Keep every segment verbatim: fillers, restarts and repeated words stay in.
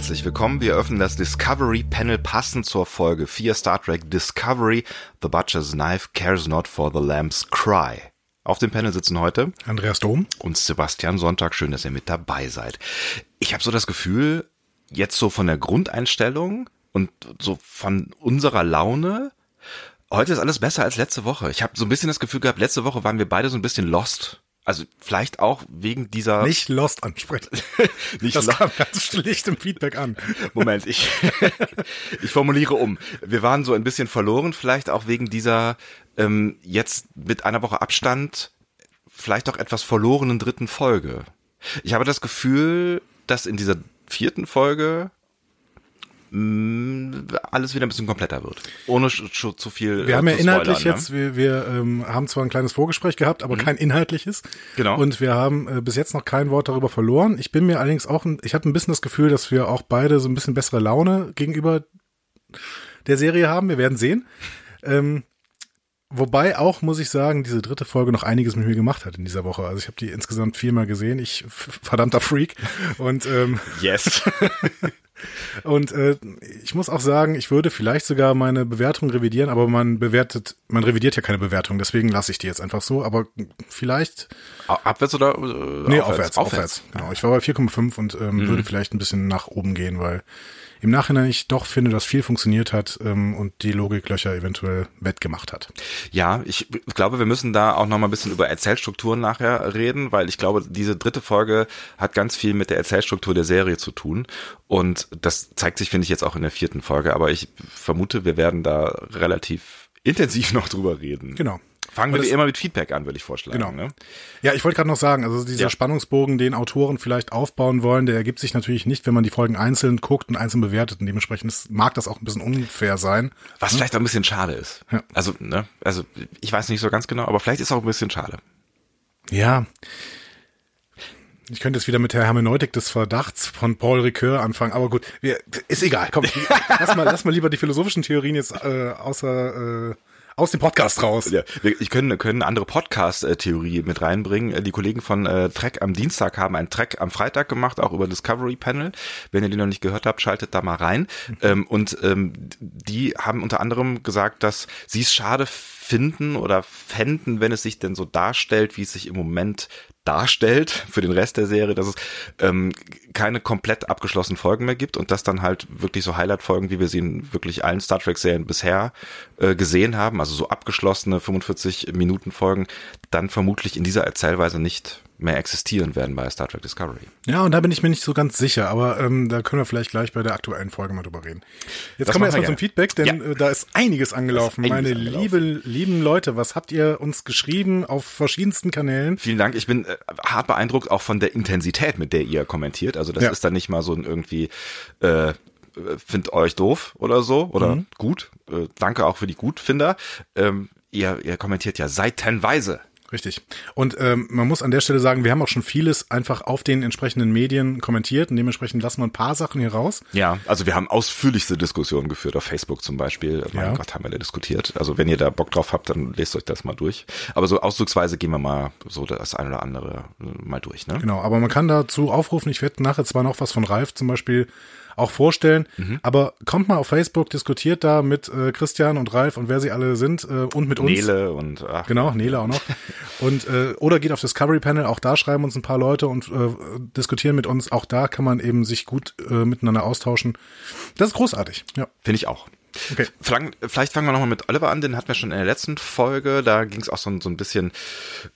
herzlich willkommen. Wir öffnen das Discovery-Panel passend zur Folge vier Star Trek Discovery. The Butcher's Knife Cares Not for the Lamb's Cry. Auf dem Panel sitzen heute Andreas Dom und Sebastian Sonntag. Schön, dass ihr mit dabei seid. Ich habe so das Gefühl, jetzt so von der Grundeinstellung und so von unserer Laune, heute ist alles besser als letzte Woche. Ich habe so ein bisschen das Gefühl gehabt, letzte Woche waren wir beide so ein bisschen lost. Also vielleicht auch wegen dieser... Nicht lost ansprechen. Nicht das lost. Kam ganz schlicht im Feedback an. Moment, ich ich formuliere um. Wir waren so ein bisschen verloren, vielleicht auch wegen dieser ähm, jetzt mit einer Woche Abstand vielleicht auch etwas verlorenen dritten Folge. Ich habe das Gefühl, dass in dieser vierten Folge alles wieder ein bisschen kompletter wird. Ohne zu viel. Wir haben ja inhaltlich spoilern, jetzt, ne? wir, wir ähm, haben zwar ein kleines Vorgespräch gehabt, aber mhm. kein inhaltliches. Genau. Und wir haben äh, bis jetzt noch kein Wort darüber verloren. Ich bin mir allerdings auch, ein, ich habe ein bisschen das Gefühl, dass wir auch beide so ein bisschen bessere Laune gegenüber der Serie haben. Wir werden sehen. Ähm, wobei auch, muss ich sagen, diese dritte Folge noch einiges mit mir gemacht hat in dieser Woche. Also ich habe die insgesamt viermal gesehen. Ich, verdammter Freak. Und ähm, yes. Und äh, ich muss auch sagen, ich würde vielleicht sogar meine Bewertung revidieren, aber man bewertet, man revidiert ja keine Bewertung, deswegen lasse ich die jetzt einfach so, aber vielleicht... Abwärts oder äh, nee, aufwärts? aufwärts, aufwärts. Genau. Ich war bei vier Komma fünf und ähm, mhm. würde vielleicht ein bisschen nach oben gehen, weil im Nachhinein ich doch finde, dass viel funktioniert hat ähm, und die Logiklöcher eventuell wettgemacht hat. Ja, ich glaube, wir müssen da auch noch mal ein bisschen über Erzählstrukturen nachher reden, weil ich glaube, diese dritte Folge hat ganz viel mit der Erzählstruktur der Serie zu tun und das zeigt sich, finde ich, jetzt auch in der vierten Folge, aber ich vermute, wir werden da relativ intensiv noch drüber reden. Genau. Fangen wir immer mit Feedback an, würde ich vorschlagen. Genau. Ne? Ja, ich wollte gerade noch sagen, also dieser ja. Spannungsbogen, den Autoren vielleicht aufbauen wollen, der ergibt sich natürlich nicht, wenn man die Folgen einzeln guckt und einzeln bewertet. Und dementsprechend ist, mag das auch ein bisschen unfair sein. Was hm? vielleicht auch ein bisschen schade ist. Ja. Also, ne? Also ich weiß nicht so ganz genau, aber vielleicht ist es auch ein bisschen schade. Ja. Ich könnte jetzt wieder mit der Hermeneutik des Verdachts von Paul Ricoeur anfangen, aber gut, wir, ist egal. Komm, lass mal, lass mal lieber die philosophischen Theorien jetzt äh, außer... Äh, aus dem Podcast raus. Ja, ich können können andere Podcast-Theorie mit reinbringen. Die Kollegen von äh, Trek am Dienstag haben einen Trek am Freitag gemacht, auch über Discovery Panel. Wenn ihr den noch nicht gehört habt, schaltet da mal rein. Mhm. Ähm, und ähm, die haben unter anderem gesagt, dass sie es schade finden oder fänden, wenn es sich denn so darstellt, wie es sich im Moment darstellt für den Rest der Serie, dass es ähm, keine komplett abgeschlossenen Folgen mehr gibt und dass dann halt wirklich so Highlight-Folgen, wie wir sie in wirklich allen Star Trek-Serien bisher äh, gesehen haben, also so abgeschlossene fünfundvierzig-Minuten-Folgen, dann vermutlich in dieser Erzählweise nicht mehr existieren werden bei Star Trek Discovery. Ja, und da bin ich mir nicht so ganz sicher, aber ähm, da können wir vielleicht gleich bei der aktuellen Folge mal drüber reden. Jetzt das kommen wir erstmal zum Feedback, denn ja. äh, da ist einiges angelaufen. Ist einiges Meine angelaufen. liebe, lieben Leute, was habt ihr uns geschrieben auf verschiedensten Kanälen? Vielen Dank, ich bin äh, hart beeindruckt auch von der Intensität, mit der ihr kommentiert. Also das ja. ist dann nicht mal so ein irgendwie... Äh, find euch doof oder so oder mhm. gut. Äh, danke auch für die Gutfinder. Ähm, ihr, ihr kommentiert ja seitenweise. Richtig. Und ähm, man muss an der Stelle sagen, wir haben auch schon vieles einfach auf den entsprechenden Medien kommentiert und dementsprechend lassen wir ein paar Sachen hier raus. Ja, also wir haben ausführlichste Diskussionen geführt auf Facebook zum Beispiel. Mein ja. Gott, haben wir da diskutiert. Also wenn ihr da Bock drauf habt, dann lest euch das mal durch. Aber so auszugsweise gehen wir mal so das eine oder andere mal durch. Ne? Genau, aber man kann dazu aufrufen, ich werde nachher zwar noch was von Ralf zum Beispiel auch vorstellen, mhm. aber kommt mal auf Facebook, diskutiert da mit äh, Christian und Ralf und wer sie alle sind äh, und mit uns. Nele und ach. Genau, Nele auch noch. Und äh, oder geht auf Discovery Panel, auch da schreiben uns ein paar Leute und äh, diskutieren mit uns. Auch da kann man eben sich gut äh, miteinander austauschen. Das ist großartig. Ja. Finde ich auch. Okay. Vielleicht fangen wir nochmal mit Oliver an, den hatten wir schon in der letzten Folge, da ging es auch so, so ein bisschen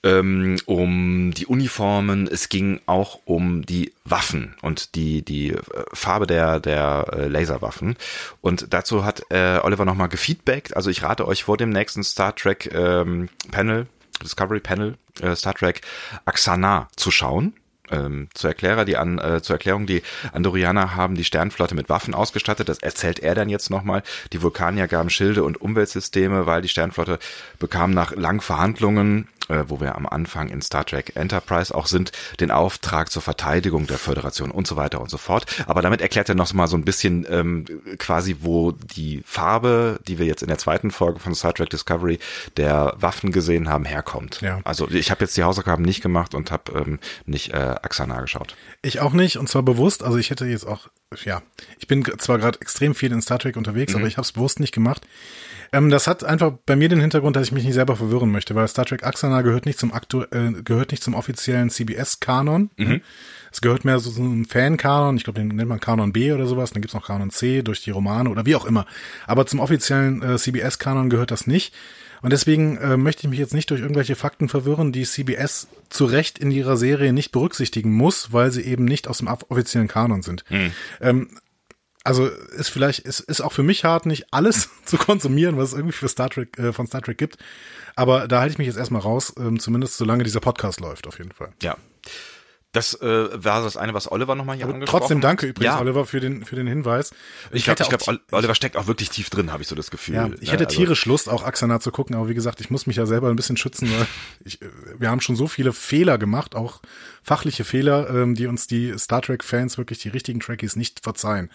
ähm, um die Uniformen, es ging auch um die Waffen und die, die Farbe der, der Laserwaffen und dazu hat äh, Oliver nochmal gefeedbackt, also ich rate euch vor dem nächsten Star Trek ähm, Panel, Discovery Panel, äh, Star Trek Axana zu schauen. Ähm, zur, Erklärer, die an, äh, zur Erklärung, die Andorianer haben die Sternenflotte mit Waffen ausgestattet, das erzählt er dann jetzt nochmal, die Vulkanier gaben Schilde und Umweltsysteme, weil die Sternenflotte bekam nach langen Verhandlungen äh, wo wir am Anfang in Star Trek Enterprise auch sind, den Auftrag zur Verteidigung der Föderation und so weiter und so fort. Aber damit erklärt er noch mal so ein bisschen ähm, quasi, wo die Farbe, die wir jetzt in der zweiten Folge von Star Trek Discovery der Waffen gesehen haben, herkommt. Ja. Also ich habe jetzt die Hausaufgaben nicht gemacht und habe ähm, nicht äh, Axana geschaut. Ich auch nicht, und zwar bewusst. Also ich hätte jetzt auch, ja, ich bin zwar gerade extrem viel in Star Trek unterwegs, mhm. aber ich habe es bewusst nicht gemacht. Ähm, das hat einfach bei mir den Hintergrund, dass ich mich nicht selber verwirren möchte, weil Star Trek Axana gehört nicht zum Aktu äh, gehört nicht zum offiziellen C B S-Kanon. Mhm. Es gehört mehr so zum Fan-Kanon. Ich glaube, den nennt man Kanon B oder sowas. Dann gibt's noch Kanon C durch die Romane oder wie auch immer. Aber zum offiziellen äh, C B S-Kanon gehört das nicht. Und deswegen äh, möchte ich mich jetzt nicht durch irgendwelche Fakten verwirren, die C B S zu Recht in ihrer Serie nicht berücksichtigen muss, weil sie eben nicht aus dem offiziellen Kanon sind. Mhm. Ähm, Also ist vielleicht, ist, ist auch für mich hart, nicht alles zu konsumieren, was es irgendwie für Star Trek, äh, von Star Trek gibt. Aber da halte ich mich jetzt erstmal raus, ähm, zumindest solange dieser Podcast läuft, auf jeden Fall. Ja. Das äh, war das eine, was Oliver nochmal hier aber angesprochen hat. Trotzdem danke übrigens, ja. Oliver, für den für den Hinweis. Ich, ich glaube, glaub, Oliver steckt auch wirklich tief drin, habe ich so das Gefühl. Ja, ich ne? hätte tierisch also. Lust, auch Axana zu gucken, aber wie gesagt, ich muss mich ja selber ein bisschen schützen, weil ich, wir haben schon so viele Fehler gemacht, auch fachliche Fehler, ähm, die uns die Star Trek-Fans, wirklich die richtigen Trekkies, nicht verzeihen.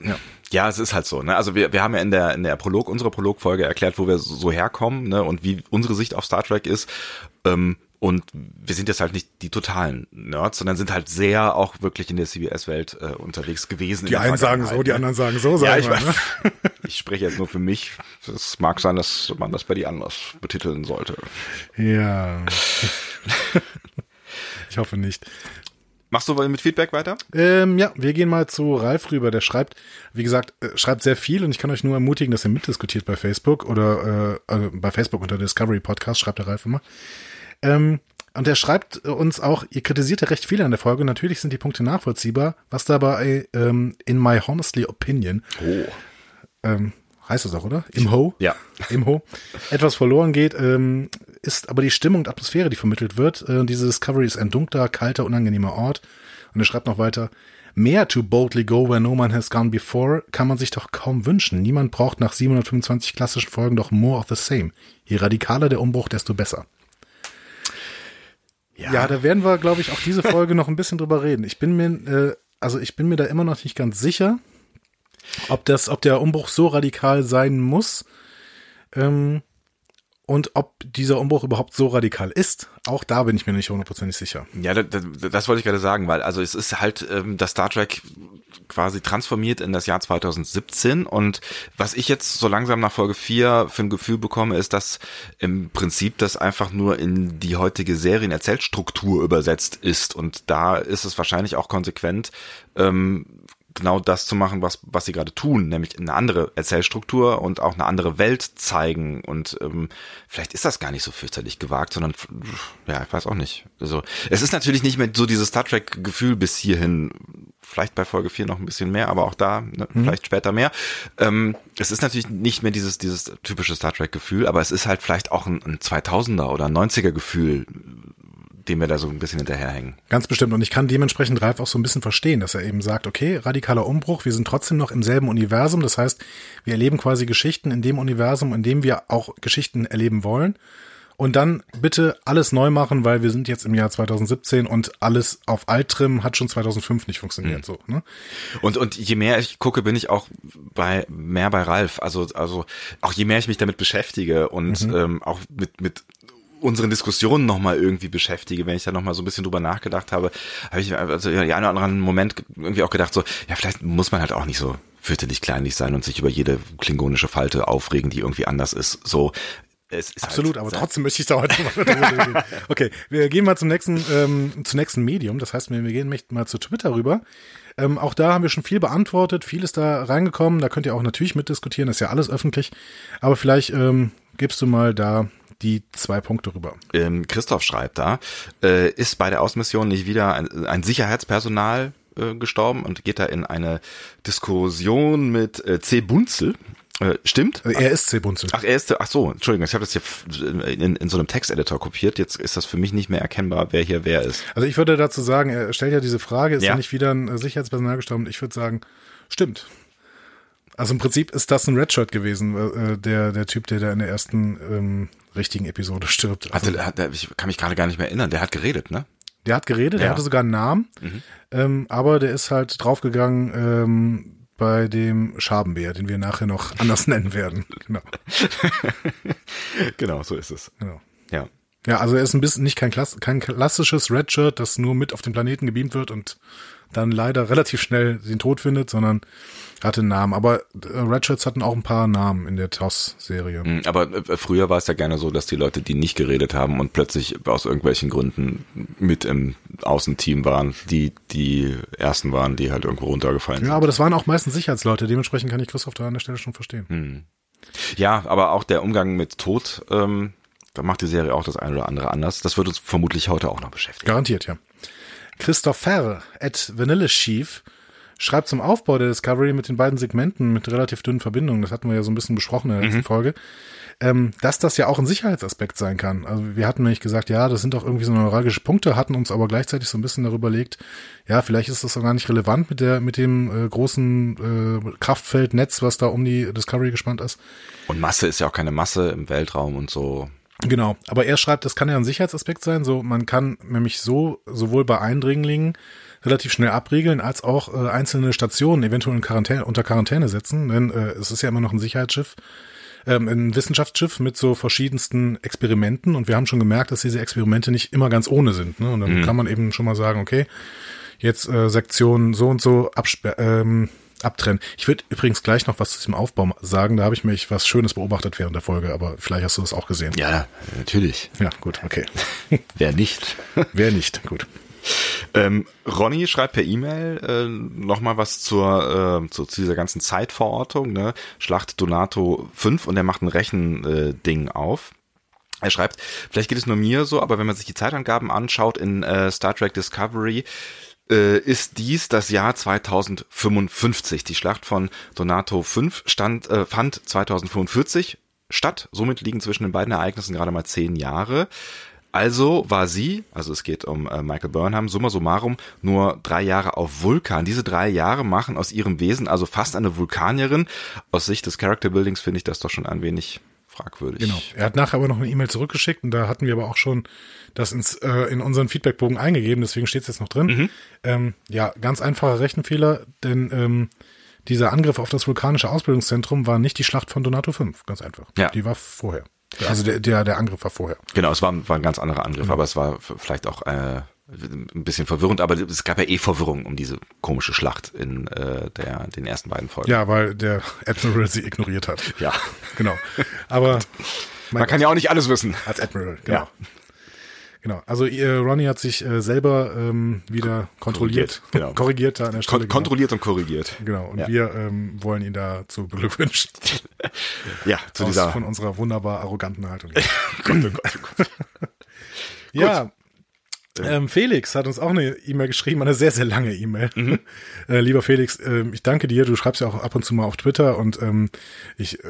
Ja. Ja, es ist halt so, ne? Also wir wir haben ja in der in der Prolog unserer Prolog-Folge erklärt, wo wir so, so herkommen, ne? Und wie unsere Sicht auf Star Trek ist. Ähm, Und wir sind jetzt halt nicht die totalen Nerds, sondern sind halt sehr auch wirklich in der C B S-Welt äh, unterwegs gewesen. Die einen sagen so, die anderen sagen so. Ja, ich, mal, ne? Ich spreche jetzt nur für mich. Es mag sein, dass man das bei dir anders betiteln sollte. Ja. Ich hoffe nicht. Machst du mit Feedback weiter? Ähm, ja, wir gehen mal zu Ralf rüber. Der schreibt, wie gesagt, äh, schreibt sehr viel, und ich kann euch nur ermutigen, dass ihr mitdiskutiert bei Facebook oder äh, äh, bei Facebook unter Discovery Podcast, schreibt der Ralf immer. Ähm, und er schreibt uns auch, ihr kritisiert ja recht viel an der Folge. Natürlich sind die Punkte nachvollziehbar. Was dabei ähm, in my honestly opinion, oh. ähm, heißt das auch, oder? Im Ho? Ja. Im Ho. Etwas verloren geht, ähm, ist aber die Stimmung und Atmosphäre, die vermittelt wird. Äh, diese Discovery ist ein dunkler, kalter, unangenehmer Ort. Und er schreibt noch weiter, mehr to boldly go where no man has gone before kann man sich doch kaum wünschen. Niemand braucht nach siebenhundertfünfundzwanzig klassischen Folgen doch more of the same. Je radikaler der Umbruch, desto besser. Ja. ja, da werden wir, glaube ich, auch diese Folge noch ein bisschen drüber reden. Ich bin mir, äh, also ich bin mir da immer noch nicht ganz sicher, ob das, ob der Umbruch so radikal sein muss, ähm, und ob dieser Umbruch überhaupt so radikal ist. Auch da bin ich mir nicht hundertprozentig sicher. Ja, das, das wollte ich gerade sagen, weil also es ist halt ähm, das Star Trek quasi transformiert in das Jahr zweitausendsiebzehn, und was ich jetzt so langsam nach Folge vier für ein Gefühl bekomme, ist, dass im Prinzip das einfach nur in die heutige Serienerzählstruktur übersetzt ist, und da ist es wahrscheinlich auch konsequent, ähm, genau das zu machen, was was sie gerade tun, nämlich eine andere Erzählstruktur und auch eine andere Welt zeigen, und ähm, vielleicht ist das gar nicht so fürchterlich gewagt, sondern ja, ich weiß auch nicht. Also es ist natürlich nicht mehr so dieses Star Trek Gefühl bis hierhin, vielleicht bei Folge vier noch ein bisschen mehr, aber auch da, ne, mhm. vielleicht später mehr. Ähm, es ist natürlich nicht mehr dieses dieses typische Star Trek Gefühl, aber es ist halt vielleicht auch ein, ein zweitausender oder ein neunziger Gefühl, dem wir da so ein bisschen hinterherhängen. Ganz bestimmt. Und ich kann dementsprechend Ralf auch so ein bisschen verstehen, dass er eben sagt, okay, radikaler Umbruch, wir sind trotzdem noch im selben Universum. Das heißt, wir erleben quasi Geschichten in dem Universum, in dem wir auch Geschichten erleben wollen. Und dann bitte alles neu machen, weil wir sind jetzt im Jahr zweitausendsiebzehn und alles auf alt trimmen hat schon zweitausendfünf nicht funktioniert, mhm. so, ne? Und, und je mehr ich gucke, bin ich auch bei, mehr bei Ralf. Also, also, auch je mehr ich mich damit beschäftige und, mhm. ähm, auch mit, mit, unseren Diskussionen nochmal irgendwie beschäftige, wenn ich da nochmal so ein bisschen drüber nachgedacht habe, habe ich also in einem oder anderen Moment irgendwie auch gedacht so, ja, vielleicht muss man halt auch nicht so fürchterlich kleinlich sein und sich über jede klingonische Falte aufregen, die irgendwie anders ist, so. Es ist absolut, halt, aber trotzdem möchte ich da heute mal drüber reden. Okay, wir gehen mal zum nächsten, ähm, zum nächsten Medium, das heißt, wir gehen mal zu Twitter rüber. Ähm, auch da haben wir schon viel beantwortet, vieles da reingekommen, da könnt ihr auch natürlich mitdiskutieren, das ist ja alles öffentlich, aber vielleicht ähm, gibst du mal da die zwei Punkte rüber. Ähm, Christoph schreibt da, äh, ist bei der Außenmission nicht wieder ein, ein Sicherheitspersonal äh, gestorben, und geht da in eine Diskussion mit äh, C. Bunzel. Äh, stimmt? Er ist C. Bunzel. Ach, er ist, ach so, Entschuldigung, ich habe das hier in, in so einem Texteditor kopiert, jetzt ist das für mich nicht mehr erkennbar, wer hier wer ist. Also ich würde dazu sagen, er stellt ja diese Frage, ist ja nicht wieder ein Sicherheitspersonal gestorben? Ich würde sagen, stimmt. Also im Prinzip ist das ein Redshirt gewesen, äh, der, der Typ, der da in der ersten ähm, richtigen Episode stirbt. Also, hatte, hat, ich kann mich gerade gar nicht mehr erinnern. Der hat geredet, ne? Der hat geredet, ja. Der hatte sogar einen Namen, mhm. ähm, aber der ist halt draufgegangen ähm, bei dem Schabenbär, den wir nachher noch anders nennen werden. Genau, genau so ist es. Genau. Ja. Ja, also er ist ein bisschen nicht kein, Klass, kein klassisches Redshirt, das nur mit auf den Planeten gebeamt wird und dann leider relativ schnell den Tod findet, sondern hatte einen Namen. Aber Redshirts hatten auch ein paar Namen in der T O S-Serie. Aber früher war es ja gerne so, dass die Leute, die nicht geredet haben und plötzlich aus irgendwelchen Gründen mit im Außenteam waren, die die ersten waren, die halt irgendwo runtergefallen sind. Ja, aber das waren auch meistens Sicherheitsleute. Dementsprechend kann ich Christoph da an der Stelle schon verstehen. Hm. Ja, aber auch der Umgang mit Tod, ähm, da macht die Serie auch das eine oder andere anders. Das wird uns vermutlich heute auch noch beschäftigen. Garantiert, ja. Christopher at Vanilla Chief schreibt zum Aufbau der Discovery mit den beiden Segmenten mit relativ dünnen Verbindungen, das hatten wir ja so ein bisschen besprochen in der letzten mhm. Folge, ähm, dass das ja auch ein Sicherheitsaspekt sein kann. Also wir hatten nämlich gesagt, ja, das sind doch irgendwie so neuralgische Punkte, hatten uns aber gleichzeitig so ein bisschen darüber überlegt, ja, vielleicht ist das doch gar nicht relevant mit der mit dem äh, großen äh, Kraftfeldnetz, was da um die Discovery gespannt ist. Und Masse ist ja auch keine Masse im Weltraum und so. Genau, aber er schreibt, das kann ja ein Sicherheitsaspekt sein, so man kann nämlich so sowohl bei Eindringlingen relativ schnell abriegeln, als auch äh, einzelne Stationen eventuell in Quarantäne, unter Quarantäne setzen, denn äh, es ist ja immer noch ein Sicherheitsschiff, ähm, ein Wissenschaftsschiff mit so verschiedensten Experimenten und wir haben schon gemerkt, dass diese Experimente nicht immer ganz ohne sind, ne? Und dann mhm. kann man eben schon mal sagen, okay, jetzt äh, Sektion so und so absperr- ähm, abtrennen. Ich würde übrigens gleich noch was zu diesem Aufbau sagen, da habe ich mich was Schönes beobachtet während der Folge, aber vielleicht hast du das auch gesehen. Ja, natürlich. Ja, gut, okay. Wer nicht? Wer nicht, gut. Ähm, Ronny schreibt per E-Mail äh, nochmal was zur, äh, zu, zu dieser ganzen Zeitverortung, ne? Schlacht Donato fünf, und er macht ein Rechending äh, auf. Er schreibt, vielleicht geht es nur mir so, aber wenn man sich die Zeitangaben anschaut in äh, Star Trek Discovery, ist dies das Jahr zweitausendfünfundfünfzig. Die Schlacht von Donato fünf stand, äh, fand zweitausendfünfundvierzig statt. Somit liegen zwischen den beiden Ereignissen gerade mal zehn Jahre. Also war sie, also es geht um äh, Michael Burnham, summa summarum, nur drei Jahre auf Vulkan. Diese drei Jahre machen aus ihrem Wesen also fast eine Vulkanierin. Aus Sicht des Character Buildings finde ich das doch schon ein wenig fragwürdig. Genau. Er hat nachher aber noch eine E-Mail zurückgeschickt und da hatten wir aber auch schon das ins, äh, in unseren Feedbackbogen eingegeben, deswegen steht es jetzt noch drin. Mhm. Ähm, ja, ganz einfacher Rechenfehler, denn ähm, dieser Angriff auf das vulkanische Ausbildungszentrum war nicht die Schlacht von Donato fünf, ganz einfach. Ja. Die war vorher. Also der, der, der Angriff war vorher. Genau, es war, war ein ganz anderer Angriff, mhm. aber es war vielleicht auch äh, ein bisschen verwirrend, aber es gab ja eh Verwirrung um diese komische Schlacht in äh, der den ersten beiden Folgen. Ja, weil der Admiral sie ignoriert hat. Ja. Genau. Aber man Gott. kann ja auch nicht alles wissen. Als Admiral, genau. Ja. Genau. Also äh, Ronny hat sich äh, selber ähm, wieder kontrolliert, korrigiert, genau. korrigiert da an der Stelle. Kon- kontrolliert genau. und korrigiert. Genau. Und ja. wir ähm, wollen ihn dazu beglückwünschen. Ja, zu Aus, dieser. Von unserer wunderbar arroganten Haltung. Gott, oh Gott, oh Gott. Ja. Gut. Ähm, Felix hat uns auch eine E-Mail geschrieben, eine sehr, sehr lange E-Mail. Mhm. Äh, lieber Felix, äh, ich danke dir, du schreibst ja auch ab und zu mal auf Twitter und ähm, ich äh,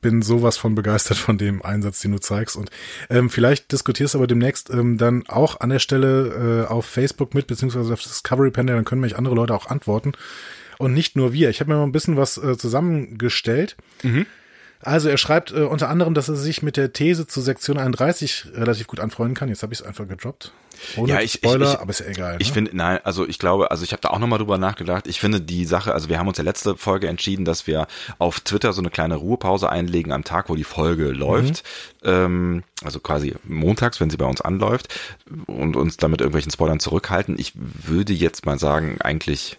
bin sowas von begeistert von dem Einsatz, den du zeigst, und ähm, vielleicht diskutierst du aber demnächst ähm, dann auch an der Stelle äh, auf Facebook mit, beziehungsweise auf Discovery Panel, dann können mich andere Leute auch antworten und nicht nur wir. Ich habe mir mal ein bisschen was äh, zusammengestellt. Mhm. Also er schreibt äh, unter anderem, dass er sich mit der These zu Sektion einunddreißig relativ gut anfreunden kann. Jetzt habe ich es einfach gedroppt. Ohne ja, ich, Spoiler, ich, ich, aber ist ja egal. Ich ne? finde, nein, also ich glaube, also ich habe da auch nochmal drüber nachgedacht. Ich finde die Sache, also wir haben uns ja letzte Folge entschieden, dass wir auf Twitter so eine kleine Ruhepause einlegen am Tag, wo die Folge läuft. Mhm. Ähm, also quasi montags, wenn sie bei uns anläuft, und uns damit irgendwelchen Spoilern zurückhalten. Ich würde jetzt mal sagen, eigentlich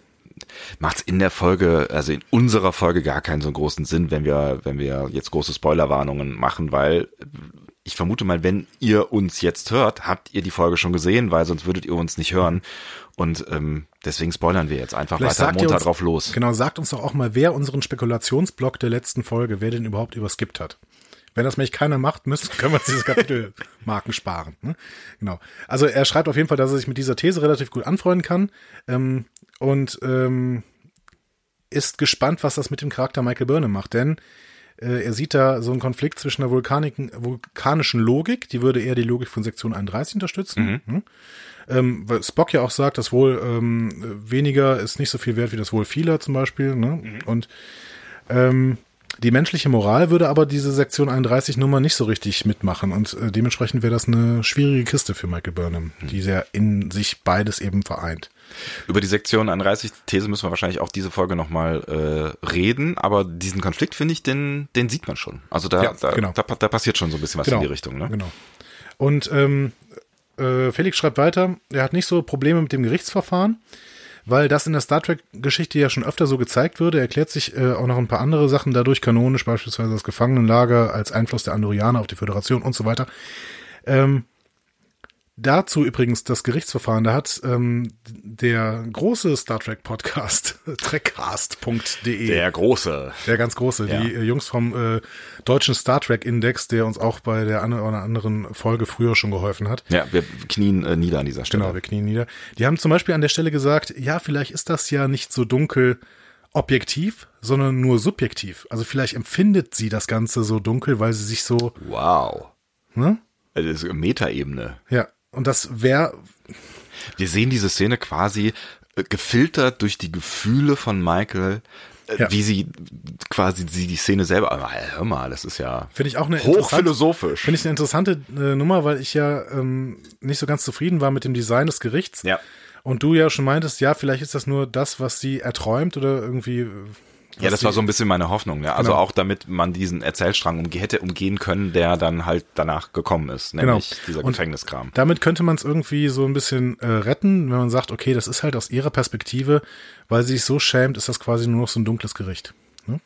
macht's in der Folge, also in unserer Folge, gar keinen so großen Sinn, wenn wir, wenn wir jetzt große Spoilerwarnungen machen, weil ich vermute mal, wenn ihr uns jetzt hört, habt ihr die Folge schon gesehen, weil sonst würdet ihr uns nicht hören. Und ähm, deswegen spoilern wir jetzt einfach Vielleicht weiter am Montag uns, drauf los. Genau, sagt uns doch auch mal, wer unseren Spekulationsblock der letzten Folge, wer den überhaupt überskippt hat. Wenn das nämlich keiner macht, müssen, können wir uns dieses Kapitel Marken sparen. Ne? Genau. Also er schreibt auf jeden Fall, dass er sich mit dieser These relativ gut anfreunden kann. Ähm, und ähm, ist gespannt, was das mit dem Charakter Michael Burnham macht. Denn äh, er sieht da so einen Konflikt zwischen der vulkanischen, vulkanischen Logik, die würde eher die Logik von Sektion einunddreißig unterstützen. Mhm. Mhm. Ähm, weil Spock ja auch sagt, das Wohl ähm, weniger ist nicht so viel wert wie das Wohl vieler zum Beispiel. Ne? Mhm. Und ähm, Die menschliche Moral würde aber diese Sektion einunddreißig Nummer nicht so richtig mitmachen und äh, dementsprechend wäre das eine schwierige Kiste für Michael Burnham, mhm. die sehr in sich beides eben vereint. Über die Sektion einunddreißig These müssen wir wahrscheinlich auch diese Folge nochmal äh, reden, aber diesen Konflikt, finde ich, den, den sieht man schon. Also da, ja, da, genau. da, da passiert schon so ein bisschen was genau. in die Richtung. Ne? Genau. Und ähm, äh, Felix schreibt weiter, er hat nicht so Probleme mit dem Gerichtsverfahren, weil das in der Star Trek-Geschichte ja schon öfter so gezeigt würde, erklärt sich äh, auch noch ein paar andere Sachen dadurch kanonisch, beispielsweise das Gefangenenlager als Einfluss der Andorianer auf die Föderation und so weiter. Ähm, dazu übrigens das Gerichtsverfahren, da hat ähm, der große Star Trek-Podcast, trekcast punkt de. Der große. Der ganz große, ja. Die äh, Jungs vom äh, deutschen Star Trek-Index, der uns auch bei der an- oder anderen Folge früher schon geholfen hat. Ja, wir knien äh, nieder an dieser Stelle. Genau, wir knien nieder. Die haben zum Beispiel an der Stelle gesagt, ja, vielleicht ist das ja nicht so dunkel objektiv, sondern nur subjektiv. Also vielleicht empfindet sie das Ganze so dunkel, weil sie sich so... Wow. Ne? Das ist eine Metaebene. Ja. Und das wäre... Wir sehen diese Szene quasi gefiltert durch die Gefühle von Michael, ja. wie sie quasi sie die Szene selber... Hör mal, das ist ja find ich auch eine hochphilosophisch. Finde ich eine interessante äh, Nummer, weil ich ja ähm, nicht so ganz zufrieden war mit dem Design des Gerichts. Ja. Und du ja schon meintest, ja, vielleicht ist das nur das, was sie erträumt oder irgendwie... Ja, das war so ein bisschen meine Hoffnung. Ja. Also genau. auch damit man diesen Erzählstrang umge- hätte umgehen können, der dann halt danach gekommen ist, nämlich genau. dieser und Gefängniskram. Damit könnte man es irgendwie so ein bisschen äh, retten, wenn man sagt, okay, das ist halt aus ihrer Perspektive, weil sie sich so schämt, ist das quasi nur noch so ein dunkles Gericht. Ne?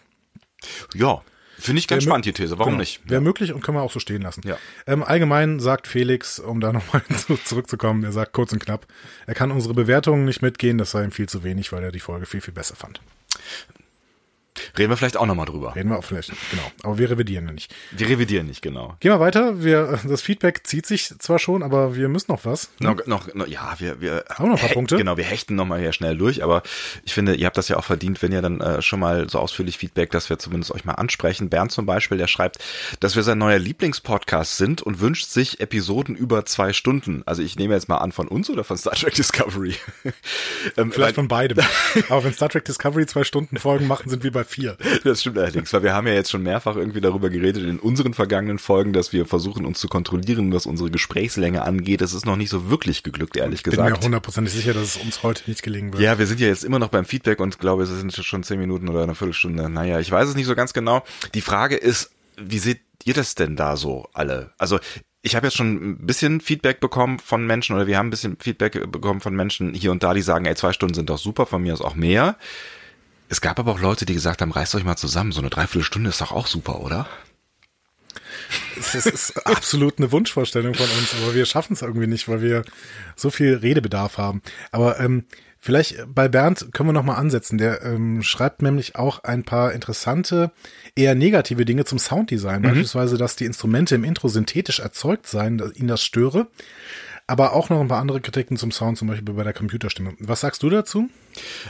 Ja, finde ich ganz Wär spannend, mö- die These. Warum genau. nicht? Wäre ja. möglich und können wir auch so stehen lassen. Ja. Ähm, allgemein sagt Felix, um da nochmal zu, zurückzukommen, er sagt kurz und knapp, er kann unsere Bewertungen nicht mitgehen, das sei ihm viel zu wenig, weil er die Folge viel, viel besser fand. Reden wir vielleicht auch nochmal drüber. Reden wir auch vielleicht, genau. Aber wir revidieren ja nicht. Wir revidieren nicht, genau. Gehen wir weiter. Wir, das Feedback zieht sich zwar schon, aber wir müssen noch was. Hm? Noch, noch, noch, ja, wir, wir haben noch ein paar hecht, Punkte. Genau, wir hechten nochmal hier schnell durch. Aber ich finde, ihr habt das ja auch verdient, wenn ihr dann äh, schon mal so ausführlich Feedback, dass wir zumindest euch mal ansprechen. Bernd zum Beispiel, der schreibt, dass wir sein neuer Lieblingspodcast sind und wünscht sich Episoden über zwei Stunden. Also ich nehme jetzt mal an, von uns oder von Star Trek Discovery? ähm, vielleicht weil, von beidem. Aber wenn Star Trek Discovery zwei Stunden Folgen machen, sind wir bei vier. Das stimmt allerdings, weil wir haben ja jetzt schon mehrfach irgendwie darüber geredet in unseren vergangenen Folgen, dass wir versuchen, uns zu kontrollieren, was unsere Gesprächslänge angeht. Das ist noch nicht so wirklich geglückt, ehrlich gesagt. Ich bin mir hundertprozentig sicher, dass es uns heute nicht gelingen wird. Ja, wir sind ja jetzt immer noch beim Feedback und glaube, es sind schon zehn Minuten oder eine Viertelstunde. Naja, ich weiß es nicht so ganz genau. Die Frage ist, wie seht ihr das denn da so alle? Also ich habe jetzt schon ein bisschen Feedback bekommen von Menschen oder wir haben ein bisschen Feedback bekommen von Menschen hier und da, die sagen, ey, zwei Stunden sind doch super, von mir aus auch mehr. Es gab aber auch Leute, die gesagt haben, reißt euch mal zusammen, so eine Dreiviertelstunde ist doch auch super, oder? Das ist absolut eine Wunschvorstellung von uns, aber wir schaffen es irgendwie nicht, weil wir so viel Redebedarf haben. Aber ähm, vielleicht bei Bernd können wir nochmal ansetzen. Der ähm, schreibt nämlich auch ein paar interessante, eher negative Dinge zum Sounddesign. Mhm. Beispielsweise, dass die Instrumente im Intro synthetisch erzeugt seien, dass ihn das störe. Aber auch noch ein paar andere Kritiken zum Sound, zum Beispiel bei der Computerstimme. Was sagst du dazu?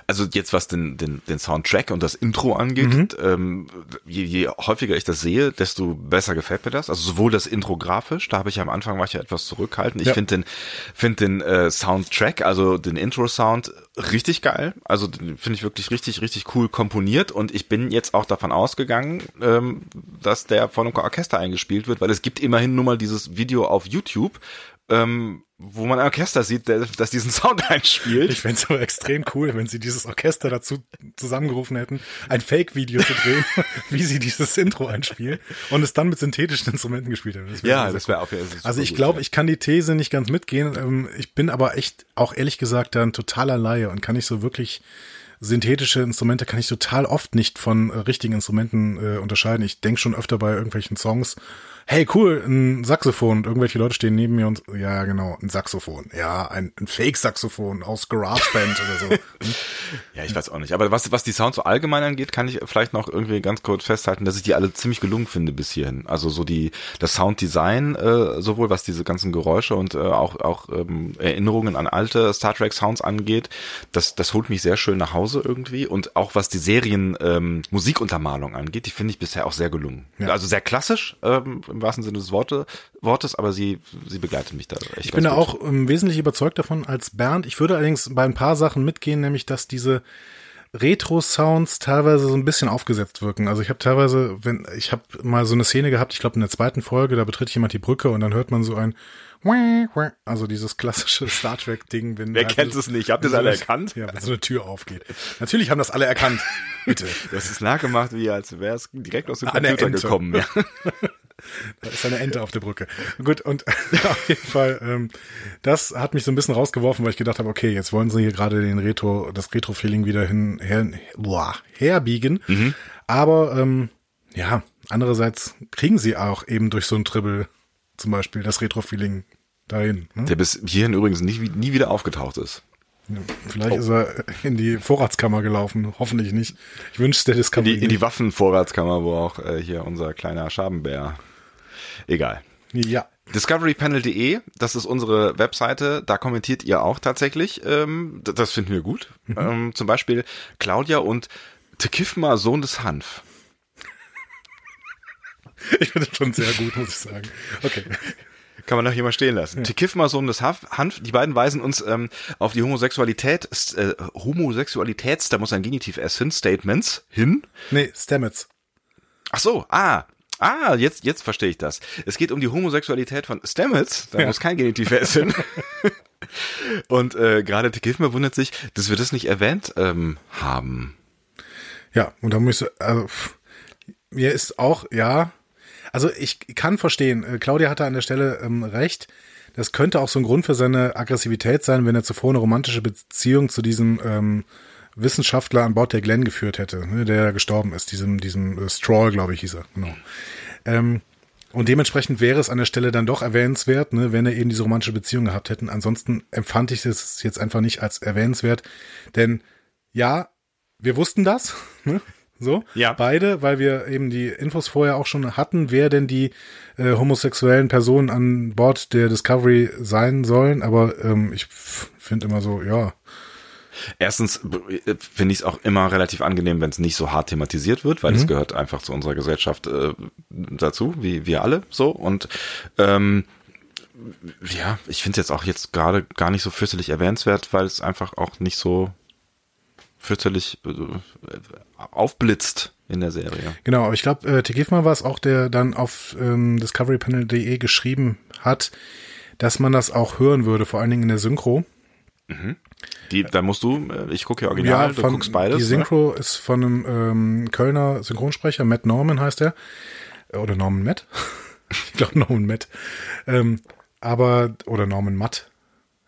Also jetzt, was den den, den Soundtrack und das Intro angeht, mhm. ähm, je, je häufiger ich das sehe, desto besser gefällt mir das. Also sowohl das Intro grafisch, da habe ich ja am Anfang war ich ja etwas zurückhaltend. Ich ja. finde den finde den äh, Soundtrack, also den Intro-Sound richtig geil. Also finde ich wirklich richtig, richtig cool komponiert. Und ich bin jetzt auch davon ausgegangen, ähm, dass der von einem Orchester eingespielt wird, weil es gibt immerhin nur mal dieses Video auf YouTube, Ähm, wo man ein Orchester sieht, der, das diesen Sound einspielt. Ich fände es aber extrem cool, wenn sie dieses Orchester dazu zusammengerufen hätten, ein Fake-Video zu drehen, wie sie dieses Intro einspielen und es dann mit synthetischen Instrumenten gespielt hätten. Das ja, das wäre cool. Auch ja, das also ich glaube, ja. ich kann die These nicht ganz mitgehen. Ich bin aber echt, auch ehrlich gesagt, da ein totaler Laie und kann nicht so wirklich synthetische Instrumente kann ich total oft nicht von äh, richtigen Instrumenten äh, unterscheiden. Ich denke schon öfter bei irgendwelchen Songs, hey cool, ein Saxophon. Und irgendwelche Leute stehen neben mir und, ja genau, ein Saxophon. Ja, ein, ein Fake-Saxophon aus GarageBand oder so. Hm? Ja, ich weiß auch nicht. Aber was was die Sounds so allgemein angeht, kann ich vielleicht noch irgendwie ganz kurz festhalten, dass ich die alle ziemlich gelungen finde bis hierhin. Also so die das Sounddesign, äh, sowohl was diese ganzen Geräusche und äh, auch auch ähm, Erinnerungen an alte Star Trek Sounds angeht, das das holt mich sehr schön nach Hause irgendwie und auch was die Serien ähm, Musikuntermalung angeht, die finde ich bisher auch sehr gelungen. Ja. Also sehr klassisch ähm, im wahrsten Sinne des Worte, Wortes, aber sie sie begleitet mich da echt. Ich bin da auch ähm, wesentlich überzeugt davon als Bernd. Ich würde allerdings bei ein paar Sachen mitgehen, nämlich dass diese Retro-Sounds teilweise so ein bisschen aufgesetzt wirken. Also ich habe teilweise, wenn ich habe mal so eine Szene gehabt, ich glaube in der zweiten Folge, da betritt jemand die Brücke und dann hört man so ein, also dieses klassische Star Trek-Ding. Wenn Wer halt kennt es nicht? Habt ihr so das alle erkannt? Ja, wenn so eine Tür aufgeht. Natürlich haben das alle erkannt. Bitte. Das ist nachgemacht, wie als wäre es direkt aus dem An Computer gekommen. Ja. Da ist eine Ente auf der Brücke. Gut, und auf jeden Fall, ähm, das hat mich so ein bisschen rausgeworfen, weil ich gedacht habe, okay, jetzt wollen sie hier gerade den Retro, das Retro-Feeling wieder hin, her, boah, herbiegen. Mhm. Aber ähm, ja, andererseits kriegen sie auch eben durch so ein Tribble zum Beispiel das Retro-Feeling dahin. Ne? Der bis hierhin übrigens nie, nie wieder aufgetaucht ist. Ja, vielleicht oh. ist er in die Vorratskammer gelaufen, hoffentlich nicht. Ich wünschte, der Discovery in die, in die Waffenvorratskammer, wo auch äh, hier unser kleiner Schabenbär. Egal. Ja. discovery panel punkt de, das ist unsere Webseite, da kommentiert ihr auch tatsächlich. Ähm, das finden wir gut. Mhm. Ähm, zum Beispiel Claudia und Tekifma, Sohn des Hanf. Ich finde das schon sehr gut, muss ich sagen. Okay. Kann man noch jemand stehen lassen. Ja. Tekifma, Sohn des Hanf, die beiden weisen uns ähm, auf die Homosexualität, äh, Homosexualitäts, da muss ein Genitiv S hin, Statements hin. Nee, Stamets. Ach so, ah. Ah, jetzt, jetzt verstehe ich das. Es geht um die Homosexualität von Stamets, da ja. muss kein Genitiv S hin. Und äh, gerade Tekifma wundert sich, dass wir das nicht erwähnt ähm, haben. Ja, und da muss, also, mir ist auch, ja, also ich kann verstehen, Claudia hatte an der Stelle ähm, recht, das könnte auch so ein Grund für seine Aggressivität sein, wenn er zuvor eine romantische Beziehung zu diesem ähm, Wissenschaftler an Bord der Glenn geführt hätte, ne, der gestorben ist, diesem diesem äh, Stroll, glaube ich, hieß er. Genau. Ähm, und dementsprechend wäre es an der Stelle dann doch erwähnenswert, ne, wenn er eben diese romantische Beziehung gehabt hätten. Ansonsten empfand ich das jetzt einfach nicht als erwähnenswert, denn ja, wir wussten das, ne? So, ja. Beide, weil wir eben die Infos vorher auch schon hatten, wer denn die äh, homosexuellen Personen an Bord der Discovery sein sollen. Aber ähm, ich finde immer so, ja. Erstens finde ich es auch immer relativ angenehm, wenn es nicht so hart thematisiert wird, weil es mhm. gehört einfach zu unserer Gesellschaft äh, dazu, wie wir alle so. Und ähm, ja, ich finde es jetzt auch jetzt gerade gar nicht so fürchterlich erwähnenswert, weil es einfach auch nicht so fürchterlich aufblitzt in der Serie. Genau, aber ich glaube, äh, Tekifma war es auch, der dann auf ähm, discovery panel punkt de geschrieben hat, dass man das auch hören würde, vor allen Dingen in der Synchro. Mhm. Die, da musst du, äh, ich gucke ja original, ja, von, du guckst beides. Die Synchro oder? Ist von einem ähm, Kölner Synchronsprecher, Matt Norman heißt er, oder Norman Matt, ich glaube Norman Matt, ähm, aber, oder Norman Matt,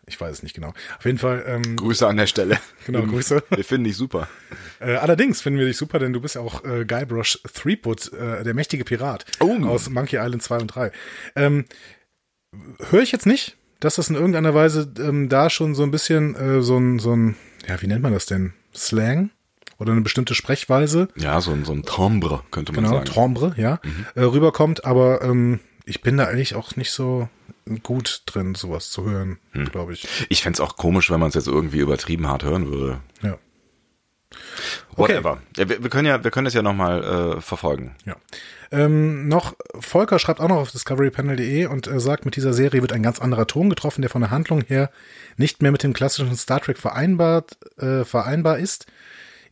ich weiß es nicht genau. Auf jeden Fall. Ähm, Grüße an der Stelle. Genau, Grüße. Wir finden dich super. Äh, allerdings finden wir dich super, denn du bist ja auch äh, Guybrush Threepwood, äh, der mächtige Pirat oh. aus Monkey Island zwei und drei. Ähm, Höre ich jetzt nicht, dass das in irgendeiner Weise ähm, da schon so ein bisschen äh, so ein, so ein, ja, wie nennt man das denn? Slang? Oder eine bestimmte Sprechweise? Ja, so ein, so ein Trombre, könnte man genau, sagen. Genau, Trombre, ja. Mhm. Äh, rüberkommt, aber ähm, ich bin da eigentlich auch nicht so gut drin, sowas zu hören, hm. glaube ich. Ich fände es auch komisch, wenn man es jetzt irgendwie übertrieben hart hören würde. Ja. Whatever. Okay. Ja, wir, wir können ja, wir können das ja nochmal äh, verfolgen. Ja. Ähm, noch, Volker schreibt auch noch auf discovery panel punkt de und äh, sagt, mit dieser Serie wird ein ganz anderer Ton getroffen, der von der Handlung her nicht mehr mit dem klassischen Star Trek vereinbart, äh, vereinbar ist.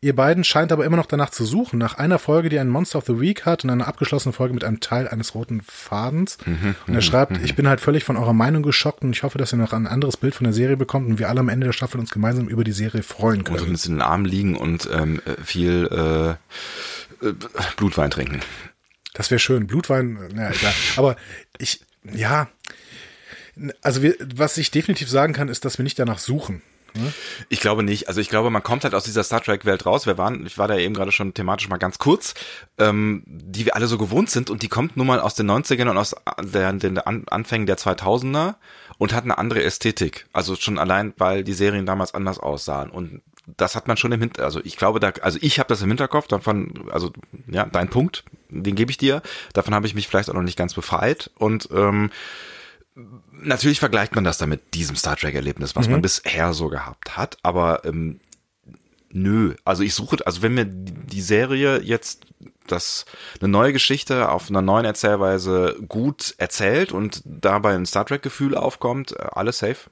Ihr beiden scheint aber immer noch danach zu suchen, nach einer Folge, die einen Monster of the Week hat und einer abgeschlossenen Folge mit einem Teil eines roten Fadens. Mhm, und er schreibt, ich bin halt völlig von eurer Meinung geschockt und ich hoffe, dass ihr noch ein anderes Bild von der Serie bekommt und wir alle am Ende der Staffel uns gemeinsam über die Serie freuen können. Und uns in den Armen liegen und ähm, viel äh, Blutwein trinken. Das wäre schön. Blutwein, naja, egal. Aber ich, ja, also wir, was ich definitiv sagen kann, ist, dass wir nicht danach suchen. Ich glaube nicht. Also ich glaube, man kommt halt aus dieser Star Trek-Welt raus. Wir waren, ich war da eben gerade schon thematisch mal ganz kurz, ähm, die wir alle so gewohnt sind und die kommt nun mal aus den neunzigern und aus der, den Anfängen der zweitausender und hat eine andere Ästhetik. Also schon allein, weil die Serien damals anders aussahen und das hat man schon im Hinterkopf. Also ich glaube, da, also ich habe das im Hinterkopf. Davon, also ja, dein Punkt, den gebe ich dir. Davon habe ich mich vielleicht auch noch nicht ganz befreit und ähm, natürlich vergleicht man das dann mit diesem Star Trek-Erlebnis, was mhm. man bisher so gehabt hat, aber ähm, Nö, also ich suche, also wenn mir die Serie jetzt das eine neue Geschichte auf einer neuen Erzählweise gut erzählt und dabei ein Star Trek Gefühl aufkommt, alles safe.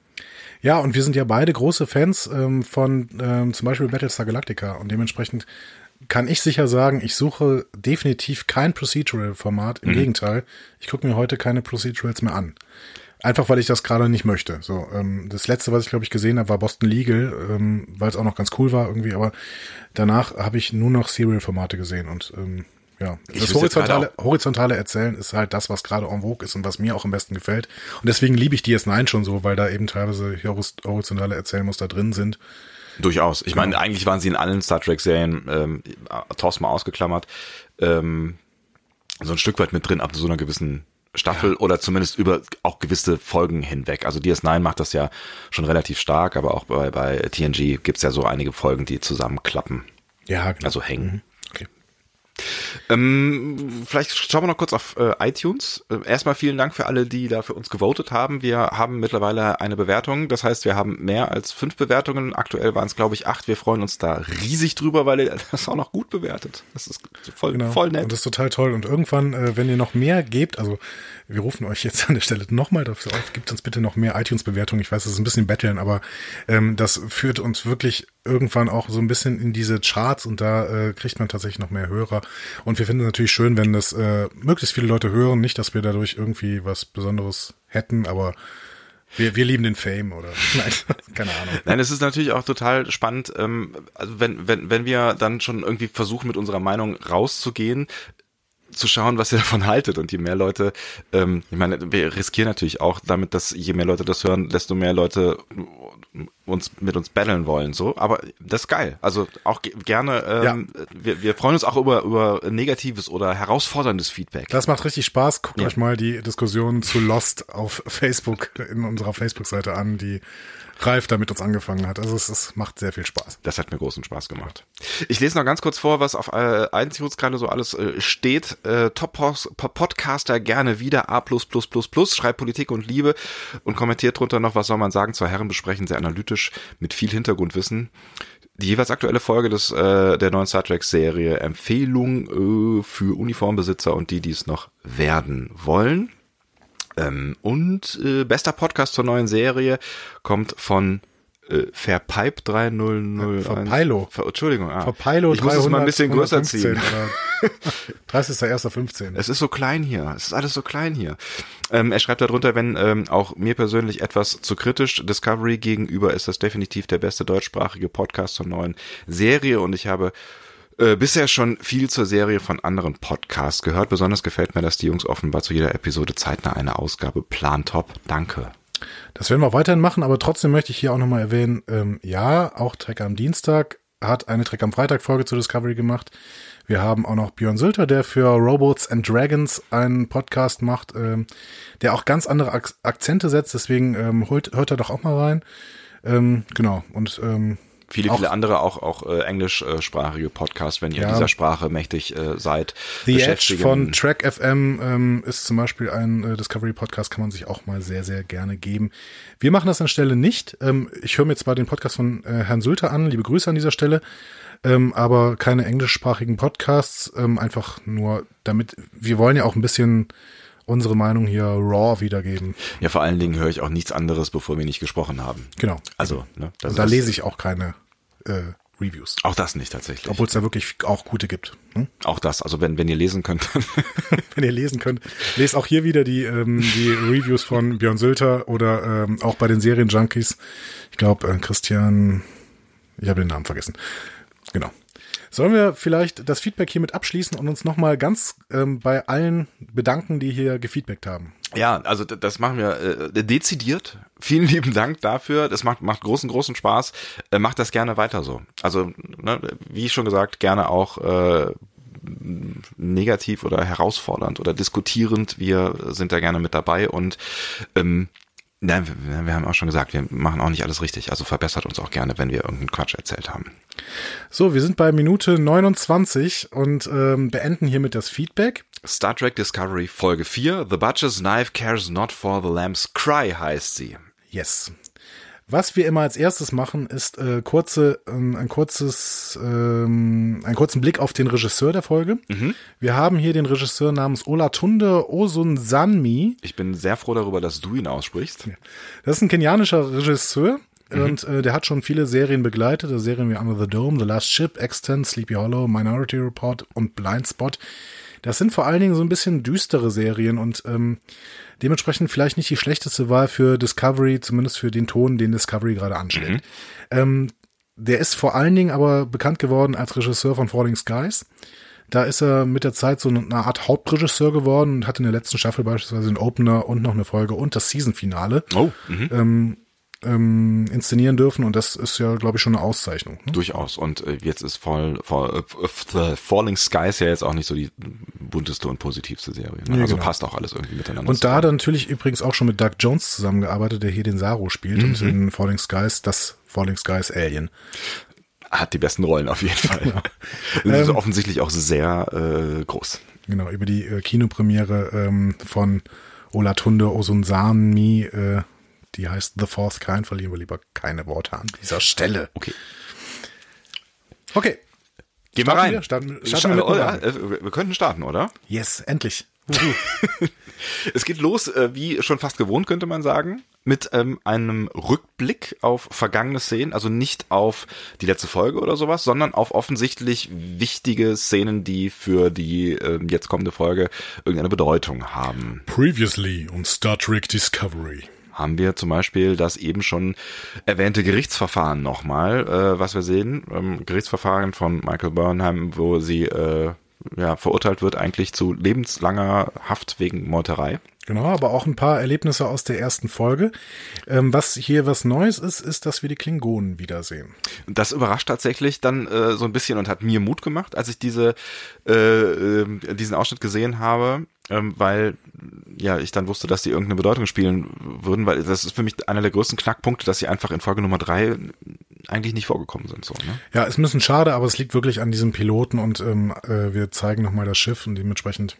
Ja, und wir sind ja beide große Fans ähm, von ähm, zum Beispiel Battlestar Galactica und dementsprechend kann ich sicher sagen, ich suche definitiv kein Procedural-Format. Im mhm. Gegenteil, ich gucke mir heute keine Procedurals mehr an. Einfach, weil ich das gerade nicht möchte. So, ähm, das letzte, was ich, glaube ich, gesehen habe, war Boston Legal, ähm, weil es auch noch ganz cool war irgendwie. Aber danach habe ich nur noch Serial-Formate gesehen. Und ähm, ja, das horizontale, horizontale Erzählen ist halt das, was gerade en vogue ist und was mir auch am besten gefällt. Und deswegen liebe ich D S neun schon so, weil da eben teilweise horizontale Erzählmuster drin sind. Durchaus. Ich meine, eigentlich waren sie in allen Star Trek-Serien, ähm, Thorsten mal ausgeklammert, ähm, so ein Stück weit mit drin, ab so einer gewissen Staffel ja. Oder zumindest über auch gewisse Folgen hinweg. Also D S neun macht das ja schon relativ stark, aber auch bei, bei T N G gibt's ja so einige Folgen, die zusammenklappen. Ja, genau. Also hängen. Mhm. Okay. Ähm, vielleicht schauen wir noch kurz auf äh, iTunes. Äh, erstmal vielen Dank für alle, die da für uns gewotet haben. Wir haben mittlerweile eine Bewertung. Das heißt, wir haben mehr als fünf Bewertungen. Aktuell waren es, glaube ich, acht. Wir freuen uns da riesig drüber, weil ihr das auch noch gut bewertet. Das ist voll, genau. voll nett. Und das ist total toll. Und irgendwann, äh, wenn ihr noch mehr gebt, also wir rufen euch jetzt an der Stelle nochmal dafür auf, gebt uns bitte noch mehr iTunes-Bewertungen. Ich weiß, das ist ein bisschen betteln, aber ähm, das führt uns wirklich irgendwann auch so ein bisschen in diese Charts und da äh, kriegt man tatsächlich noch mehr Hörer. Und wir finden es natürlich schön, wenn das äh, möglichst viele Leute hören. Nicht, dass wir dadurch irgendwie was Besonderes hätten, aber wir, wir lieben den Fame oder nein, keine Ahnung. Nein, es ist natürlich auch total spannend, ähm, also wenn, wenn, wenn wir dann schon irgendwie versuchen, mit unserer Meinung rauszugehen, zu schauen, was ihr davon haltet. Und je mehr Leute, ähm, ich meine, wir riskieren natürlich auch damit, dass je mehr Leute das hören, desto mehr Leute uns mit uns battlen wollen. So, aber das ist geil. Also auch g- gerne. Ähm, ja. wir, wir freuen uns auch über über negatives oder herausforderndes Feedback. Das macht richtig Spaß. Guckt ja. euch mal die Diskussion zu Lost auf Facebook in unserer Facebook-Seite an, die Ralf da mit uns angefangen hat. Also es, es macht sehr viel Spaß. Das hat mir großen Spaß gemacht. Ich lese noch ganz kurz vor, was auf äh, iTunes gerade so alles äh, steht. Äh, Top-Podcaster gerne wieder A plus plus plus plus, schreibt Politik und Liebe und kommentiert drunter noch, was soll man sagen, zwei Herren besprechen, sehr analytisch, mit viel Hintergrundwissen. Die jeweils aktuelle Folge des äh, der neuen Star Trek-Serie, Empfehlung äh, für Uniformbesitzer und die, die es noch werden wollen. Ähm, und äh, bester Podcast zur neuen Serie kommt von äh, Verpipe dreihundertundeins. Verpilo. Ver, Entschuldigung. Ah, Verpilo ich muss es mal ein bisschen größer ziehen. dreißigster erster fünfzehn. Es ist so klein hier. Es ist alles so klein hier. Ähm, er schreibt darunter, wenn ähm, auch mir persönlich etwas zu kritisch Discovery gegenüber, ist das definitiv der beste deutschsprachige Podcast zur neuen Serie und ich habe Äh, bisher schon viel zur Serie von anderen Podcasts gehört. Besonders gefällt mir, dass die Jungs offenbar zu jeder Episode zeitnah eine Ausgabe planen. Top, danke. Das werden wir weiterhin machen, aber trotzdem möchte ich hier auch nochmal erwähnen, ähm, ja, auch Trek am Dienstag hat eine Trek am Freitag Folge zu Discovery gemacht. Wir haben auch noch Björn Sülter, der für Robots and Dragons einen Podcast macht, ähm, der auch ganz andere Ak- Akzente setzt, deswegen ähm, holt, hört er doch auch mal rein. Ähm, genau, und ähm, Viele, auch, viele andere, auch auch äh, englischsprachige Podcasts, wenn ihr ja. dieser Sprache mächtig äh, seid. The Edge von Track F M ähm, ist zum Beispiel ein äh, Discovery-Podcast, kann man sich auch mal sehr, sehr gerne geben. Wir machen das an der Stelle nicht. Ähm, ich höre mir zwar den Podcast von äh, Herrn Sülter an, liebe Grüße an dieser Stelle, ähm, aber keine englischsprachigen Podcasts, ähm, einfach nur damit, wir wollen ja auch ein bisschen unsere Meinung hier raw wiedergeben. Ja, vor allen Dingen höre ich auch nichts anderes, bevor wir nicht gesprochen haben. Genau. Also, ne, das und da ist lese ich auch keine äh, Reviews. Auch das nicht tatsächlich. Obwohl es da wirklich auch gute gibt. Hm? Auch das. Also wenn wenn ihr lesen könnt. Wenn ihr lesen könnt. Lest auch hier wieder die ähm, die Reviews von Björn Sülter oder ähm, auch bei den Serienjunkies. Ich glaube, äh, Christian, ich habe den Namen vergessen. Genau. Sollen wir vielleicht das Feedback hiermit abschließen und uns nochmal ganz ähm, bei allen bedanken, die hier gefeedbackt haben? Ja, also das machen wir äh, dezidiert. Vielen lieben Dank dafür. Das macht macht großen, großen Spaß. Äh, macht das gerne weiter so. Also, ne, wie schon gesagt, gerne auch äh, negativ oder herausfordernd oder diskutierend. Wir sind da gerne mit dabei und ähm, nein, wir haben auch schon gesagt, wir machen auch nicht alles richtig. Also verbessert uns auch gerne, wenn wir irgendeinen Quatsch erzählt haben. So, wir sind bei Minute neunundzwanzig und ähm, beenden hiermit das Feedback. Star Trek Discovery Folge vier. The Butcher's Knife Cares Not for the Lamb's Cry heißt sie. Yes. Was wir immer als erstes machen, ist äh, kurze, äh, ein kurzes, äh, einen kurzen Blick auf den Regisseur der Folge. Mhm. Wir haben hier den Regisseur namens Olatunde Osunsanmi. Ich bin sehr froh darüber, dass du ihn aussprichst. Das ist ein kenianischer Regisseur. Und äh, der hat schon viele Serien begleitet, also Serien wie Under the Dome, The Last Ship, Extant, Sleepy Hollow, Minority Report und Blind Spot. Das sind vor allen Dingen so ein bisschen düstere Serien und ähm, dementsprechend vielleicht nicht die schlechteste Wahl für Discovery, zumindest für den Ton, den Discovery gerade anschlägt. Mhm. Ähm, der ist vor allen Dingen aber bekannt geworden als Regisseur von Falling Skies. Da ist er mit der Zeit so eine Art Hauptregisseur geworden und hat in der letzten Staffel beispielsweise einen Opener und noch eine Folge und das Season-Finale. Oh, mhm. ähm, Ähm, inszenieren dürfen und das ist ja, glaube ich, schon eine Auszeichnung. Ne? Durchaus. Und äh, jetzt ist Fall, Fall, äh, Falling Skies ja jetzt auch nicht so die bunteste und positivste Serie. Ne? Ja, also genau. Passt auch alles irgendwie miteinander. Und da hat er natürlich übrigens auch schon mit Doug Jones zusammengearbeitet, der hier den Saru spielt mhm. und in Falling Skies das Falling Skies Alien. Hat die besten Rollen auf jeden Fall. Genau. Das ist ähm, offensichtlich auch sehr äh, groß. Genau, über die äh, Kinopremiere ähm, von Olatunde Osunsanmi äh, die heißt The Fourth Kind, verlieren wir lieber keine Worte an dieser Stelle. Okay. Okay. Gehen wir rein. Wir, starten, starten wir, rein. Wir könnten starten, oder? Yes, endlich. Es geht los, wie schon fast gewohnt, könnte man sagen, mit ähm, einem Rückblick auf vergangene Szenen, also nicht auf die letzte Folge oder sowas, sondern auf offensichtlich wichtige Szenen, die für die ähm, jetzt kommende Folge irgendeine Bedeutung haben. Previously on Star Trek Discovery. Haben wir zum Beispiel das eben schon erwähnte Gerichtsverfahren nochmal, äh, was wir sehen, ähm, Gerichtsverfahren von Michael Burnham, wo sie äh, ja, verurteilt wird eigentlich zu lebenslanger Haft wegen Meuterei. Genau, aber auch ein paar Erlebnisse aus der ersten Folge. Ähm, was hier was Neues ist, ist, dass wir die Klingonen wiedersehen. Das überrascht tatsächlich dann äh, so ein bisschen und hat mir Mut gemacht, als ich diese äh, äh, diesen Ausschnitt gesehen habe, ähm, weil ja ich dann wusste, dass die irgendeine Bedeutung spielen würden, weil das ist für mich einer der größten Knackpunkte, dass sie einfach in Folge Nummer drei eigentlich nicht vorgekommen sind. So, ne? Ja, ist ein bisschen schade, aber es liegt wirklich an diesem Piloten und ähm, äh, wir zeigen nochmal das Schiff und dementsprechend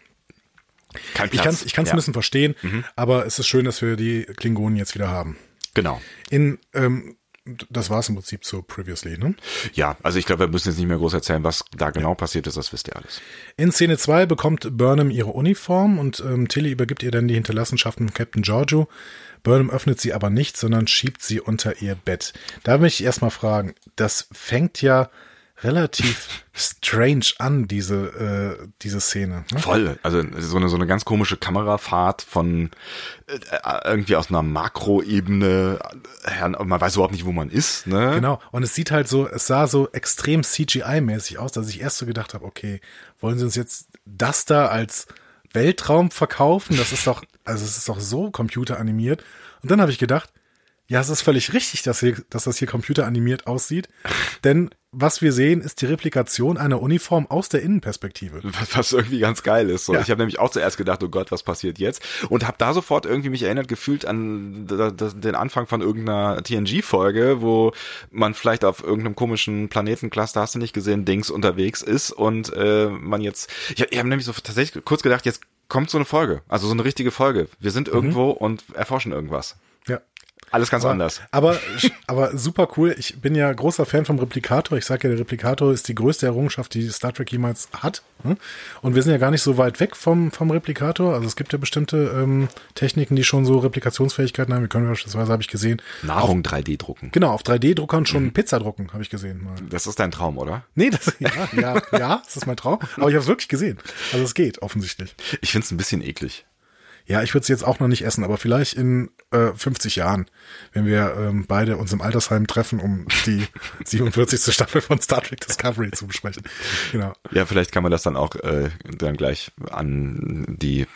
Kein Platz. Ich kann es ich kann's ja. ein bisschen verstehen, mhm. aber es ist schön, dass wir die Klingonen jetzt wieder haben. Genau. In, ähm, das war es im Prinzip so previously, ne? Ja, also ich glaube, wir müssen jetzt nicht mehr groß erzählen, was da genau ja. passiert ist, das wisst ihr alles. In Szene zwei bekommt Burnham ihre Uniform und ähm, Tilly übergibt ihr dann die Hinterlassenschaften von Captain Georgiou. Burnham öffnet sie aber nicht, sondern schiebt sie unter ihr Bett. Da möchte ich erstmal fragen, das fängt ja relativ strange an, diese äh, diese Szene. Ne? Voll, also so eine so eine ganz komische Kamerafahrt von äh, irgendwie aus einer Makroebene, man weiß überhaupt nicht, wo man ist. Ne? Genau, und es sieht halt so, es sah so extrem C G I-mäßig aus, dass ich erst so gedacht habe, okay, wollen sie uns jetzt das da als Weltraum verkaufen? Das ist doch, also es ist doch so computeranimiert. Und dann habe ich gedacht, ja, es ist völlig richtig, dass, hier, dass das hier computeranimiert aussieht, denn was wir sehen, ist die Replikation einer Uniform aus der Innenperspektive. Was irgendwie ganz geil ist. So. Ja. Ich habe nämlich auch zuerst gedacht, oh Gott, was passiert jetzt? Und habe da sofort irgendwie mich erinnert, gefühlt an den Anfang von irgendeiner T N G-Folge, wo man vielleicht auf irgendeinem komischen Planetencluster, hast du nicht gesehen, Dings unterwegs ist und äh, man jetzt, ich habe hab nämlich so tatsächlich kurz gedacht, jetzt kommt so eine Folge, also so eine richtige Folge. Wir sind irgendwo mhm. und erforschen irgendwas. Ja. Alles ganz aber, anders. Aber aber super cool. Ich bin ja großer Fan vom Replikator. Ich sage ja, der Replikator ist die größte Errungenschaft, die Star Trek jemals hat. Und wir sind ja gar nicht so weit weg vom vom Replikator. Also es gibt ja bestimmte ähm, Techniken, die schon so Replikationsfähigkeiten haben. Wir können beispielsweise, habe ich gesehen, Nahrung auf, drei D drucken. Genau, auf drei D-Druckern schon mhm. Pizza drucken, habe ich gesehen. Mal. Das ist dein Traum, oder? Nee, das ja, ja, ja, das ist mein Traum. Aber ich habe es wirklich gesehen. Also es geht offensichtlich. Ich finde es ein bisschen eklig. Ja, ich würde es jetzt auch noch nicht essen, aber vielleicht in äh, fünfzig Jahren, wenn wir ähm, beide uns im Altersheim treffen, um die siebenundvierzigste Staffel von Star Trek Discovery zu besprechen. Genau. Ja, vielleicht kann man das dann auch äh, dann gleich an die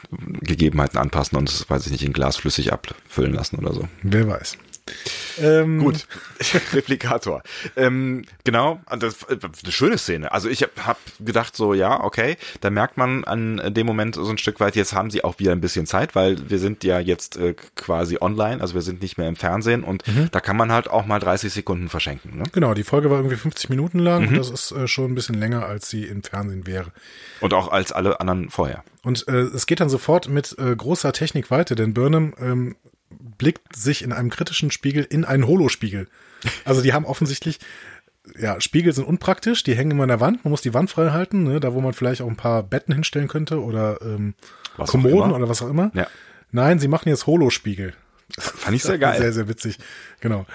Gegebenheiten anpassen und es, weiß ich nicht, in Glas flüssig abfüllen lassen oder so. Wer weiß. Ähm, Gut, Replikator. Ähm, genau, das, eine schöne Szene. Also ich habe gedacht so, ja, okay, da merkt man an dem Moment so ein Stück weit, jetzt haben sie auch wieder ein bisschen Zeit, weil wir sind ja jetzt äh, quasi online, also wir sind nicht mehr im Fernsehen und mhm. da kann man halt auch mal dreißig Sekunden verschenken. Ne? Genau, die Folge war irgendwie fünfzig Minuten lang mhm. und das ist äh, schon ein bisschen länger, als sie im Fernsehen wäre. Und auch als alle anderen vorher. Und äh, es geht dann sofort mit äh, großer Technik weiter, denn Burnham ähm, blickt sich in einem kritischen Spiegel in einen Holospiegel. Also die haben offensichtlich, ja, Spiegel sind unpraktisch, die hängen immer an der Wand, man muss die Wand frei halten, ne, da wo man vielleicht auch ein paar Betten hinstellen könnte oder ähm, Kommoden oder was auch immer. Ja. Nein, sie machen jetzt Holospiegel. Fand ich sehr geil. Sehr, sehr witzig, genau.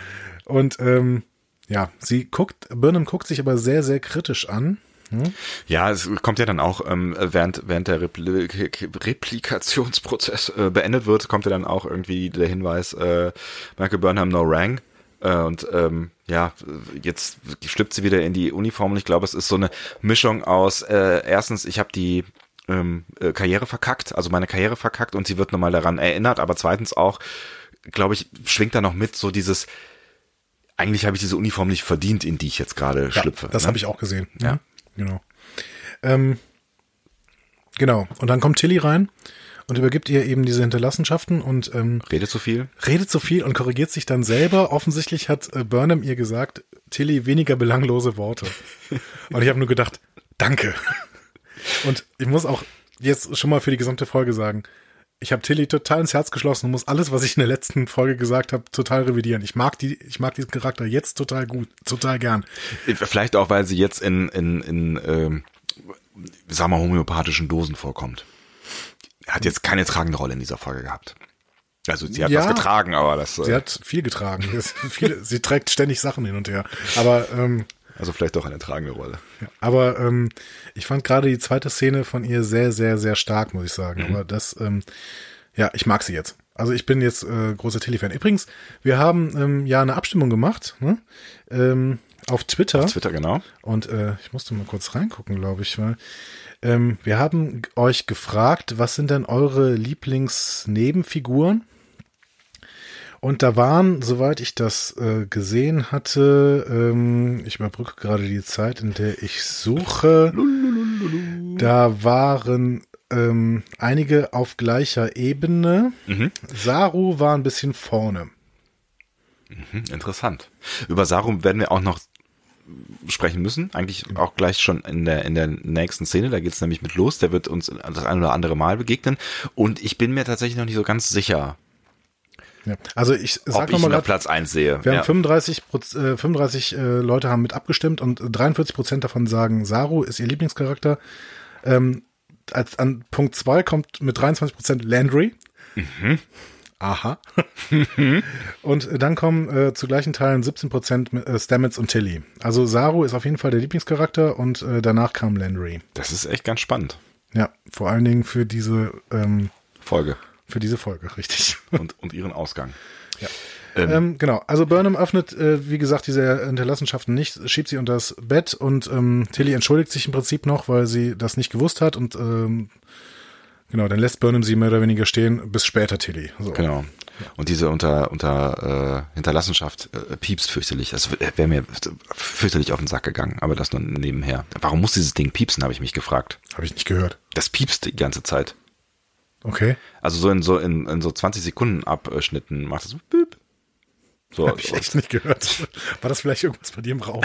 Und ähm, ja, sie guckt, Burnham guckt sich aber sehr, sehr kritisch an. Hm? Ja, es kommt ja dann auch, ähm, während während der Repli- Replikationsprozess äh, beendet wird, kommt ja dann auch irgendwie der Hinweis, äh, Michael Burnham no rank. Äh, und ähm, ja, jetzt schlüpft sie wieder in die Uniform und ich glaube, es ist so eine Mischung aus, äh, erstens, ich habe die ähm, äh, Karriere verkackt, also meine Karriere verkackt und sie wird nochmal daran erinnert, aber zweitens auch, glaube ich, schwingt da noch mit so dieses, eigentlich habe ich diese Uniform nicht verdient, in die ich jetzt gerade ja, schlüpfe. Das ne? habe ich auch gesehen. Ja. ja. Genau. Ähm, genau. Und dann kommt Tilly rein und übergibt ihr eben diese Hinterlassenschaften und ähm, redet zu viel. Redet zu viel und korrigiert sich dann selber. Offensichtlich hat äh, Burnham ihr gesagt, Tilly, weniger belanglose Worte. Und ich habe nur gedacht, danke. Und ich muss auch jetzt schon mal für die gesamte Folge sagen, ich habe Tilly total ins Herz geschlossen und muss alles, was ich in der letzten Folge gesagt habe, total revidieren. Ich mag die, ich mag diesen Charakter jetzt total gut, total gern. Vielleicht auch, weil sie jetzt in, in, in ähm, sagen wir, homöopathischen Dosen vorkommt. Hat jetzt keine tragende Rolle in dieser Folge gehabt. Also sie hat ja, was getragen, aber das... Sie äh, hat viel getragen. Viele, sie trägt ständig Sachen hin und her. Aber... Ähm, also vielleicht auch eine tragende Rolle. Ja, aber ähm, ich fand gerade die zweite Szene von ihr sehr, sehr, sehr stark, muss ich sagen. Mhm. Aber das, ähm, ja, ich mag sie jetzt. Also ich bin jetzt äh, großer Tilly-Fan. Übrigens, wir haben ähm, ja eine Abstimmung gemacht, ne? ähm, auf Twitter. Auf Twitter, genau. Und äh, ich musste mal kurz reingucken, glaube ich, weil ähm, wir haben euch gefragt, was sind denn eure Lieblingsnebenfiguren? Und da waren, soweit ich das äh, gesehen hatte, ähm, ich überbrücke gerade die Zeit, in der ich suche, Lululululu. Da waren ähm, einige auf gleicher Ebene. Mhm. Saru war ein bisschen vorne. Mhm, interessant. Über Saru werden wir auch noch sprechen müssen, eigentlich mhm. auch gleich schon in der in der nächsten Szene, da geht es nämlich mit los, der wird uns das ein oder andere Mal begegnen und ich bin mir tatsächlich noch nicht so ganz sicher, ja. Also ich sag nochmal grad, Platz eins sehe. Wir ja. haben fünfunddreißig, äh, fünfunddreißig äh, Leute haben mit abgestimmt und dreiundvierzig Prozent davon sagen, Saru ist ihr Lieblingscharakter. Ähm, als, an Punkt zwei kommt mit dreiundzwanzig Prozent Landry. Mhm. Aha. Und dann kommen äh, zu gleichen Teilen siebzehn Prozent Stamets und Tilly. Also Saru ist auf jeden Fall der Lieblingscharakter und äh, danach kam Landry. Das ist echt ganz spannend. Ja, vor allen Dingen für diese ähm, Folge. Für diese Folge, richtig. Und, und ihren Ausgang. Ja. Ähm. Ähm, genau, also Burnham öffnet, äh, wie gesagt, diese Hinterlassenschaften nicht, schiebt sie unter das Bett und ähm, Tilly entschuldigt sich im Prinzip noch, weil sie das nicht gewusst hat und ähm, genau, dann lässt Burnham sie mehr oder weniger stehen, bis später Tilly. So. Genau. Und diese unter unter äh, Hinterlassenschaft äh, piepst fürchterlich. Das wäre mir fürchterlich auf den Sack gegangen, aber das nur nebenher. Warum muss dieses Ding piepsen, habe ich mich gefragt. Habe ich nicht gehört. Das piepst die ganze Zeit. Okay. Also so in so in, in so zwanzig Sekunden Abschnitten macht das so. Büb. So, hab ich echt nicht gehört. War das vielleicht irgendwas bei dir im Raum?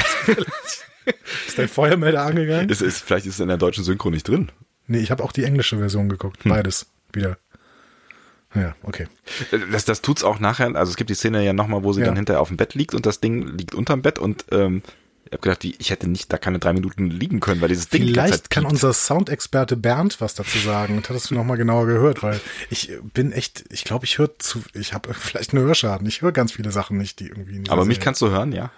Ist dein Feuermelder angegangen? Ist, ist, vielleicht ist es in der deutschen Synchro nicht drin. Nee, ich habe auch die englische Version geguckt. Hm. Beides wieder. Ja, okay. Das, das tut's auch nachher. Also es gibt die Szene ja nochmal, wo sie ja. dann hinterher auf dem Bett liegt und das Ding liegt unterm Bett und ähm, ich habe gedacht, ich hätte nicht da keine drei Minuten liegen können, weil dieses Ding die ganze Zeit piept. Vielleicht kann unser Soundexperte Bernd was dazu sagen. Und hattest du noch mal genauer gehört, weil ich bin echt, ich glaube, ich höre zu, ich habe vielleicht einen Hörschaden. Ich höre ganz viele Sachen nicht, die irgendwie in dieser Aber mich Serie. Kannst du hören, ja.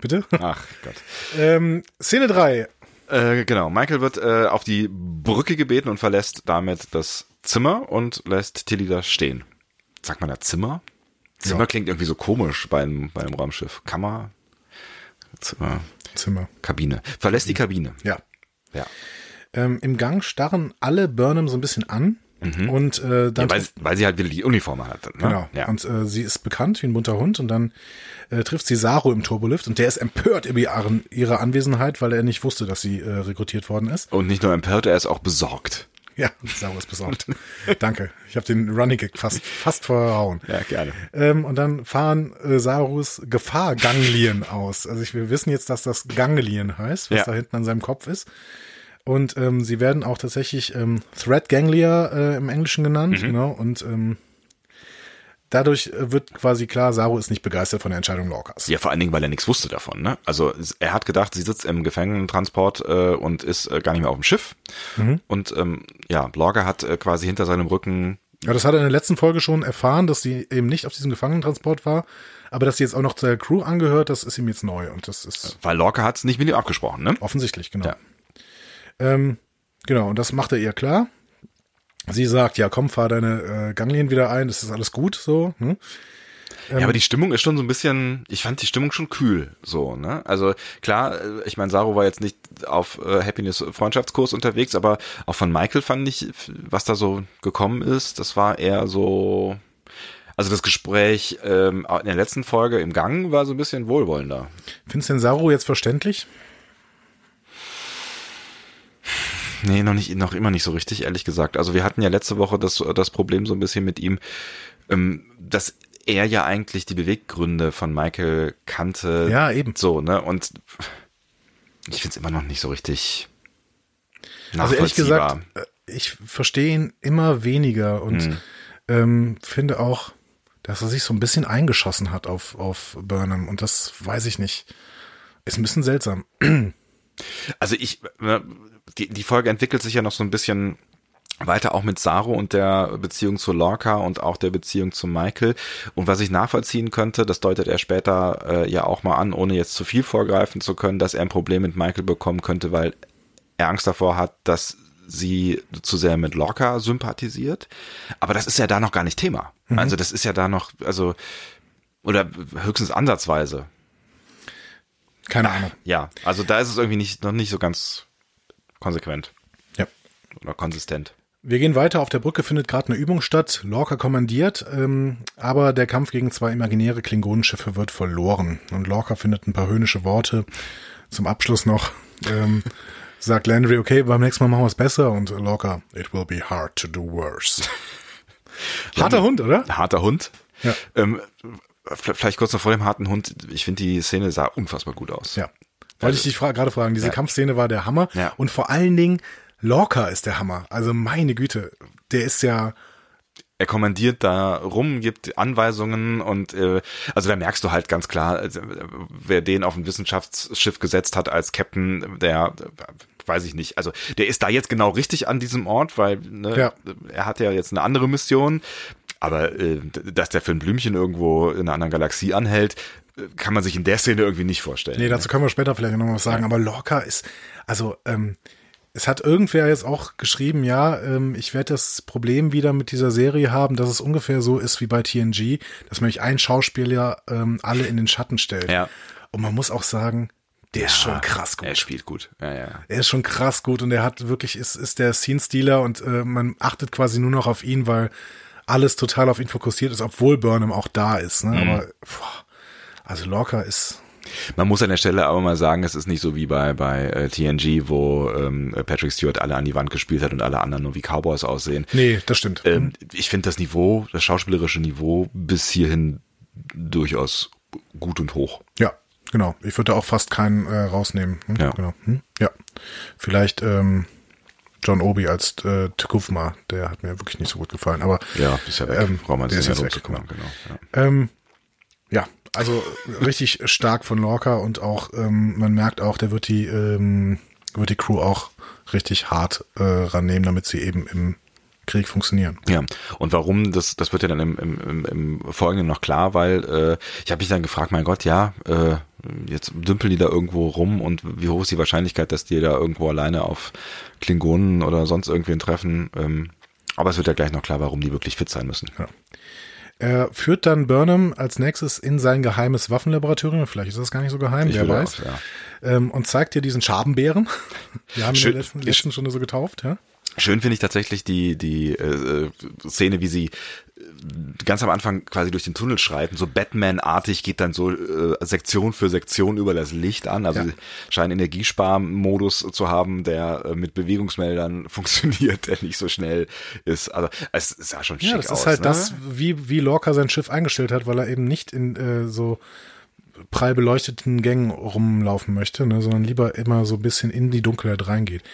Bitte? Ach Gott. ähm, Szene drei. Äh, genau, Michael wird äh, auf die Brücke gebeten und verlässt damit das Zimmer und lässt Tilly da stehen. Sagt man da Zimmer? Zimmer ja. klingt irgendwie so komisch bei einem, bei einem Raumschiff. Kammer? Zimmer. Zimmer. Kabine. Verlässt die Kabine. Ja. ja. Ähm, im Gang starren alle Burnham so ein bisschen an. Mhm. Und, äh, dann ja, weil, weil sie halt wieder die Uniform hat. Ne? Genau. Ja. Und äh, sie ist bekannt wie ein bunter Hund. Und dann äh, trifft sie Saru im Turbolift. Und der ist empört über ihre, ihre Anwesenheit, weil er nicht wusste, dass sie äh, rekrutiert worden ist. Und nicht nur empört, er ist auch besorgt. Ja, Saru ist besorgt. Danke. Ich habe den Running Gag fast, fast verhauen. Ja, gerne. Ähm, und dann fahren äh, Sarus Gefahrganglien aus. Also ich, wir wissen jetzt, dass das Ganglien heißt, was ja. da hinten an seinem Kopf ist. Und ähm, sie werden auch tatsächlich ähm, Thread Ganglia äh, im Englischen genannt. Mhm. Genau. Und ähm, Dadurch wird quasi klar, Saru ist nicht begeistert von der Entscheidung Lorcas. Ja, vor allen Dingen, weil er nichts wusste davon. Ne? Also er hat gedacht, sie sitzt im Gefangenentransport äh, und ist äh, gar nicht mehr auf dem Schiff. Mhm. Und ähm, ja, Lorca hat äh, quasi hinter seinem Rücken... Ja, das hat er in der letzten Folge schon erfahren, dass sie eben nicht auf diesem Gefangenentransport war. Aber dass sie jetzt auch noch zur Crew angehört, das ist ihm jetzt neu. Und das ist... Weil Lorca hat es nicht mit ihm abgesprochen, ne? Offensichtlich, genau. Ja. Ähm, genau, und das macht er ihr klar. Sie sagt, ja komm, fahr deine äh, Ganglien wieder ein, das ist alles gut, so. Ne? Ähm, ja, aber die Stimmung ist schon so ein bisschen, ich fand die Stimmung schon kühl, so, ne? Also klar, ich meine, Saru war jetzt nicht auf äh, Happiness-Freundschaftskurs unterwegs, aber auch von Michael fand ich, was da so gekommen ist, das war eher so, also das Gespräch ähm, in der letzten Folge im Gang war so ein bisschen wohlwollender. Findest du den Saru jetzt verständlich? Nee, noch nicht, noch immer nicht so richtig, ehrlich gesagt. Also wir hatten ja letzte Woche das, das Problem so ein bisschen mit ihm, dass er ja eigentlich die Beweggründe von Michael kannte. Ja, eben. So, ne? Und ich find's immer noch nicht so richtig nachvollziehbar. Also ehrlich gesagt, ich verstehe ihn immer weniger und hm. ähm, finde auch, dass er sich so ein bisschen eingeschossen hat auf, auf Burnham. Und das weiß ich nicht. Ist ein bisschen seltsam. Also ich... Äh, Die, die Folge entwickelt sich ja noch so ein bisschen weiter, auch mit Saru und der Beziehung zu Lorca und auch der Beziehung zu Michael. Und was ich nachvollziehen könnte, das deutet er später äh, ja auch mal an, ohne jetzt zu viel vorgreifen zu können, dass er ein Problem mit Michael bekommen könnte, weil er Angst davor hat, dass sie zu sehr mit Lorca sympathisiert. Aber das ist ja da noch gar nicht Thema. Mhm. Also das ist ja da noch, also oder höchstens ansatzweise. Keine Ahnung. Ja, also da ist es irgendwie nicht noch nicht so ganz... konsequent. Ja. Oder konsistent. Wir gehen weiter. Auf der Brücke findet gerade eine Übung statt. Lorca kommandiert, ähm, aber der Kampf gegen zwei imaginäre Klingonenschiffe wird verloren. Und Lorca findet ein paar höhnische Worte. Zum Abschluss noch ähm, sagt Landry, okay, beim nächsten Mal machen wir es besser. Und Lorca, it will be hard to do worse. Harter Hund, oder? Harter Hund. Ja. Ähm, vielleicht kurz noch vor dem harten Hund. Ich finde, die Szene sah unfassbar gut aus. Ja. Wollte ich dich fra- gerade fragen, diese ja. Kampfszene war der Hammer ja. Und vor allen Dingen Lorca ist der Hammer, also meine Güte, der ist ja... Er kommandiert da rum, gibt Anweisungen und äh, also da merkst du halt ganz klar, also, wer den auf ein Wissenschaftsschiff gesetzt hat als Captain, der, weiß ich nicht, also der ist da jetzt genau richtig an diesem Ort, weil ne, ja. er hat ja jetzt eine andere Mission, aber äh, dass der für ein Blümchen irgendwo in einer anderen Galaxie anhält, kann man sich in der Szene irgendwie nicht vorstellen. Nee, dazu können wir später vielleicht noch was sagen, aber Lorca ist, also ähm, es hat irgendwer jetzt auch geschrieben, ja, ähm, ich werde das Problem wieder mit dieser Serie haben, dass es ungefähr so ist wie bei T N G, dass man nämlich einen Schauspieler ähm, alle in den Schatten stellt. Ja. Und man muss auch sagen, der ja, ist schon krass gut. Er spielt gut. Ja, ja. Er ist schon krass gut und er hat wirklich, ist, ist der Scene-Stealer und äh, man achtet quasi nur noch auf ihn, weil alles total auf ihn fokussiert ist, obwohl Burnham auch da ist. Ne? Mhm. Aber boah, also Lorca ist... Man muss an der Stelle aber mal sagen, es ist nicht so wie bei, bei T N G, wo ähm, Patrick Stewart alle an die Wand gespielt hat und alle anderen nur wie Cowboys aussehen. Nee, das stimmt. Ähm, ich finde das Niveau, das schauspielerische Niveau bis hierhin durchaus gut und hoch. Ja, genau. Ich würde da auch fast keinen äh, rausnehmen. Hm? Ja. Genau. Hm? Ja. Vielleicht ähm, John Obi als äh, T'Kufma, der hat mir wirklich nicht so gut gefallen. Aber ja, bisher ja weg. Ähm, braucht man der ist jetzt weg. Genau. Ja. Ähm, ja. Also richtig stark von Lorca und auch, ähm, man merkt auch, der wird die, ähm, wird die Crew auch richtig hart äh, rannehmen, damit sie eben im Krieg funktionieren. Ja, und warum, das das wird ja dann im, im, im Folgenden noch klar, weil äh, ich habe mich dann gefragt, mein Gott, ja, äh, jetzt dümpeln die da irgendwo rum und wie hoch ist die Wahrscheinlichkeit, dass die da irgendwo alleine auf Klingonen oder sonst irgendwen treffen. Ähm, aber es wird ja gleich noch klar, warum die wirklich fit sein müssen. Ja. Er führt dann Burnham als nächstes in sein geheimes Waffenlaboratorium, vielleicht ist das gar nicht so geheim, ich wer weiß, auch, ja. ähm, und zeigt dir diesen Schabenbären. Wir haben ihn in der letzten, letzten Stunde so getauft. Ja. Schön finde ich tatsächlich die die äh, Szene, wie sie ganz am Anfang quasi durch den Tunnel schreiten, so Batman-artig geht dann so äh, Sektion für Sektion über das Licht an, also ja. scheinen Energiesparmodus zu haben, der äh, mit Bewegungsmeldern funktioniert, der nicht so schnell ist. Also es sah schon schick aus. Ja, das aus, ist halt ne? das, wie, wie Lorca sein Schiff eingestellt hat, weil er eben nicht in äh, so prall beleuchteten Gängen rumlaufen möchte, ne, sondern lieber immer so ein bisschen in die Dunkelheit reingeht.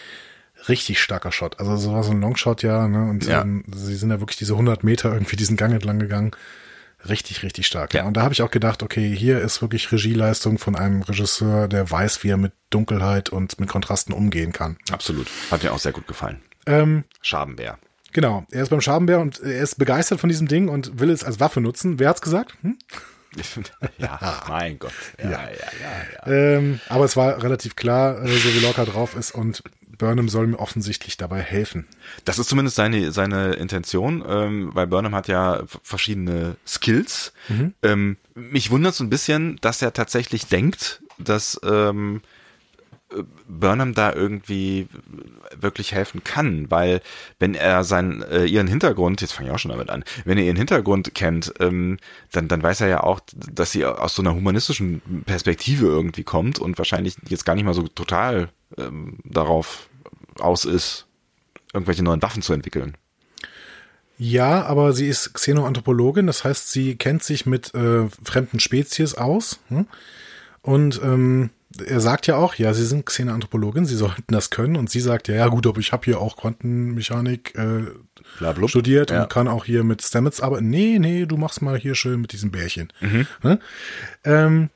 Richtig starker Shot. Also so war so ein Longshot, ja. Ne? Und ja. Ähm, sie sind ja wirklich diese hundert Meter irgendwie diesen Gang entlang gegangen. Richtig, richtig stark. Ja. Ja. Und da habe ich auch gedacht, okay, hier ist wirklich Regieleistung von einem Regisseur, der weiß, wie er mit Dunkelheit und mit Kontrasten umgehen kann. Absolut. Hat mir auch sehr gut gefallen. Ähm, Schabenbär. Genau. Er ist beim Schabenbär und er ist begeistert von diesem Ding und will es als Waffe nutzen. Wer hat's gesagt? Hm? Ja, mein Gott. Ja, ja, ja, ja, ja. Ähm, aber es war relativ klar, äh, so wie Lorca drauf ist und Burnham soll mir offensichtlich dabei helfen. Das ist zumindest seine seine Intention, ähm, weil Burnham hat ja verschiedene Skills. Mhm. Ähm, mich wundert es ein bisschen, dass er tatsächlich denkt, dass ähm, Burnham da irgendwie wirklich helfen kann, weil wenn er seinen äh, ihren Hintergrund, jetzt fange ich auch schon damit an, wenn er ihren Hintergrund kennt, ähm, dann dann weiß er ja auch, dass sie aus so einer humanistischen Perspektive irgendwie kommt und wahrscheinlich jetzt gar nicht mal so total ähm, darauf aus ist, irgendwelche neuen Waffen zu entwickeln. Ja, aber sie ist Xenoanthropologin, das heißt, sie kennt sich mit äh, fremden Spezies aus, hm? und ähm er sagt ja auch, ja, sie sind Xenoanthropologin, sie sollten das können. Und sie sagt ja, ja gut, aber ich habe hier auch Quantenmechanik äh, studiert ja. und kann auch hier mit Stamets arbeiten. Nee, nee, du machst mal hier schön mit diesem Bärchen. Mhm. Ne? Ähm,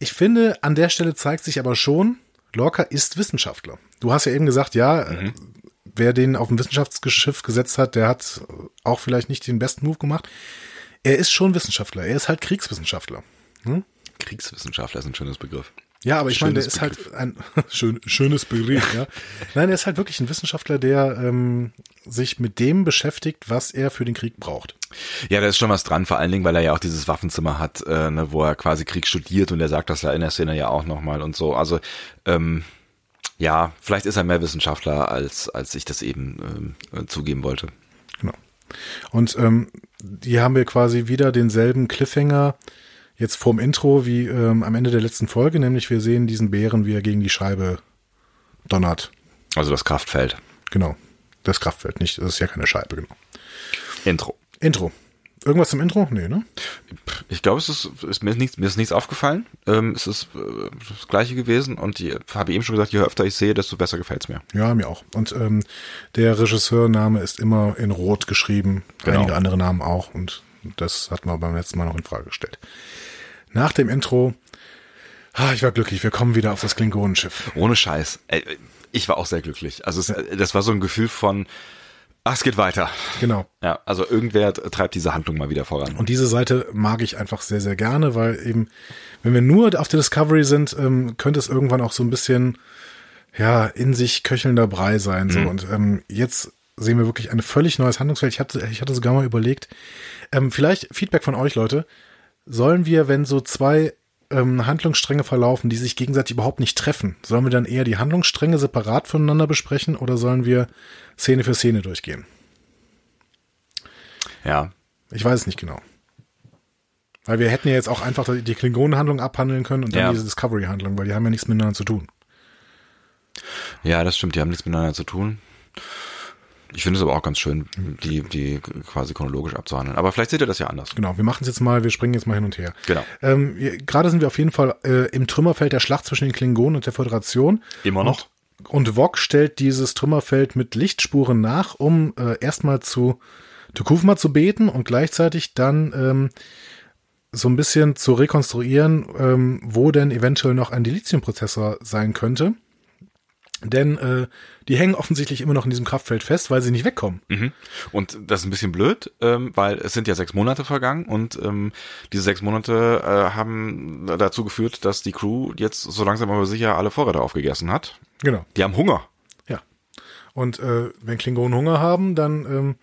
ich finde, an der Stelle zeigt sich aber schon, Lorca ist Wissenschaftler. Du hast ja eben gesagt, ja, mhm. wer den auf ein Wissenschaftsschiff gesetzt hat, der hat auch vielleicht nicht den besten Move gemacht. Er ist schon Wissenschaftler, er ist halt Kriegswissenschaftler. Hm? Kriegswissenschaftler ist ein schönes Begriff. Ja, aber ich schönes meine, der ist Begriff. halt ein schön, schönes Begriff, ja. Nein, er ist halt wirklich ein Wissenschaftler, der ähm, sich mit dem beschäftigt, was er für den Krieg braucht. Ja, da ist schon was dran, vor allen Dingen, weil er ja auch dieses Waffenzimmer hat, äh, ne, wo er quasi Krieg studiert und er sagt das ja in der Szene ja auch nochmal und so. Also, ähm, ja, vielleicht ist er mehr Wissenschaftler, als, als ich das eben ähm, zugeben wollte. Genau. Und ähm, hier haben wir quasi wieder denselben Cliffhanger, jetzt vorm Intro wie ähm, am Ende der letzten Folge, nämlich wir sehen diesen Bären, wie er gegen die Scheibe donnert. Also das Kraftfeld. Genau, das Kraftfeld, nicht, das ist ja keine Scheibe, genau. Intro. Intro. Irgendwas zum Intro? Nee, ne? Ich glaube, es ist, ist mir, ist nichts, mir ist nichts aufgefallen. Ähm, es ist äh, das Gleiche gewesen und die, habe ich eben schon gesagt, je öfter ich sehe, desto besser gefällt es mir. Ja, mir auch. Und ähm, der Regisseurname ist immer in Rot geschrieben, genau. Einige andere Namen auch und das hat man beim letzten Mal noch in Frage gestellt. Nach dem Intro, ah, ich war glücklich, wir kommen wieder auf das Klingonenschiff. Ohne Scheiß. Ich war auch sehr glücklich. Also es, ja. das war so ein Gefühl von, ach, es geht weiter. Genau. Ja, also irgendwer treibt diese Handlung mal wieder voran. Und diese Seite mag ich einfach sehr, sehr gerne, weil eben, wenn wir nur auf der Discovery sind, könnte es irgendwann auch so ein bisschen, ja, in sich köchelnder Brei sein. Mhm. So. Und ähm, jetzt sehen wir wirklich ein völlig neues Handlungsfeld. Ich hatte, ich hatte sogar mal überlegt, ähm, vielleicht Feedback von euch, Leute. Sollen wir, wenn so zwei ähm, Handlungsstränge verlaufen, die sich gegenseitig überhaupt nicht treffen, sollen wir dann eher die Handlungsstränge separat voneinander besprechen oder sollen wir Szene für Szene durchgehen? Ja. Ich weiß es nicht genau. Weil wir hätten ja jetzt auch einfach die Klingonen-Handlung abhandeln können und dann ja. diese Discovery-Handlung, weil die haben ja nichts miteinander zu tun. Ja, das stimmt, die haben nichts miteinander zu tun. Ich finde es aber auch ganz schön, die, die quasi chronologisch abzuhandeln. Aber vielleicht seht ihr das ja anders. Genau, wir machen es jetzt mal, wir springen jetzt mal hin und her. Genau. Ähm, gerade sind wir auf jeden Fall äh, im Trümmerfeld der Schlacht zwischen den Klingonen und der Föderation. Immer noch. Und, und Vok stellt dieses Trümmerfeld mit Lichtspuren nach, um äh, erstmal zu T'Kuvma zu beten und gleichzeitig dann ähm, so ein bisschen zu rekonstruieren, ähm, wo denn eventuell noch ein Dilithium-Prozessor sein könnte. Denn äh, die hängen offensichtlich immer noch in diesem Kraftfeld fest, weil sie nicht wegkommen. Mhm. Und das ist ein bisschen blöd, ähm, weil es sind ja sechs Monate vergangen und ähm, diese sechs Monate äh, haben dazu geführt, dass die Crew jetzt so langsam aber sicher alle Vorräte aufgegessen hat. Genau. Die haben Hunger. Ja. Und äh, wenn Klingonen Hunger haben, dann ähm,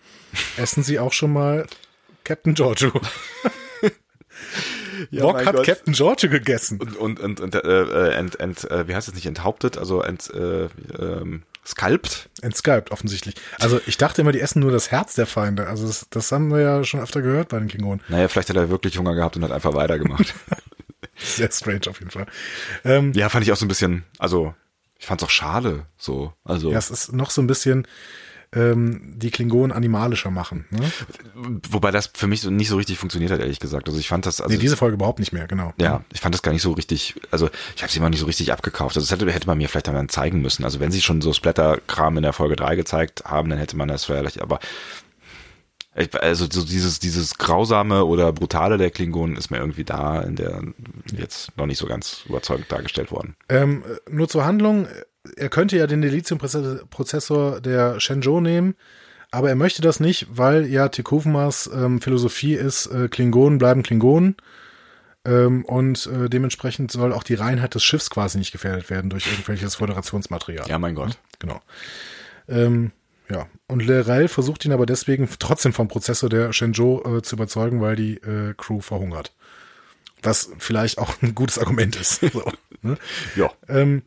essen sie auch schon mal Captain Georgiou. Ja, Vok hat Gott. Captain Georgiou gegessen. Und, und, und, und äh, ent, ent, äh, wie heißt es nicht, enthauptet, also ent, äh, ähm, skalpt? Entskalpt, offensichtlich. Also ich dachte immer, die essen nur das Herz der Feinde. Also das, das haben wir ja schon öfter gehört bei den Klingonen. Naja, vielleicht hat er wirklich Hunger gehabt und hat einfach weitergemacht. Sehr strange auf jeden Fall. Ähm, ja, fand ich auch so ein bisschen, also ich fand's auch schade. So. Also, ja, es ist noch so ein bisschen die Klingonen animalischer machen. Ne? Wobei das für mich so nicht so richtig funktioniert hat, ehrlich gesagt. Also ich fand das... Also nee, diese Folge überhaupt nicht mehr, genau. Ja, ich fand das gar nicht so richtig... Also ich habe sie immer nicht so richtig abgekauft. Also das hätte, hätte man mir vielleicht dann zeigen müssen. Also wenn sie schon so Splatter-Kram in der Folge drei gezeigt haben, dann hätte man das vielleicht... Aber Also so dieses dieses grausame oder brutale der Klingonen ist mir irgendwie da in der jetzt noch nicht so ganz überzeugend dargestellt worden. Ähm, nur zur Handlung, er könnte ja den Delizium-Prozessor der Shenzhou nehmen, aber er möchte das nicht, weil ja Tekufmas ähm, Philosophie ist, äh, Klingonen bleiben Klingonen, ähm, und äh, dementsprechend soll auch die Reinheit des Schiffs quasi nicht gefährdet werden durch irgendwelches Föderationsmaterial. Ja, mein Gott. Genau. Ähm, Ja, und L'Rell versucht ihn aber deswegen trotzdem vom Prozessor der Shenzhou äh, zu überzeugen, weil die äh, Crew verhungert. Was vielleicht auch ein gutes Argument ist. So, ne? Ja. Ähm,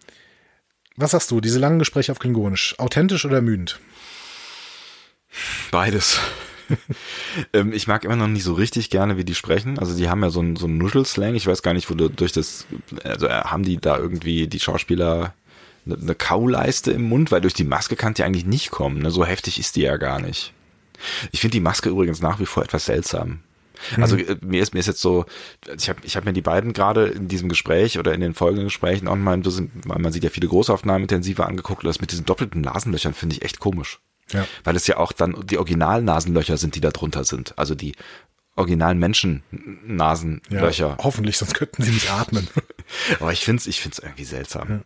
was sagst du, diese langen Gespräche auf Klingonisch, authentisch oder ermüdend? Beides. ähm, ich mag immer noch nicht so richtig gerne, wie die sprechen. Also die haben ja so einen so einen Nuschelslang. Ich weiß gar nicht, wo du durch das, also haben die da irgendwie die Schauspieler eine Kauleiste im Mund, weil durch die Maske kann die eigentlich nicht kommen. Ne? So heftig ist die ja gar nicht. Ich finde die Maske übrigens nach wie vor etwas seltsam. Mhm. Also mir ist mir ist jetzt so, ich habe ich hab mir die beiden gerade in diesem Gespräch oder in den folgenden Gesprächen auch mal, weil man sieht ja viele Großaufnahmen intensiver angeguckt, und das mit diesen doppelten Nasenlöchern finde ich echt komisch. Ja. Weil es ja auch dann die Originalnasenlöcher sind, die da drunter sind. Also die originalen Menschen-Nasenlöcher. Ja, hoffentlich, sonst könnten sie nicht atmen. Aber ich finde es ich find's irgendwie seltsam. Ja.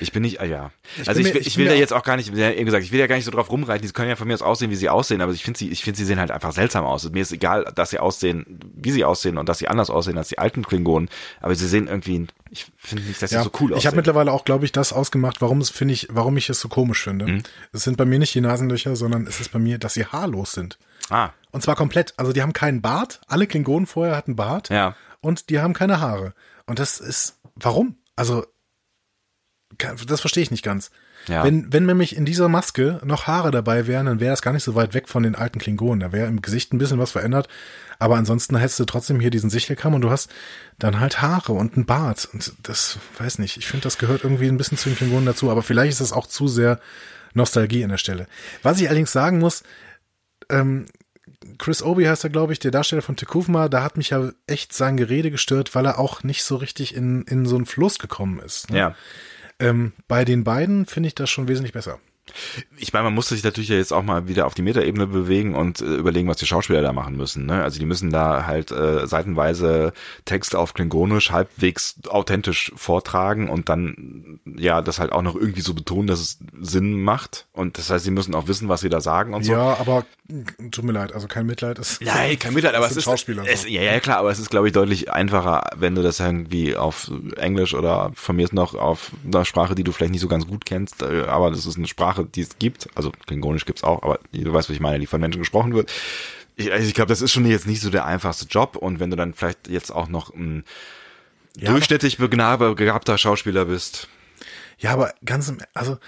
Ich bin nicht, ah ja. Also ich, ich, mir, ich, ich will da jetzt auch gar nicht, eben gesagt, ich will ja gar nicht so drauf rumreiten. Die können ja von mir aus aussehen, wie sie aussehen, aber ich finde sie, ich finde sie sehen halt einfach seltsam aus. Und mir ist egal, dass sie aussehen, wie sie aussehen und dass sie anders aussehen als die alten Klingonen. Aber sie sehen irgendwie, ich finde nicht, dass sie ja, so cool aussehen. Ich habe mittlerweile auch, glaube ich, das ausgemacht, warum es finde ich, warum ich es so komisch finde. Mhm. Es sind bei mir nicht die Nasenlöcher, sondern es ist bei mir, dass sie haarlos sind. Ah. Und zwar komplett. Also die haben keinen Bart. Alle Klingonen vorher hatten Bart. Ja. Und die haben keine Haare. Und das ist, warum? Also das verstehe ich nicht ganz. Ja. Wenn, wenn nämlich in dieser Maske noch Haare dabei wären, dann wäre das gar nicht so weit weg von den alten Klingonen. Da wäre im Gesicht ein bisschen was verändert. Aber ansonsten hättest du trotzdem hier diesen Sichelkamm und du hast dann halt Haare und einen Bart. Und das, weiß nicht, ich finde, das gehört irgendwie ein bisschen zu den Klingonen dazu. Aber vielleicht ist das auch zu sehr Nostalgie an der Stelle. Was ich allerdings sagen muss, ähm, Chris Obi heißt er, glaube ich, der Darsteller von Tekufma, da hat mich ja echt sein Gerede gestört, weil er auch nicht so richtig in, in so einen Fluss gekommen ist. Ne? Ja. Ähm, bei den beiden finde ich das schon wesentlich besser. Ich meine, man muss sich natürlich ja jetzt auch mal wieder auf die Metaebene bewegen und äh, überlegen, was die Schauspieler da machen müssen. Ne? Also die müssen da halt äh, seitenweise Text auf Klingonisch halbwegs authentisch vortragen und dann ja das halt auch noch irgendwie so betonen, dass es Sinn macht. Und das heißt, sie müssen auch wissen, was sie da sagen und so. Ja, aber tut mir leid, also kein Mitleid ist. Nein, kein Mitleid, aber es ist Schauspieler. Es, so. ja, ja, klar, aber es ist, glaube ich, deutlich einfacher, wenn du das irgendwie auf Englisch oder von mir ist noch auf einer Sprache, die du vielleicht nicht so ganz gut kennst, aber das ist eine Sprache, die es gibt, also Klingonisch gibt es auch, aber du weißt, was ich meine, die von Menschen gesprochen wird. Ich, also ich glaube, das ist schon jetzt nicht so der einfachste Job und wenn du dann vielleicht jetzt auch noch ein ja, durchschnittlich begabter Schauspieler bist. Ja, aber ganz im, also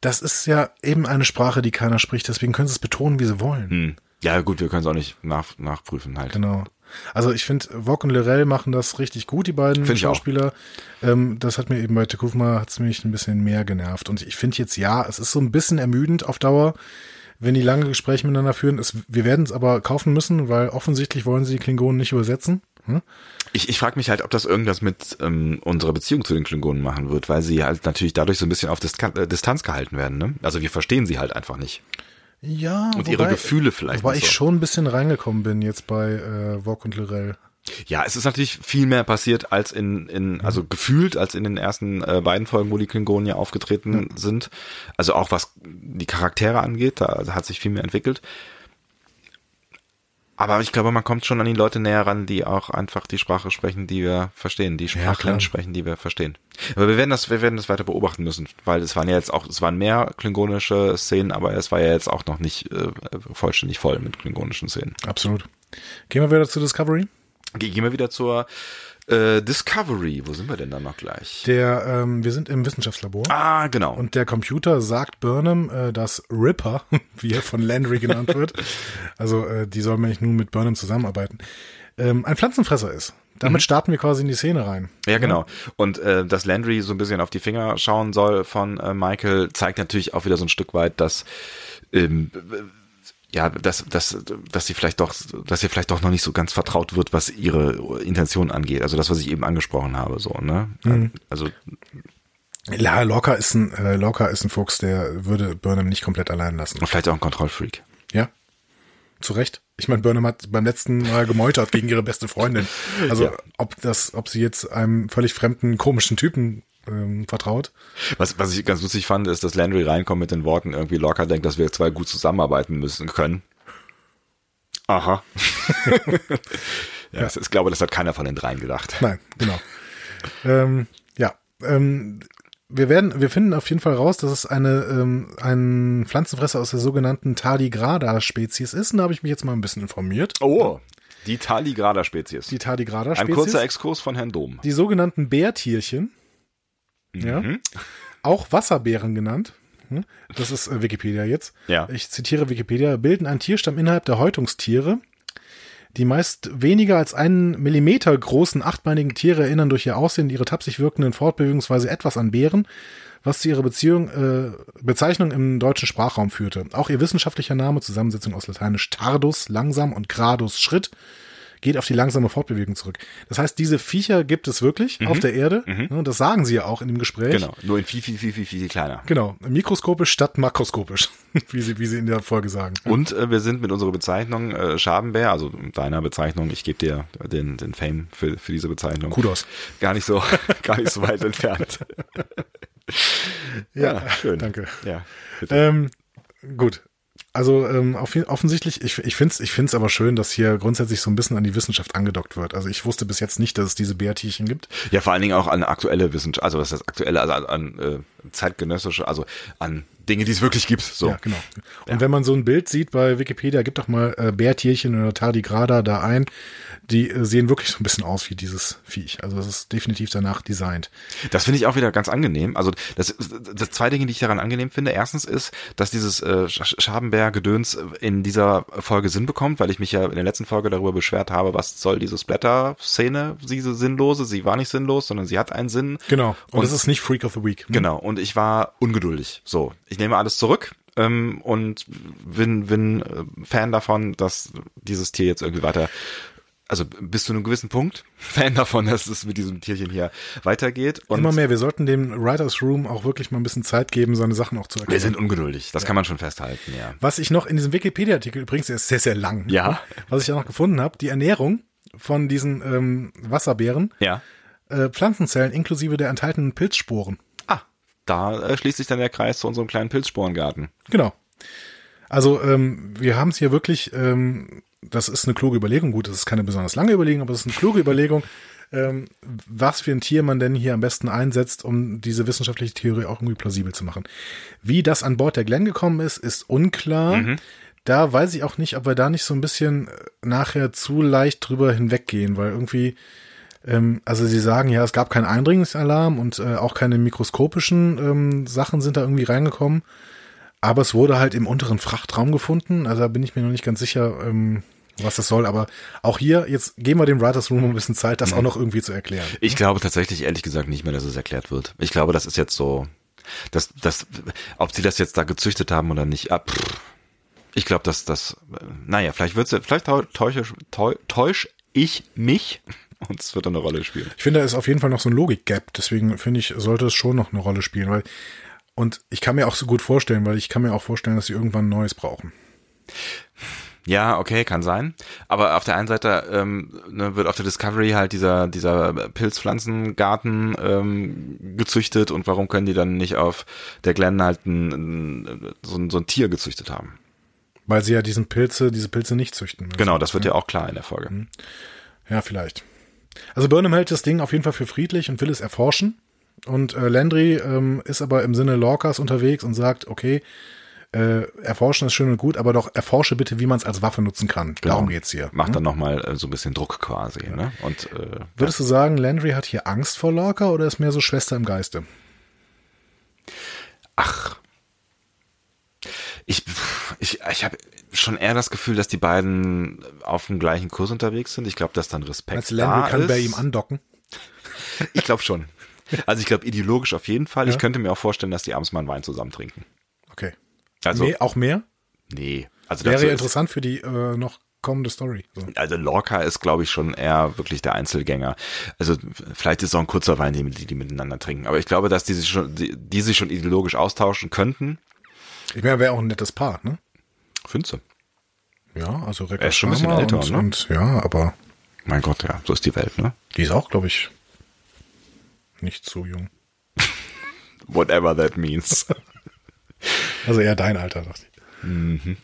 das ist ja eben eine Sprache, die keiner spricht, deswegen können sie es betonen, wie sie wollen. Hm. Ja gut, wir können es auch nicht nach, nachprüfen halt. Genau. Also ich finde, Vok und L'Rell machen das richtig gut, die beiden find Schauspieler. Ähm, das hat mir eben bei Tekufma hat's mich ein bisschen mehr genervt. Und ich finde jetzt, ja, es ist so ein bisschen ermüdend auf Dauer, wenn die lange Gespräche miteinander führen. Es, wir werden es aber kaufen müssen, weil offensichtlich wollen sie die Klingonen nicht übersetzen. Hm? Ich, ich frage mich halt, ob das irgendwas mit ähm, unserer Beziehung zu den Klingonen machen wird, weil sie halt natürlich dadurch so ein bisschen auf Distan- äh, Distanz gehalten werden. Ne? Also wir verstehen sie halt einfach nicht. Ja, und wobei, ihre Gefühle vielleicht. Wobei ich so. schon ein bisschen reingekommen bin jetzt bei äh, Vok und L'Rell. Ja, es ist natürlich viel mehr passiert als in, in mhm. also gefühlt als in den ersten äh, beiden Folgen, wo die Klingonen ja aufgetreten mhm. sind. Also auch was die Charaktere angeht, da hat sich viel mehr entwickelt. Aber ich glaube, man kommt schon an die Leute näher ran, die auch einfach die Sprache sprechen, die wir verstehen, die Sprachen ja, sprechen, die wir verstehen. Aber wir werden das, wir werden das weiter beobachten müssen, weil es waren ja jetzt auch, es waren mehr klingonische Szenen, aber es war ja jetzt auch noch nicht äh, vollständig voll mit klingonischen Szenen. Absolut. Gehen wir wieder zu Discovery? Ge- gehen wir wieder zur äh, Discovery. Wo sind wir denn dann noch gleich? Der, ähm, wir sind im Wissenschaftslabor. Ah, genau. Und der Computer sagt Burnham, äh, dass Ripper, wie er von Landry genannt wird, also äh, die soll nämlich nun mit Burnham zusammenarbeiten, ähm, ein Pflanzenfresser ist. Damit mhm. starten wir quasi in die Szene rein. Ja, genau. Und äh, dass Landry so ein bisschen auf die Finger schauen soll von äh, Michael, zeigt natürlich auch wieder so ein Stück weit, dass ähm, ja, dass, dass, dass sie vielleicht doch, dass ihr vielleicht doch noch nicht so ganz vertraut wird, was ihre Intention angeht. Also das, was ich eben angesprochen habe, so, ne? Mhm. Also. Ja, Lorca ist ein, äh, Lorca ist ein Fuchs, der würde Burnham nicht komplett allein lassen. Und vielleicht auch ein Kontrollfreak. Ja. Zu Recht. Ich meine, Burnham hat beim letzten Mal gemeutert gegen ihre beste Freundin. Also ja. ob das, ob sie jetzt einem völlig fremden, komischen Typen ähm, vertraut. Was, was ich ganz lustig fand, ist, dass Landry reinkommt mit den Worten, irgendwie Lorca denkt, dass wir zwei gut zusammenarbeiten müssen können. Aha. ja, ja. Ich glaube, das hat keiner von den dreien gedacht. Nein, genau. ähm, ja, ähm, wir werden, wir finden auf jeden Fall raus, dass es eine ähm, ein Pflanzenfresser aus der sogenannten Tardigrada-Spezies ist. Und da habe ich mich jetzt mal ein bisschen informiert. Oh, die Tardigrada-Spezies. Die Tardigrada-Spezies. Ein kurzer Exkurs von Herrn Dom. Die sogenannten Bärtierchen. Mhm. Ja. Auch Wasserbären genannt. Das ist äh, Wikipedia jetzt. Ja. Ich zitiere Wikipedia. Bilden einen Tierstamm innerhalb der Häutungstiere. Die meist weniger als einen Millimeter großen achtbeinigen Tiere erinnern durch ihr Aussehen und ihre tapsig wirkenden Fortbewegungsweise etwas an Bären, was zu ihrer Beziehung, äh, Bezeichnung im deutschen Sprachraum führte. Auch ihr wissenschaftlicher Name, Zusammensetzung aus lateinisch tardus, langsam und gradus, Schritt, geht auf die langsame Fortbewegung zurück. Das heißt, diese Viecher gibt es wirklich mhm. auf der Erde. Mhm. Das sagen sie ja auch in dem Gespräch. Genau, nur in viel, viel, viel, viel, viel kleiner. Genau, mikroskopisch statt makroskopisch, wie sie, wie sie in der Folge sagen. Und äh, wir sind mit unserer Bezeichnung äh, Schabenbär, also deiner Bezeichnung, ich gebe dir den, den Fame für, für diese Bezeichnung. Kudos. Gar nicht so, gar nicht so weit entfernt. ja, ja, schön. Danke. Ja, bitte. Ähm, gut. Also ähm, auf, offensichtlich, ich, ich finde es ich find's aber schön, dass hier grundsätzlich so ein bisschen an die Wissenschaft angedockt wird. Also ich wusste bis jetzt nicht, dass es diese Bärtierchen gibt. Ja, vor allen Dingen auch an aktuelle Wissenschaft, also was ist das aktuelle, also an, an äh, zeitgenössische, also an Dinge, die es wirklich gibt. So. Ja, genau. Und ja. wenn man so ein Bild sieht bei Wikipedia, gib doch mal äh, Bärtierchen oder Tardigrada da ein. Die äh, sehen wirklich so ein bisschen aus wie dieses Viech. Also das ist definitiv danach designt. Das finde ich auch wieder ganz angenehm. Also das, das zwei Dinge, die ich daran angenehm finde. Erstens ist, dass dieses äh, Schabenbär-Gedöns in dieser Folge Sinn bekommt, weil ich mich ja in der letzten Folge darüber beschwert habe, was soll diese Splatter-Szene, diese sinnlose. Sie war nicht sinnlos, sondern sie hat einen Sinn. Genau. Und es ist nicht Freak of the Week. Hm? Genau. Und ich war ungeduldig. So. Ich Ich nehme alles zurück ähm, und bin, bin Fan davon, dass dieses Tier jetzt irgendwie weiter, also bis zu einem gewissen Punkt, Fan davon, dass es mit diesem Tierchen hier weitergeht. Und immer mehr, wir sollten dem Writers Room auch wirklich mal ein bisschen Zeit geben, seine Sachen auch zu erklären. Wir sind ungeduldig, das ja. kann man schon festhalten, ja. Was ich noch in diesem Wikipedia-Artikel, übrigens, der ist sehr, sehr lang, ja. was ich auch noch gefunden habe, die Ernährung von diesen ähm, Wasserbären, ja. äh, Pflanzenzellen inklusive der enthaltenen Pilzsporen. Da schließt sich dann der Kreis zu unserem kleinen Pilzsporengarten. Genau. Also ähm, wir haben es hier wirklich, ähm, das ist eine kluge Überlegung, gut, das ist keine besonders lange Überlegung, aber es ist eine kluge Überlegung, ähm, was für ein Tier man denn hier am besten einsetzt, um diese wissenschaftliche Theorie auch irgendwie plausibel zu machen. Wie das an Bord der Glenn gekommen ist, ist unklar. Mhm. Da weiß ich auch nicht, ob wir da nicht so ein bisschen nachher zu leicht drüber hinweggehen, weil irgendwie... Also sie sagen ja, es gab keinen Eindringungsalarm und äh, auch keine mikroskopischen ähm, Sachen sind da irgendwie reingekommen. Aber es wurde halt im unteren Frachtraum gefunden. Also da bin ich mir noch nicht ganz sicher, ähm, was das soll. Aber auch hier, jetzt geben wir dem Writers Room ein bisschen Zeit, das auch noch irgendwie zu erklären. Ich glaube tatsächlich, ehrlich gesagt, nicht mehr, dass es erklärt wird. Ich glaube, das ist jetzt so, dass, dass, ob sie das jetzt da gezüchtet haben oder nicht, ah, pff. Ich glaube, dass das, naja, vielleicht wird's, vielleicht täusche, täusche ich mich. Und es wird eine Rolle spielen. Ich finde, da ist auf jeden Fall noch so ein Logik-Gap. Deswegen finde ich, sollte es schon noch eine Rolle spielen. Weil, und ich kann mir auch so gut vorstellen, weil ich kann mir auch vorstellen, dass sie irgendwann Neues brauchen. Ja, okay, kann sein. Aber auf der einen Seite ähm, ne, wird auf der Discovery halt dieser dieser Pilzpflanzengarten ähm, gezüchtet. Und warum können die dann nicht auf der Glenn halt ein, ein, so, ein, so ein Tier gezüchtet haben? Weil sie ja diesen Pilze, diese Pilze nicht züchten müssen. Genau, das wird ja, ja auch klar in der Folge. Ja, vielleicht. Also Burnham hält das Ding auf jeden Fall für friedlich und will es erforschen. Und äh, Landry ähm, ist aber im Sinne Lorcas unterwegs und sagt, okay, äh, erforschen ist schön und gut, aber doch erforsche bitte, wie man es als Waffe nutzen kann. Genau. Darum geht's hier. Macht hm? dann nochmal äh, so ein bisschen Druck quasi. Ja. Ne? Und, äh, Würdest du sagen, Landry hat hier Angst vor Lorca oder ist mehr so Schwester im Geiste? Ach, ich, ich, ich habe... schon eher das Gefühl, dass die beiden auf dem gleichen Kurs unterwegs sind. Ich glaube, dass dann Respekt als Landry da kann ist. Bei ihm andocken. Ich glaube schon. Also ich glaube ideologisch auf jeden Fall. Ja. Ich könnte mir auch vorstellen, dass die abends mal einen Wein zusammen trinken. Okay. Also nee, auch mehr? Nee. Also wäre ja interessant für die äh, noch kommende Story. So. Also Lorca ist, glaube ich, schon eher wirklich der Einzelgänger. Also vielleicht ist es auch ein kurzer Wein, den die, die miteinander trinken. Aber ich glaube, dass die sich schon, die, die sich schon ideologisch austauschen könnten. Ich meine, wäre auch ein nettes Paar, ne? Findest du? Ja, also Rekord. Er ist schon ein bisschen älter, und, ne? Und, ja, aber... Mein Gott, ja, so ist die Welt, ne? Die ist auch, glaube ich, nicht so jung. Whatever that means. Also eher dein Alter, dachte ich. Mhm.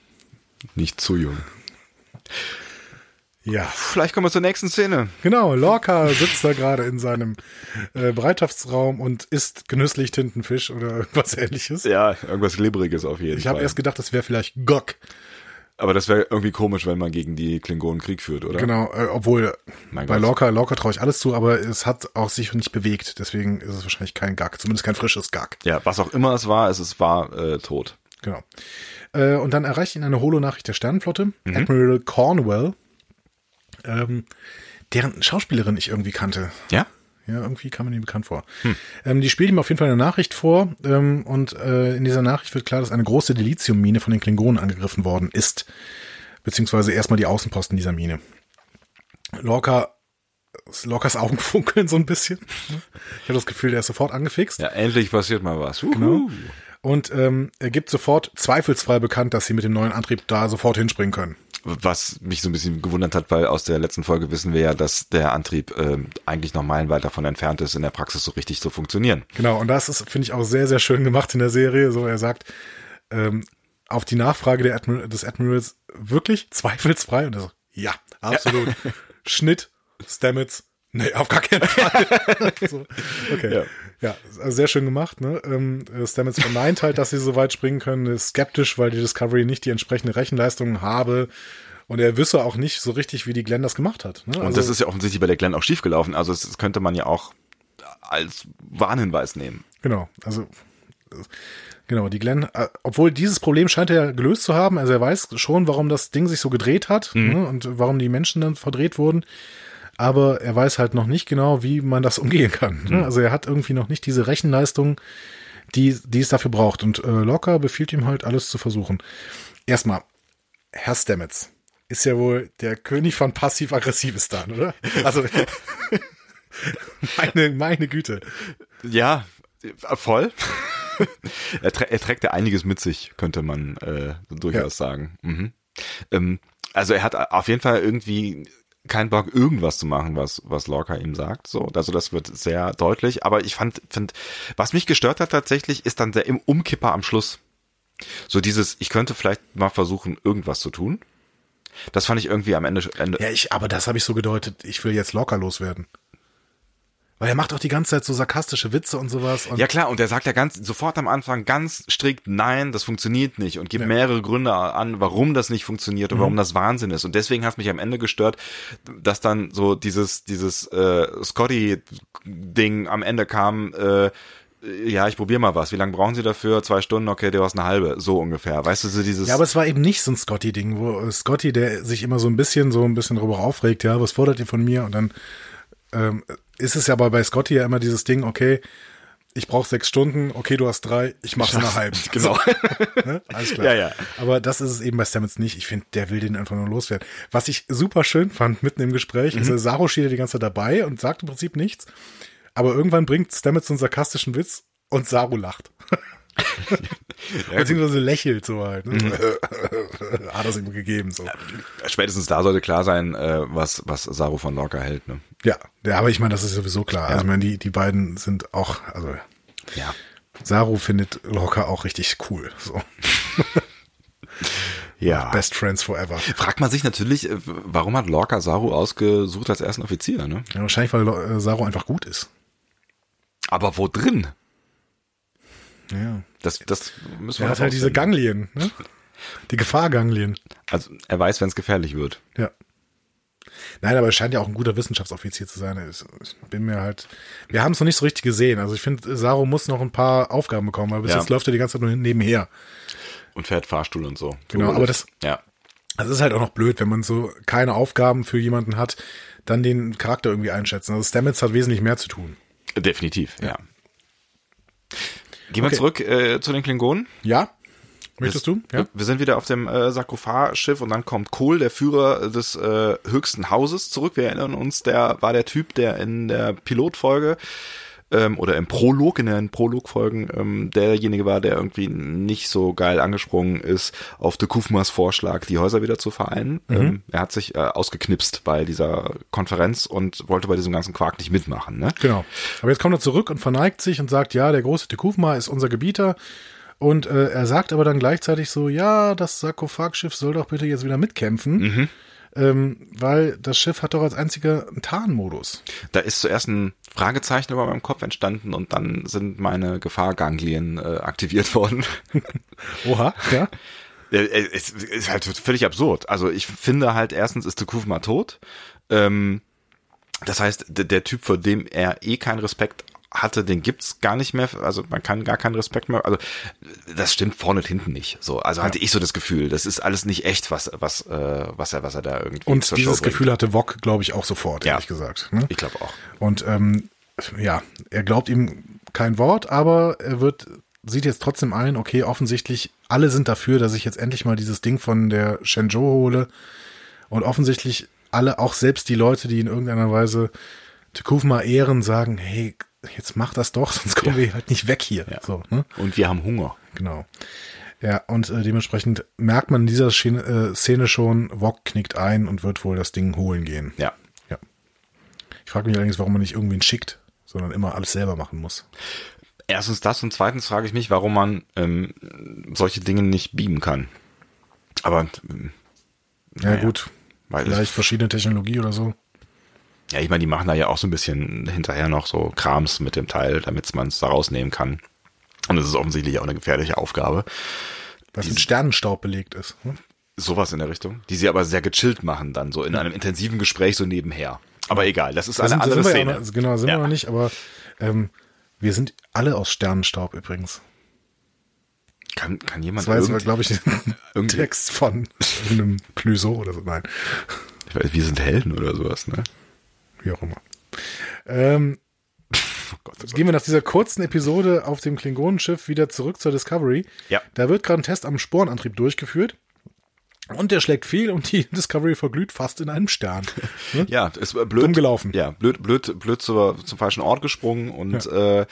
Nicht zu jung. Ja. Vielleicht kommen wir zur nächsten Szene. Genau, Lorca sitzt da gerade in seinem äh, Bereitschaftsraum und isst genüsslich Tintenfisch oder irgendwas Ähnliches. Ja, irgendwas Glibberiges auf jeden ich Fall. Ich habe erst gedacht, das wäre vielleicht Gok. Aber das wäre irgendwie komisch, wenn man gegen die Klingonen Krieg führt, oder? Genau, äh, obwohl mein bei Gott. Lorca, Lorca traue ich alles zu, aber es hat auch sich nicht bewegt. Deswegen ist es wahrscheinlich kein Gag, zumindest kein frisches Gag. Ja, was auch immer es war, es, es war äh, tot. Genau. Äh, und dann erreicht ihn eine Holo-Nachricht der Sternenflotte, mhm. Admiral Cornwall. Ähm, deren Schauspielerin ich irgendwie kannte. Ja? Ja, irgendwie kam mir die bekannt vor. Hm. Ähm, die spielt ihm auf jeden Fall eine Nachricht vor ähm, und äh, in dieser Nachricht wird klar, dass eine große Dilithium-Mine von den Klingonen angegriffen worden ist. Beziehungsweise erstmal die Außenposten dieser Mine. Lorca, Lorcas Augen funkeln so ein bisschen. Ich habe das Gefühl, der ist sofort angefixt. Ja, endlich passiert mal was. Uhu. Genau. Und ähm, er gibt sofort zweifelsfrei bekannt, dass sie mit dem neuen Antrieb da sofort hinspringen können. Was mich so ein bisschen gewundert hat, weil aus der letzten Folge wissen wir ja, dass der Antrieb äh, eigentlich noch meilenweit davon entfernt ist, in der Praxis so richtig zu funktionieren. Genau, und das ist, finde ich, auch sehr, sehr schön gemacht in der Serie. So, er sagt ähm, auf die Nachfrage der Admir- des Admirals wirklich zweifelsfrei. Und er sagt, ja, absolut. Ja. Schnitt, Stamets, nee, auf gar keinen Fall. So, okay, ja. Ja, sehr schön gemacht, ne? Ähm, Stamets verneint halt, dass sie so weit springen können, ist skeptisch, weil die Discovery nicht die entsprechende Rechenleistung habe. Und er wisse auch nicht so richtig, wie die Glenn das gemacht hat. Ne? Und also, das ist ja offensichtlich bei der Glenn auch schiefgelaufen. Also das könnte man ja auch als Warnhinweis nehmen. Genau, also genau, die Glenn, äh, obwohl dieses Problem scheint er ja gelöst zu haben. Also er weiß schon, warum das Ding sich so gedreht hat, mhm. ne? Und warum die Menschen dann verdreht wurden. Aber er weiß halt noch nicht genau, wie man das umgehen kann. Ne? Mhm. Also er hat irgendwie noch nicht diese Rechenleistung, die, die es dafür braucht. Und äh, Lorca befiehlt ihm halt, alles zu versuchen. Erstmal, Herr Stamets ist ja wohl der König von Passiv-Aggressivistan, oder? Also meine, meine Güte. Ja, voll. er, tra- er trägt ja einiges mit sich, könnte man äh, durchaus ja. sagen. Mhm. Ähm, also er hat auf jeden Fall irgendwie... kein Bock, irgendwas zu machen, was was Lorca ihm sagt. So, also das wird sehr deutlich. Aber ich fand, find, was mich gestört hat tatsächlich, ist dann der im Umkipper am Schluss. So dieses, ich könnte vielleicht mal versuchen, irgendwas zu tun. Das fand ich irgendwie am Ende. Ende ja, ich, aber das habe ich so gedeutet. Ich will jetzt Lorca loswerden. Weil er macht auch die ganze Zeit so sarkastische Witze und sowas. Und ja klar, und er sagt ja ganz sofort am Anfang ganz strikt, nein, das funktioniert nicht und gibt ja. mehrere Gründe an, warum das nicht funktioniert und mhm. warum das Wahnsinn ist. Und deswegen hat es mich am Ende gestört, dass dann so dieses dieses äh, Scotty-Ding am Ende kam, äh, ja, ich probiere mal was. Wie lange brauchen Sie dafür? Zwei Stunden? Okay, du hast eine halbe. So ungefähr. Weißt du, so dieses... Ja, aber es war eben nicht so ein Scotty-Ding, wo Scotty, der sich immer so ein bisschen, so ein bisschen darüber aufregt, ja, was fordert ihr von mir? Und dann... Ähm, ist es ja aber bei Scotty ja immer dieses Ding, okay, ich brauche sechs Stunden, okay, du hast drei, ich mach's eine halbe. Genau. Ne? Alles klar. Ja, ja. Aber das ist es eben bei Stamets nicht. Ich finde, der will den einfach nur loswerden. Was ich super schön fand mitten im Gespräch, mhm. ist, Saro steht ja die ganze Zeit dabei und sagt im Prinzip nichts. Aber irgendwann bringt Stamets so einen sarkastischen Witz und Saro lacht. Ja, beziehungsweise lächelt so halt. Ne? Mhm. Hat das ihm gegeben. So. Spätestens da sollte klar sein, was, was Saro von Lorca hält. Ne? Ja, ja, aber ich meine, das ist sowieso klar. Ja. Also ich meine, die, die beiden sind auch, also ja. Saro findet Lorca auch richtig cool. So. Ja. Best Friends Forever. Fragt man sich natürlich, warum hat Lorca Saro ausgesucht als ersten Offizier? Ne? Ja, wahrscheinlich, weil Saro einfach gut ist. Aber wo drin? Ja. Das, das müssen wir er hat halt diese Ganglien, ne? Die Gefahrganglien. Also er weiß, wenn es gefährlich wird. Ja. Nein, aber er scheint ja auch ein guter Wissenschaftsoffizier zu sein. Ich bin mir halt. Wir haben es noch nicht so richtig gesehen. Also ich finde, Saro muss noch ein paar Aufgaben bekommen, weil bis ja. jetzt läuft er die ganze Zeit nur nebenher. Und fährt Fahrstuhl und so. Genau, aber das, ja. das ist halt auch noch blöd, wenn man so keine Aufgaben für jemanden hat, dann den Charakter irgendwie einschätzen. Also Stamets hat wesentlich mehr zu tun. Definitiv, ja. ja. Gehen wir okay. zurück äh, zu den Klingonen. Ja, möchtest wir, du? Ja. Wir sind wieder auf dem äh, Sarkophagschiff und dann kommt Cole, der Führer des äh, höchsten Hauses, zurück. Wir erinnern uns, der war der Typ, der in der Pilotfolge ähm, oder im Prolog, in den Prolog-Folgen, ähm, derjenige war, der irgendwie nicht so geil angesprungen ist, auf de Kufmas Vorschlag, die Häuser wieder zu vereinen. Mhm. Ähm, er hat sich äh, ausgeknipst bei dieser Konferenz und wollte bei diesem ganzen Quark nicht mitmachen. Ne? Genau. Aber jetzt kommt er zurück und verneigt sich und sagt, ja, der große de Kufma ist unser Gebieter. Und äh, er sagt aber dann gleichzeitig so, ja, das Sarkophagschiff soll doch bitte jetzt wieder mitkämpfen. Mhm. Ähm, weil das Schiff hat doch als einziger einen Tarnmodus. Da ist zuerst ein Fragezeichen über meinem Kopf entstanden und dann sind meine Gefahrganglien äh, aktiviert worden. Oha, ja. Es ist halt völlig absurd. Also ich finde halt, erstens ist de Kufma tot. Ähm, das heißt, der, der Typ, vor dem er eh keinen Respekt hatte, den gibt's gar nicht mehr, also man kann gar keinen Respekt mehr, also das stimmt vorne und hinten nicht, so, also ja. Hatte ich so das Gefühl, das ist alles nicht echt, was was äh, was er was er da irgendwie und zur dieses Show Gefühl bringt. Hatte Wok, glaube ich, auch sofort, ja. Ehrlich gesagt, ne? Ich glaube auch, und ähm, ja, er glaubt ihm kein Wort, aber er wird sieht jetzt trotzdem ein, okay, offensichtlich alle sind dafür, dass ich jetzt endlich mal dieses Ding von der Shenzhou hole, und offensichtlich alle, auch selbst die Leute, die in irgendeiner Weise de Kufma ehren, sagen, hey, jetzt mach das doch, sonst kommen ja. wir halt nicht weg hier. Ja. So, ne? Und wir haben Hunger. Genau. Ja, und äh, dementsprechend merkt man in dieser Szene, äh, Szene schon, Wok knickt ein und wird wohl das Ding holen gehen. Ja. ja. Ich frage mich allerdings, warum man nicht irgendwen schickt, sondern immer alles selber machen muss. Erstens das, und zweitens frage ich mich, warum man ähm, solche Dinge nicht beamen kann. Aber ähm, ja, ja gut, weil vielleicht verschiedene Technologie oder so. Ja, ich meine, die machen da ja auch so ein bisschen hinterher noch so Krams mit dem Teil, damit man es da rausnehmen kann. Und es ist offensichtlich auch eine gefährliche Aufgabe. Was mit Sternenstaub belegt ist. Hm? Sowas in der Richtung. Die sie aber sehr gechillt machen dann, so in einem intensiven Gespräch so nebenher. Aber egal, das ist eine da sind, andere sind Szene. Ja noch, genau, sind ja. wir noch nicht, aber ähm, wir sind alle aus Sternenstaub übrigens. Kann, kann jemand das weiß irgend- glaube ich, den Text von einem Clouseau oder so, nein. Ich weiß, wir sind Helden oder sowas, ne? Wie auch immer. Ähm, oh Gott, oh Gott. Gehen wir nach dieser kurzen Episode auf dem Klingonenschiff wieder zurück zur Discovery. Ja. Da wird gerade ein Test am Sporenantrieb durchgeführt. Und der schlägt fehl und die Discovery verglüht fast in einem Stern. Ne? Ja, ist blöd. Dumm gelaufen. Ja, blöd, blöd, blöd zu, zum falschen Ort gesprungen. Und ja. Äh,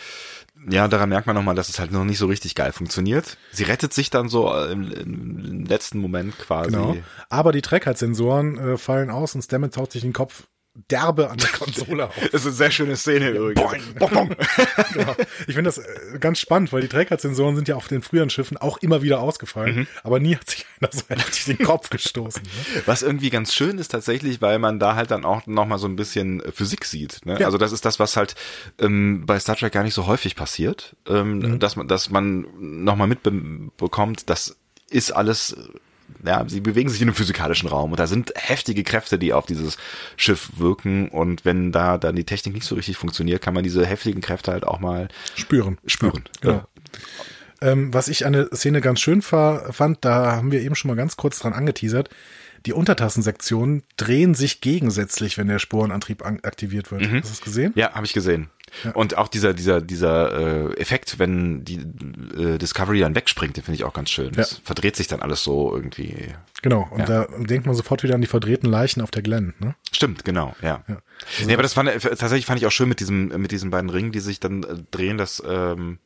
ja, daran merkt man nochmal, dass es halt noch nicht so richtig geil funktioniert. Sie rettet sich dann so im, im letzten Moment quasi. Genau. Aber die Trägheitssensoren äh, fallen aus und Stamets haut sich den Kopf derbe an der Konsole auf. Das ist eine sehr schöne Szene übrigens. Boing, boing. Genau. Ich finde das ganz spannend, weil die Trägheitssensoren sind ja auf den früheren Schiffen auch immer wieder ausgefallen, mhm. aber nie hat sich einer so richtig den Kopf gestoßen. Ne? Was irgendwie ganz schön ist tatsächlich, weil man da halt dann auch nochmal so ein bisschen Physik sieht. Ne? Ja. Also das ist das, was halt ähm, bei Star Trek gar nicht so häufig passiert, ähm, mhm. dass man, dass man nochmal mitbekommt, das ist alles... Ja, sie bewegen sich in einem physikalischen Raum und da sind heftige Kräfte, die auf dieses Schiff wirken, und wenn da dann die Technik nicht so richtig funktioniert, kann man diese heftigen Kräfte halt auch mal spüren. spüren. Ja, genau. ja. Ähm, was ich an der Szene ganz schön fa- fand, da haben wir eben schon mal ganz kurz dran angeteasert, die Untertassensektionen drehen sich gegensätzlich, wenn der Sporenantrieb an- aktiviert wird. Mhm. Hast du das gesehen? Ja, habe ich gesehen. Ja. Und auch dieser dieser dieser äh, Effekt, wenn die äh, Discovery dann wegspringt, den finde ich auch ganz schön. Das ja. verdreht sich dann alles so irgendwie. Genau, und ja. da denkt man sofort wieder an die verdrehten Leichen auf der Glenn, ne? Stimmt, genau, ja. ja. Also nee, aber das fand, tatsächlich fand ich auch schön mit diesem mit diesen beiden Ringen, die sich dann äh, drehen, das ähm,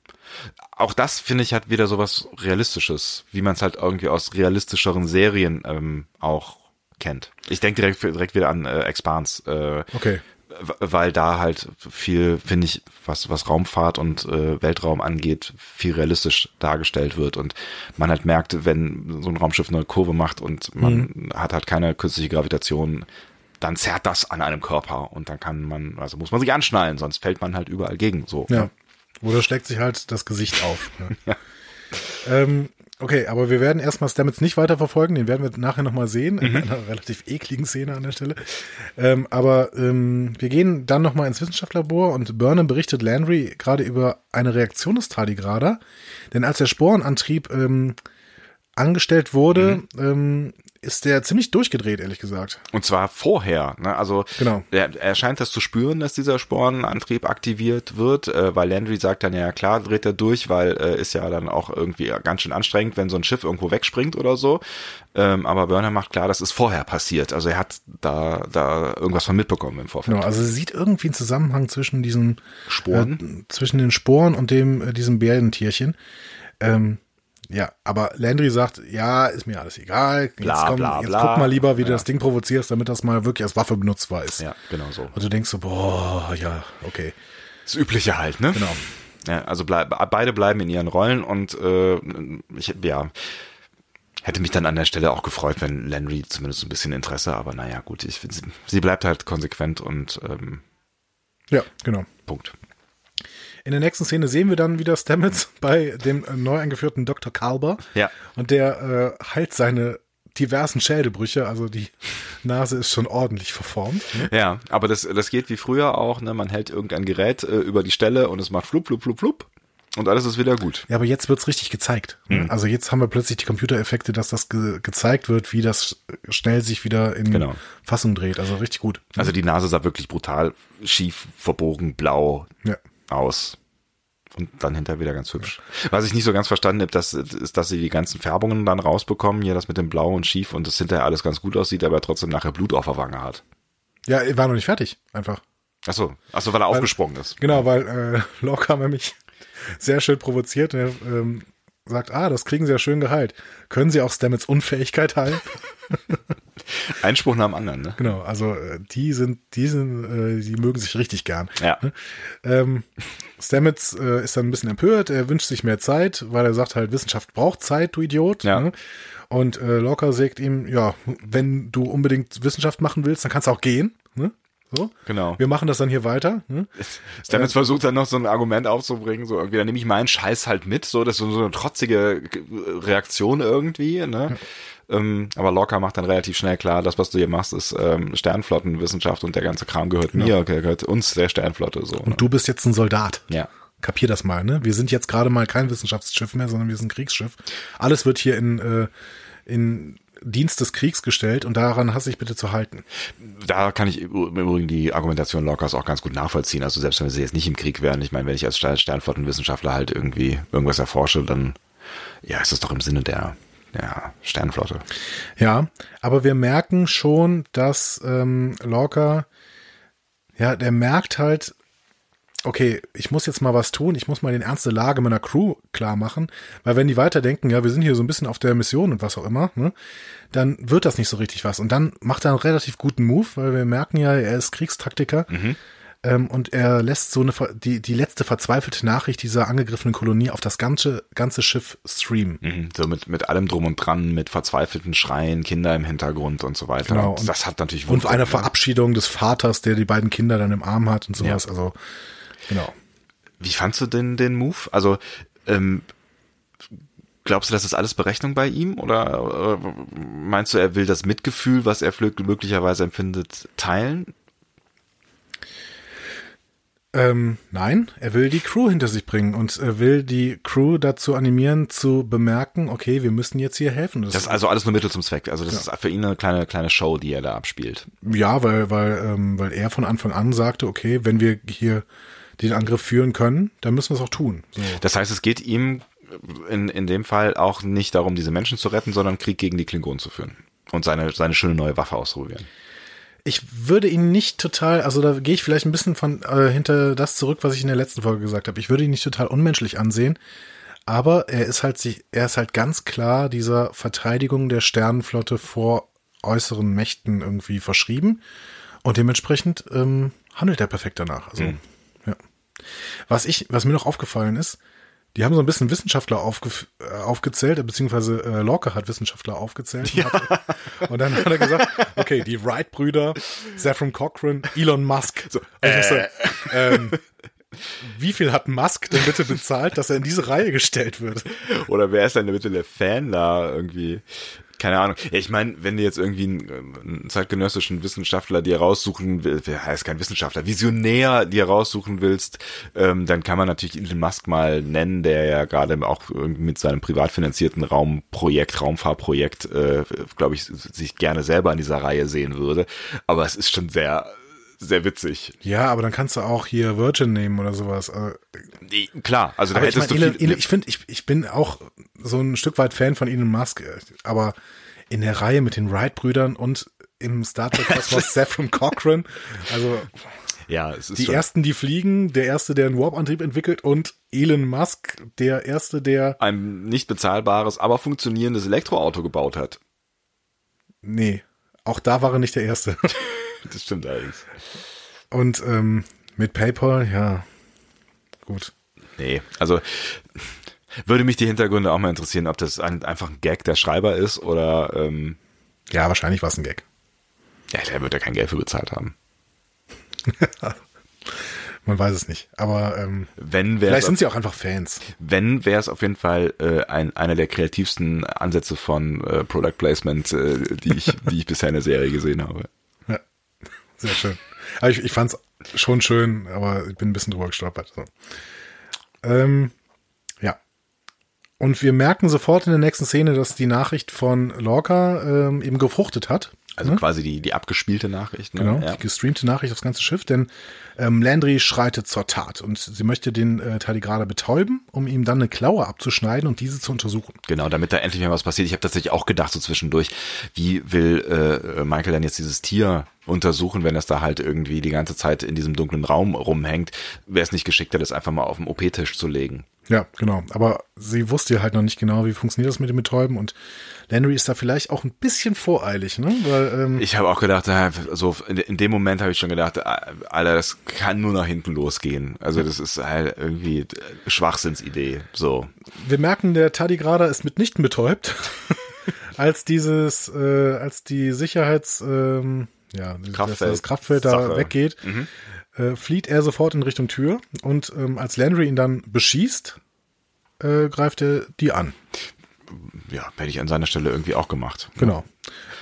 auch das, finde ich, hat wieder sowas Realistisches, wie man es halt irgendwie aus realistischeren Serien ähm, auch kennt. Ich denke direkt direkt wieder an äh, Expanse. Äh, okay. Weil da halt viel, finde ich, was was Raumfahrt und äh, Weltraum angeht, viel realistisch dargestellt wird. Und man halt merkt, wenn so ein Raumschiff eine Kurve macht und man mhm. hat halt keine künstliche Gravitation, dann zerrt das an einem Körper. Und dann kann man, also muss man sich anschnallen, sonst fällt man halt überall gegen. So. Ja. Oder schlägt sich halt das Gesicht auf. Ne? ja. ähm, okay, aber wir werden erstmal Stamets nicht weiterverfolgen. Den werden wir nachher nochmal sehen. In mhm. einer relativ ekligen Szene an der Stelle. Ähm, aber ähm, wir gehen dann nochmal ins Wissenschaftslabor und Burnham berichtet Landry gerade über eine Reaktion des Tardigrader. Denn als der Sporenantrieb ähm, angestellt wurde, mhm. ähm, ist der ziemlich durchgedreht, ehrlich gesagt. Und zwar vorher, ne? Also genau. er, er scheint das zu spüren, dass dieser Spornantrieb aktiviert wird, äh, weil Landry sagt dann ja, klar, dreht er durch, weil äh, ist ja dann auch irgendwie ganz schön anstrengend, wenn so ein Schiff irgendwo wegspringt oder so. Ähm, aber Burnham macht klar, das ist vorher passiert. Also er hat da da irgendwas von mitbekommen im Vorfeld. Genau, also sie sieht irgendwie einen Zusammenhang zwischen diesen Sporen, äh, zwischen den Sporen und dem äh, diesem Bärentierchen. Ähm, Ja, aber Landry sagt, ja, ist mir alles egal. Jetzt, bla, komm, bla, jetzt bla. guck mal lieber, wie ja. du das Ding provozierst, damit das mal wirklich als Waffe benutzbar ist. Ja, genau so. Und du denkst so, boah, ja, okay. Das Übliche halt, ne? Genau. Ja, also bleib, beide bleiben in ihren Rollen und äh, ich, ja, hätte mich dann an der Stelle auch gefreut, wenn Landry zumindest ein bisschen Interesse, aber naja, gut, ich finde, sie, sie bleibt halt konsequent und ähm, ja, genau. Punkt. In der nächsten Szene sehen wir dann wieder Stamets bei dem neu eingeführten Doktor Kalber. Ja. Und der äh, heilt seine diversen Schädelbrüche, also die Nase ist schon ordentlich verformt. Ne? Ja, aber das, das geht wie früher auch, ne? Man hält irgendein Gerät äh, über die Stelle und es macht flup, flup, flup, flup. Und alles ist wieder gut. Ja, aber jetzt wird's richtig gezeigt. Mhm. Also jetzt haben wir plötzlich die Computereffekte, dass das ge- gezeigt wird, wie das schnell sich wieder in genau. Fassung dreht. Also richtig gut. Also die Nase sah wirklich brutal schief, verbogen, blau. Ja. Aus. Und dann hinterher wieder ganz hübsch. Ja. Was ich nicht so ganz verstanden habe, das ist, dass sie die ganzen Färbungen dann rausbekommen, hier das mit dem Blau und schief und das hinterher alles ganz gut aussieht, aber trotzdem nachher Blut auf der Wange hat. Ja, war noch nicht fertig, einfach. Ach so, Ach so weil er weil, aufgesprungen ist. Genau, weil äh, Locke haben mich sehr schön provoziert und er ähm, sagt, ah, das kriegen sie ja schön geheilt. Können sie auch Stamets Unfähigkeit heilen? Einspruch nach dem anderen, ne? Genau, also die sind, die sind, äh, die mögen sich richtig gern. Ja. Ähm, Stamets äh, ist dann ein bisschen empört, er wünscht sich mehr Zeit, weil er sagt halt, Wissenschaft braucht Zeit, du Idiot. Ja. Ne? Und äh, Lorca sagt ihm, ja, wenn du unbedingt Wissenschaft machen willst, dann kannst du auch gehen, ne? So. Genau. Wir machen das dann hier weiter. Hm? Stamets äh, versucht dann noch so ein Argument aufzubringen, so irgendwie, dann nehme ich meinen Scheiß halt mit, so, das ist so eine trotzige Reaktion irgendwie, ne? Ja. Ähm, aber Lorca macht dann relativ schnell klar, das, was du hier machst, ist ähm, Sternflottenwissenschaft und der ganze Kram gehört genau. mir, gehört uns, der Sternflotte, so. Und ne? Du bist jetzt ein Soldat. Ja. Kapier das mal, ne? Wir sind jetzt gerade mal kein Wissenschaftsschiff mehr, sondern wir sind ein Kriegsschiff. Alles wird hier in, äh, in, Dienst des Kriegs gestellt und daran hasse ich bitte zu halten. Da kann ich im Übrigen die Argumentation Lorcas auch ganz gut nachvollziehen. Also selbst wenn sie jetzt nicht im Krieg wären, ich meine, wenn ich als Sternflottenwissenschaftler halt irgendwie irgendwas erforsche, dann ja, ist das doch im Sinne der, der Sternflotte. Ja, aber wir merken schon, dass ähm, Lorca, ja, der merkt halt, okay, ich muss jetzt mal was tun, ich muss mal den ernste Lage meiner Crew klar machen, weil wenn die weiterdenken, ja, wir sind hier so ein bisschen auf der Mission und was auch immer, ne, dann wird das nicht so richtig was. Und dann macht er einen relativ guten Move, weil wir merken ja, er ist Kriegstaktiker mhm. ähm, und er lässt so eine die die letzte verzweifelte Nachricht dieser angegriffenen Kolonie auf das ganze ganze Schiff streamen. Mhm, so mit mit allem drum und dran, mit verzweifelten Schreien, Kinder im Hintergrund und so weiter. Genau. Und, und das hat natürlich Wunder. Und einer Verabschiedung des Vaters, der die beiden Kinder dann im Arm hat und sowas. Ja. Also genau. Wie fandst du denn den Move? Also, ähm, glaubst du, das ist alles Berechnung bei ihm? Oder äh, meinst du, er will das Mitgefühl, was er möglicherweise empfindet, teilen? Ähm, nein, er will die Crew hinter sich bringen und er will die Crew dazu animieren, zu bemerken, okay, wir müssen jetzt hier helfen. Das, das ist also alles nur Mittel zum Zweck. Also das ja. ist für ihn eine kleine kleine Show, die er da abspielt. Ja, weil, weil, ähm, weil er von Anfang an sagte, okay, wenn wir hier den Angriff führen können, dann müssen wir es auch tun. So. Das heißt, es geht ihm in, in dem Fall auch nicht darum, diese Menschen zu retten, sondern Krieg gegen die Klingonen zu führen und seine, seine schöne neue Waffe auszuprobieren. Ich würde ihn nicht total, also da gehe ich vielleicht ein bisschen von äh, hinter das zurück, was ich in der letzten Folge gesagt habe. Ich würde ihn nicht total unmenschlich ansehen, aber er ist halt sich, er ist halt ganz klar dieser Verteidigung der Sternenflotte vor äußeren Mächten irgendwie verschrieben und dementsprechend ähm, handelt er perfekt danach. Also mhm. Ja. Was ich, was mir noch aufgefallen ist, die haben so ein bisschen Wissenschaftler aufge, äh, aufgezählt, beziehungsweise äh, Lorca hat Wissenschaftler aufgezählt. Ja. Und, hat, und dann hat er gesagt, okay, die Wright-Brüder, Zefram Cochrane, Elon Musk. So, äh. so, ähm, wie viel hat Musk denn bitte bezahlt, dass er in diese Reihe gestellt wird? Oder wer ist denn bitte der Fan da irgendwie? Keine Ahnung. Ja, ich meine, wenn du jetzt irgendwie einen, einen zeitgenössischen Wissenschaftler dir raussuchen willst, wer heißt kein Wissenschaftler, Visionär dir raussuchen willst, ähm, dann kann man natürlich Elon Musk mal nennen, der ja gerade auch mit seinem privat finanzierten Raumprojekt, Raumfahrprojekt, äh, glaube ich, sich gerne selber in dieser Reihe sehen würde. Aber es ist schon sehr... sehr witzig. Ja, aber dann kannst du auch hier Virgin nehmen oder sowas. Also, nee, klar, also da hättest ich mein, du viel... Elon, ich finde, ich, ich bin auch so ein Stück weit Fan von Elon Musk, aber in der Reihe mit den Wright-Brüdern und im Star Trek-Kosmos Zefram Cochrane, also ja, es ist die schon. Ersten, die fliegen, der Erste, der einen Warp-Antrieb entwickelt und Elon Musk, der Erste, der... ein nicht bezahlbares, aber funktionierendes Elektroauto gebaut hat. Nee, auch da war er nicht der Erste. Das stimmt allerdings. Und ähm, mit PayPal, ja, gut. Nee, also würde mich die Hintergründe auch mal interessieren, ob das ein, einfach ein Gag der Schreiber ist oder... Ähm, ja, wahrscheinlich war es ein Gag. Ja, der wird ja kein Geld für bezahlt haben. Man weiß es nicht, aber ähm, wenn vielleicht sind sie auch einfach Fans. Wenn, wäre es auf jeden Fall äh, ein, einer der kreativsten Ansätze von äh, Product Placement, äh, die ich, die ich bisher in der Serie gesehen habe. Sehr schön. Aber ich, ich fand es schon schön, aber ich bin ein bisschen drüber gestolpert. So. Ähm, ja. Und wir merken sofort in der nächsten Szene, dass die Nachricht von Lorca ähm, eben gefruchtet hat. Also ne? Quasi die, die abgespielte Nachricht. Ne? Genau, ja. Die gestreamte Nachricht aufs ganze Schiff, denn ähm, Landry schreitet zur Tat und sie möchte den äh, Tardigrade betäuben, um ihm dann eine Klaue abzuschneiden und diese zu untersuchen. Genau, damit da endlich mal was passiert. Ich habe tatsächlich auch gedacht so zwischendurch, wie will äh, Michael dann jetzt dieses Tier untersuchen, wenn das da halt irgendwie die ganze Zeit in diesem dunklen Raum rumhängt. Wäre es nicht geschickter, das einfach mal auf den O P-Tisch zu legen. Ja, genau. Aber sie wusste halt noch nicht genau, wie funktioniert das mit dem Betäuben und Landry ist da vielleicht auch ein bisschen voreilig, ne? Weil, ähm ich habe auch gedacht, also in dem Moment habe ich schon gedacht, Alter, das kann nur nach hinten losgehen. Also das ist halt irgendwie Schwachsinnsidee, so. Wir merken, der Tardigrada ist mitnichten betäubt, als dieses, äh, als die Sicherheits, ähm, ja, Kraftfeld. Dass das Kraftfeld da Sache. Weggeht, mhm. äh, flieht er sofort in Richtung Tür und ähm, als Landry ihn dann beschießt, äh, greift er die an. Ja, hätte ich an seiner Stelle irgendwie auch gemacht. Genau.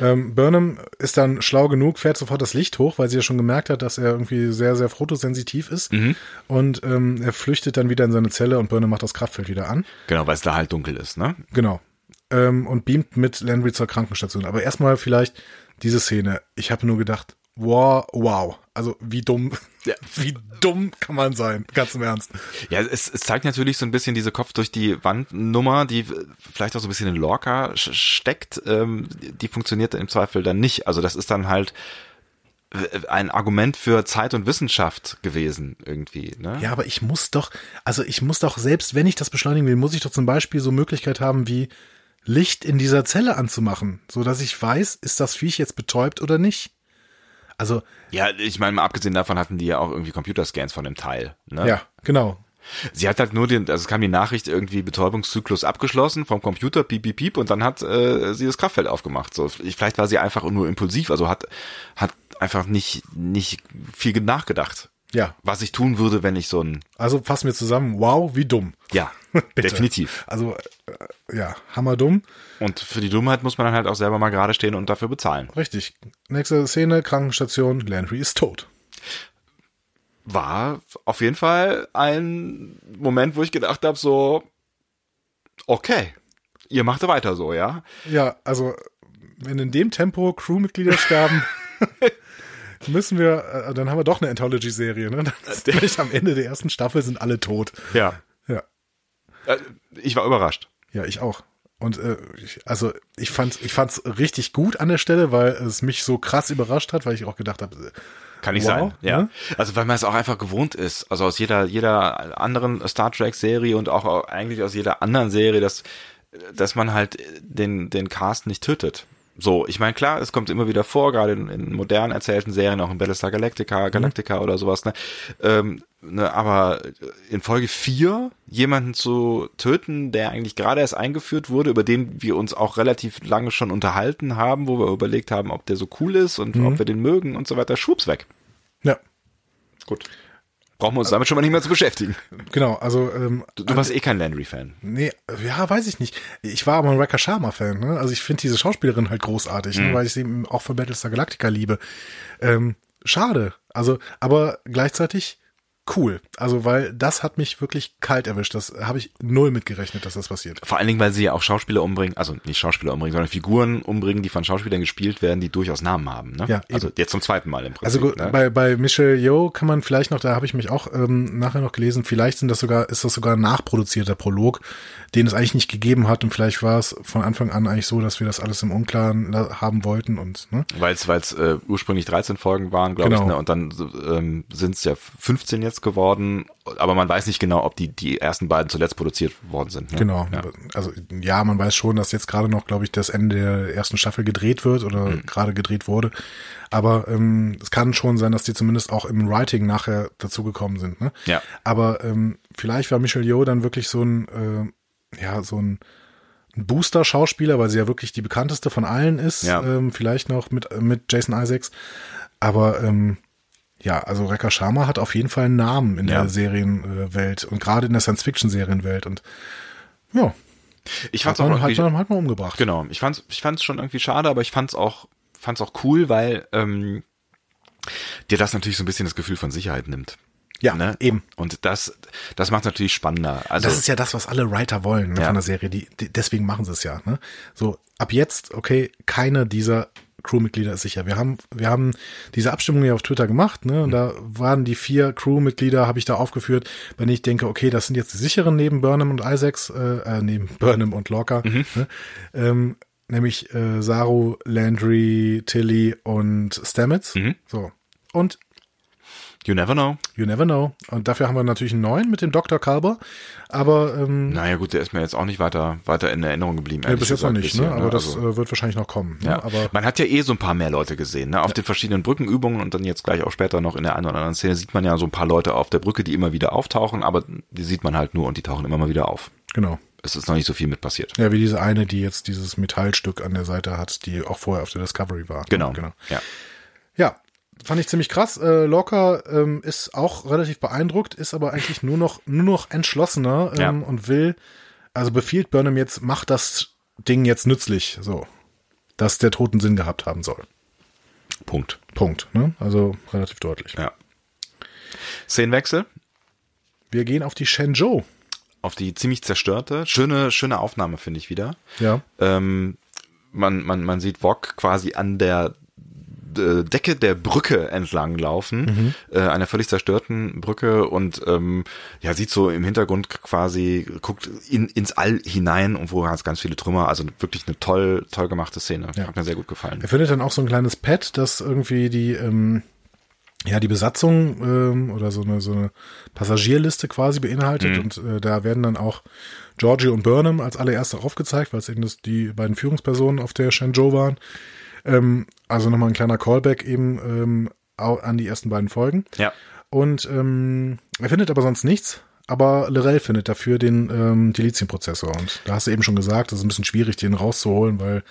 Ähm, Burnham ist dann schlau genug, fährt sofort das Licht hoch, weil sie ja schon gemerkt hat, dass er irgendwie sehr, sehr fotosensitiv ist. Mhm. Und ähm, er flüchtet dann wieder in seine Zelle und Burnham macht das Kraftfeld wieder an. Genau, weil es da halt dunkel ist, ne? Genau. Ähm, und beamt mit Landry zur Krankenstation. Aber erstmal vielleicht diese Szene. Ich habe nur gedacht, wow, wow. Also wie dumm, ja. wie dumm kann man sein, ganz im Ernst. Ja, es, es zeigt natürlich so ein bisschen diese Kopf-durch-die-Wand-Nummer, die vielleicht auch so ein bisschen in Lorca steckt. Ähm, die funktioniert im Zweifel dann nicht. Also das ist dann halt ein Argument für Zeit und Wissenschaft gewesen irgendwie. Ne? Ja, aber ich muss doch, also ich muss doch, selbst wenn ich das beschleunigen will, muss ich doch zum Beispiel so Möglichkeit haben wie Licht in dieser Zelle anzumachen, so dass ich weiß, ist das Viech jetzt betäubt oder nicht. Also ja, ich meine, mal abgesehen davon hatten die ja auch irgendwie Computerscans von dem Teil. Ne? Ja, genau. Sie hat halt nur den, also es kam die Nachricht irgendwie Betäubungszyklus abgeschlossen vom Computer, piep, piep, piep und dann hat äh, sie das Kraftfeld aufgemacht. So, vielleicht war sie einfach nur impulsiv, also hat hat einfach nicht nicht viel nachgedacht. Ja. Was ich tun würde, wenn ich so ein... Also fassen wir zusammen, wow, wie dumm. Ja, definitiv. Also, äh, ja, hammerdumm. Und für die Dummheit muss man dann halt auch selber mal gerade stehen und dafür bezahlen. Richtig. Nächste Szene, Krankenstation, Landry ist tot. War auf jeden Fall ein Moment, wo ich gedacht habe, so, okay, ihr macht weiter so, ja? Ja, also, wenn in dem Tempo Crewmitglieder sterben... müssen wir, dann haben wir doch eine Anthology-Serie, ne? Am Ende der ersten Staffel sind alle tot. Ja. Ja. Ich war überrascht. Ja, ich auch. Und äh, ich, also ich fand ich fand's richtig gut an der Stelle, weil es mich so krass überrascht hat, weil ich auch gedacht habe, kann nicht wow, sein, ja. Ne? Also weil man es auch einfach gewohnt ist. Also aus jeder jeder anderen Star Trek-Serie und auch eigentlich aus jeder anderen Serie, dass dass man halt den den Cast nicht tötet. So, ich meine, klar, es kommt immer wieder vor, gerade in, in modern erzählten Serien, auch in Battlestar Galactica, Galactica mhm. oder sowas, ne? Ähm, ne, aber in Folge vier jemanden zu töten, der eigentlich gerade erst eingeführt wurde, über den wir uns auch relativ lange schon unterhalten haben, wo wir überlegt haben, ob der so cool ist und mhm. ob wir den mögen und so weiter, schwupps weg. Ja. Gut. Brauchen wir uns damit schon mal nicht mehr zu beschäftigen. Genau, also... Ähm, du, du warst äh, eh kein Landry-Fan. Nee, ja, weiß ich nicht. Ich war aber ein Rekha Sharma-Fan. Ne? Also ich finde diese Schauspielerin halt großartig, mhm. ne? weil ich sie auch von Battlestar Galactica liebe. Ähm, schade, also aber gleichzeitig cool. Also weil das hat mich wirklich kalt erwischt. Das habe ich null mitgerechnet, dass das passiert. Vor allen Dingen, weil sie ja auch Schauspieler umbringen, also nicht Schauspieler umbringen, sondern Figuren umbringen, die von Schauspielern gespielt werden, die durchaus Namen haben. Ne? Ja, also jetzt zum zweiten Mal im Prinzip. Also ne? bei, bei Michelle Yeoh kann man vielleicht noch, da habe ich mich auch ähm, nachher noch gelesen, vielleicht sind das sogar, ist das sogar ein nachproduzierter Prolog, den es eigentlich nicht gegeben hat, und vielleicht war es von Anfang an eigentlich so, dass wir das alles im Unklaren haben wollten. Und ne? Weil es äh, ursprünglich dreizehn Folgen waren, glaube genau. ich, ne? Und dann ähm, sind es ja fünfzehn jetzt geworden, aber man weiß nicht genau, ob die, die ersten beiden zuletzt produziert worden sind. Ne? Genau, ja. Also ja, man weiß schon, dass jetzt gerade noch, glaube ich, das Ende der ersten Staffel gedreht wird oder mhm. gerade gedreht wurde, aber ähm, es kann schon sein, dass die zumindest auch im Writing nachher dazugekommen sind. Ne? Ja. Aber ähm, vielleicht war Michelle Yeoh dann wirklich so ein, äh, ja, so ein Booster-Schauspieler, weil sie ja wirklich die bekannteste von allen ist, ja. ähm, vielleicht noch mit, mit Jason Isaacs, aber ähm, ja, also Rekha Sharma hat auf jeden Fall einen Namen in ja. der Serienwelt und gerade in der Science-Fiction-Serienwelt und ja, ich fand's hat, man, auch hat, man, hat man umgebracht. Genau, ich fand's, ich fand's schon irgendwie schade, aber ich fand's auch, fand's auch cool, weil ähm, dir das natürlich so ein bisschen das Gefühl von Sicherheit nimmt. Ja, ne? eben. Und das, das macht natürlich spannender. Also das ist ja das, was alle Writer wollen ne, ja. von der Serie. Die, die, deswegen machen sie es ja. Ne? So ab jetzt, okay, keiner dieser Crewmitglieder ist sicher. Wir haben, wir haben diese Abstimmung ja auf Twitter gemacht, ne? Und mhm. da waren die vier Crewmitglieder, habe ich da aufgeführt, wenn ich denke, okay, das sind jetzt die sicheren neben Burnham und Isaacs, äh, neben Burnham und Lorca, mhm. ne? ähm, nämlich äh, Saru, Landry, Tilly und Stamets. Mhm. So. Und You never know. You never know. Und dafür haben wir natürlich einen neuen mit dem Doktor Culber. Aber ähm, naja gut, der ist mir jetzt auch nicht weiter weiter in Erinnerung geblieben. Ja, bis jetzt noch nicht, ne? Aber das also, wird wahrscheinlich noch kommen. Ja. Ne? Aber man hat ja eh so ein paar mehr Leute gesehen, ne? Auf ja. den verschiedenen Brückenübungen und dann jetzt gleich auch später noch in der einen oder anderen Szene sieht man ja so ein paar Leute auf der Brücke, die immer wieder auftauchen, aber die sieht man halt nur und die tauchen immer mal wieder auf. Genau. Es ist noch nicht so viel mit passiert. Ja, wie diese eine, die jetzt dieses Metallstück an der Seite hat, die auch vorher auf der Discovery war. Genau. Ne? Genau. Ja. Ja. Fand ich ziemlich krass. Äh, Lorca ähm, ist auch relativ beeindruckt, ist aber eigentlich nur noch nur noch entschlossener ähm, ja. und will, also befiehlt Burnham jetzt, macht das Ding jetzt nützlich, so, dass der Tod einen Sinn gehabt haben soll. Punkt. Punkt. Ne? Also relativ deutlich. Ja. Szenenwechsel. Wir gehen auf die Shenzhou. Auf die ziemlich zerstörte. Schöne, schöne Aufnahme, finde ich wieder. Ja. Ähm, man, man, man sieht Vok quasi an der Decke der Brücke entlang laufen, mhm. äh, einer völlig zerstörten Brücke und ähm, ja, sieht so im Hintergrund quasi, guckt in, ins All hinein und wo ganz, ganz viele Trümmer, also wirklich eine toll, toll gemachte Szene. Ja. Hat mir sehr gut gefallen. Er findet dann auch so ein kleines Pad, das irgendwie die, ähm, ja, die Besatzung ähm, oder so eine, so eine Passagierliste quasi beinhaltet mhm. und äh, da werden dann auch Georgie und Burnham als allererste aufgezeigt, weil es eben das, die beiden Führungspersonen auf der Shenzhou waren. Ähm, also nochmal ein kleiner Callback eben ähm, an die ersten beiden Folgen. Ja. Und ähm, er findet aber sonst nichts, aber L'Rell findet dafür den ähm, Dilithium-Prozessor. Und da hast du eben schon gesagt, das ist ein bisschen schwierig, den rauszuholen, weil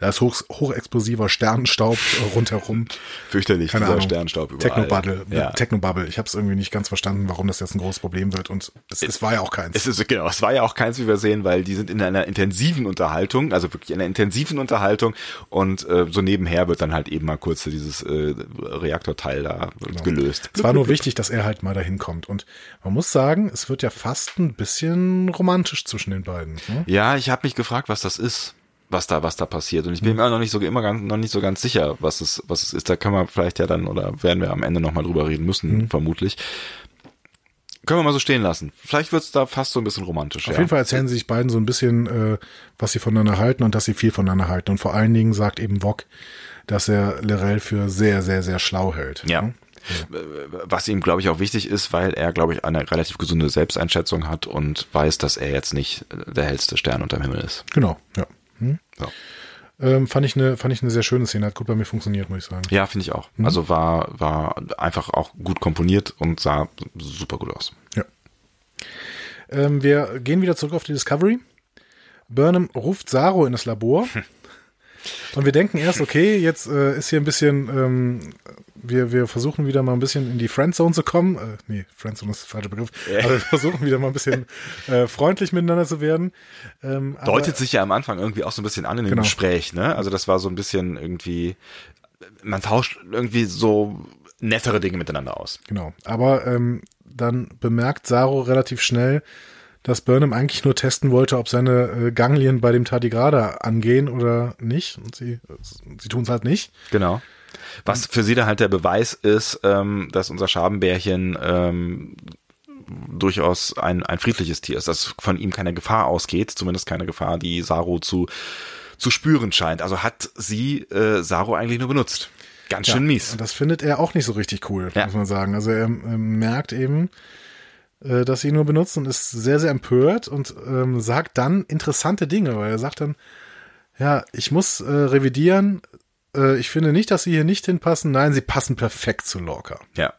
da ist hoch, hochexplosiver Sternenstaub rundherum. Fürchterlich, Keine dieser Ahnung. Sternenstaub überall. Technobubble, ja. Technobubble. Ich habe es irgendwie nicht ganz verstanden, warum das jetzt ein großes Problem wird. Und es, es, es war ja auch keins. Es ist, genau, es war ja auch keins, wie wir sehen, weil die sind in einer intensiven Unterhaltung, also wirklich in einer intensiven Unterhaltung. Und äh, so nebenher wird dann halt eben mal kurz dieses äh, Reaktorteil da genau. gelöst. Es war nur wichtig, dass er halt mal dahin kommt. Und man muss sagen, es wird ja fast ein bisschen romantisch zwischen den beiden. Ne? Ja, ich habe mich gefragt, was das ist, was da, was da passiert. Und ich bin mhm. mir noch nicht so immer ganz, noch nicht so ganz sicher, was es, was es ist. Da können wir vielleicht ja dann oder werden wir am Ende nochmal drüber reden müssen, mhm. vermutlich. Können wir mal so stehen lassen. Vielleicht wird's da fast so ein bisschen romantisch. Auf ja. jeden Fall erzählen sie sich beiden so ein bisschen, äh, was sie voneinander halten und dass sie viel voneinander halten. Und vor allen Dingen sagt eben Vok, dass er L'Rell für sehr, sehr, sehr schlau hält. Ja. Ne? Ja. Was ihm, glaube ich, auch wichtig ist, weil er, glaube ich, eine relativ gesunde Selbsteinschätzung hat und weiß, dass er jetzt nicht der hellste Stern unterm Himmel ist. Genau, ja. Hm. So. Ähm, fand ich eine, fand ich eine sehr schöne Szene, hat gut bei mir funktioniert, muss ich sagen. Ja, finde ich auch. Hm. Also war, war einfach auch gut komponiert und sah super gut aus. Ja. Ähm, wir gehen wieder zurück auf die Discovery. Burnham ruft Saru in das Labor. Hm. Und wir denken erst, okay, jetzt äh, ist hier ein bisschen, ähm, wir, wir versuchen wieder mal ein bisschen in die Friendzone zu kommen. Äh, nee, Friendzone ist der falsche Begriff. Yeah. Aber wir versuchen wieder mal ein bisschen äh, freundlich miteinander zu werden. Ähm, Deutet aber, sich ja am Anfang irgendwie auch so ein bisschen an in dem genau. Gespräch, ne? Also das war so ein bisschen irgendwie, man tauscht irgendwie so nettere Dinge miteinander aus. Genau, aber ähm, dann bemerkt Saro relativ schnell, dass Burnham eigentlich nur testen wollte, ob seine äh, Ganglien bei dem Tardigrada angehen oder nicht. Und sie, sie tun es halt nicht. Genau. Was für sie da halt der Beweis ist, ähm, dass unser Schabenbärchen ähm, durchaus ein, ein friedliches Tier ist, dass von ihm keine Gefahr ausgeht, zumindest keine Gefahr, die Saro zu, zu spüren scheint. Also hat sie äh, Saro eigentlich nur benutzt. Ganz schön ja, mies. Das findet er auch nicht so richtig cool, ja. muss man sagen. Also er, er merkt eben, äh, dass sie ihn nur benutzt und ist sehr, sehr empört und ähm, sagt dann interessante Dinge, weil er sagt dann, ja, ich muss äh, revidieren, äh, ich finde nicht, dass sie hier nicht hinpassen, nein, sie passen perfekt zu Lorca. Ja.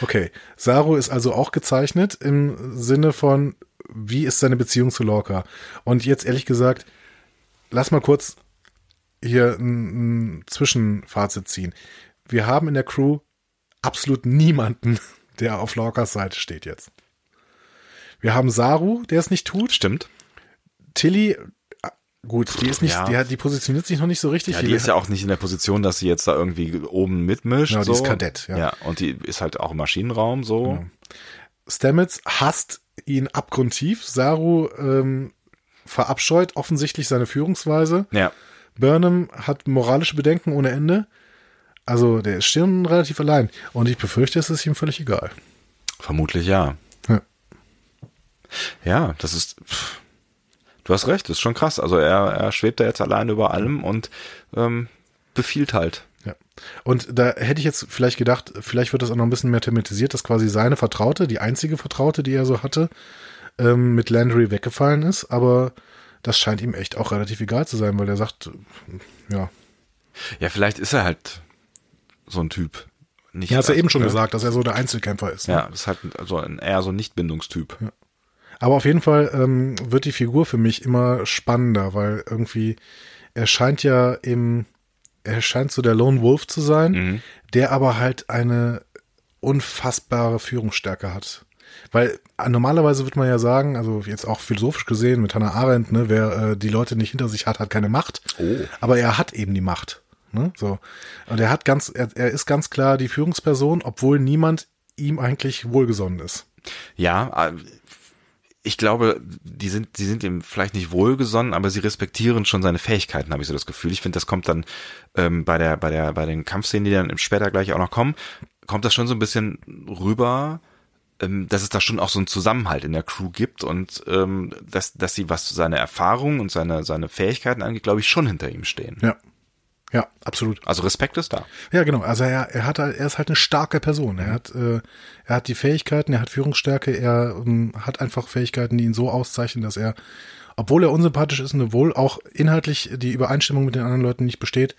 Okay, Saro ist also auch gezeichnet im Sinne von, wie ist seine Beziehung zu Lorca? Und jetzt ehrlich gesagt, lass mal kurz hier ein, ein Zwischenfazit ziehen. Wir haben in der Crew absolut niemanden, der auf Lorcas Seite steht jetzt. Wir haben Saru, der es nicht tut. Stimmt. Tilly, gut, die ist nicht, ja. die, hat, die positioniert sich noch nicht so richtig. Ja, die, die ist ja auch nicht in der Position, dass sie jetzt da irgendwie oben mitmischt. Genau, so. Die ist Kadett. Ja. ja, und die ist halt auch im Maschinenraum so. Genau. Stamets hasst ihn abgrundtief. Saru ähm, verabscheut offensichtlich seine Führungsweise. Ja. Burnham hat moralische Bedenken ohne Ende. Also der ist schon relativ allein. Und ich befürchte, es ist ihm völlig egal. Vermutlich ja. Ja, ja das ist... Pff. Du hast recht, das ist schon krass. Also er, er schwebt da jetzt allein über allem und ähm, befiehlt halt. Ja. Und da hätte ich jetzt vielleicht gedacht, vielleicht wird das auch noch ein bisschen mehr thematisiert, dass quasi seine Vertraute, die einzige Vertraute, die er so hatte, ähm, mit Landry weggefallen ist. Aber... das scheint ihm echt auch relativ egal zu sein, weil er sagt, ja. Ja, vielleicht ist er halt so ein Typ. Nicht ja, hast du ja eben schon ne? gesagt, dass er so der Einzelkämpfer ist. Ne? Ja, das ist halt so ein, eher so ein Nicht-Bindungstyp. Ja. Aber auf jeden Fall ähm, wird die Figur für mich immer spannender, weil irgendwie er scheint ja im, er scheint so der Lone Wolf zu sein, mhm. der aber halt eine unfassbare Führungsstärke hat. Weil normalerweise würde man ja sagen, also jetzt auch philosophisch gesehen mit Hannah Arendt, ne, wer äh, die Leute nicht hinter sich hat, hat keine Macht. Oh. Aber er hat eben die Macht. Ne? So. Und er hat ganz, er, er ist ganz klar die Führungsperson, obwohl niemand ihm eigentlich wohlgesonnen ist. Ja, ich glaube, die sind, die sind ihm vielleicht nicht wohlgesonnen, aber sie respektieren schon seine Fähigkeiten, habe ich so das Gefühl. Ich finde, das kommt dann ähm, bei der, bei der, bei den Kampfszenen, die dann später gleich auch noch kommen, kommt das schon so ein bisschen rüber, dass es da schon auch so einen Zusammenhalt in der Crew gibt und ähm, dass dass sie, was seine Erfahrungen und seine seine Fähigkeiten angeht, glaube ich, schon hinter ihm stehen. Ja, ja, absolut. Also Respekt ist da. Ja, genau. Also er er hat er ist halt eine starke Person. Er hat äh, er hat die Fähigkeiten, er hat Führungsstärke, er um, hat einfach Fähigkeiten, die ihn so auszeichnen, dass er, obwohl er unsympathisch ist und obwohl auch inhaltlich die Übereinstimmung mit den anderen Leuten nicht besteht,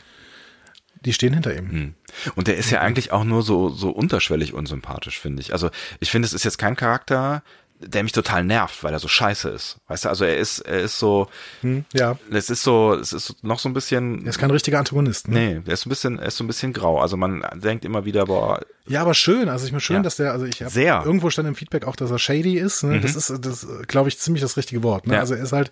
die stehen hinter ihm. Und der ist ja eigentlich auch nur so so unterschwellig unsympathisch, finde ich. Also ich finde, es ist jetzt kein Charakter, der mich total nervt, weil er so scheiße ist. Weißt du, also er ist er ist so, hm, ja. es ist so, es ist noch so ein bisschen. Er ist kein richtiger Antagonist. Ne? Nee, der ist so ein bisschen, er ist so ein bisschen grau. Also man denkt immer wieder, boah. Ja, aber schön. Also ich meine schön, ja. dass der, also ich habe irgendwo stand im Feedback auch, dass er shady ist. Ne? Mhm. Das ist, das glaube ich, ziemlich das richtige Wort. Ne? Ja. Also er ist halt.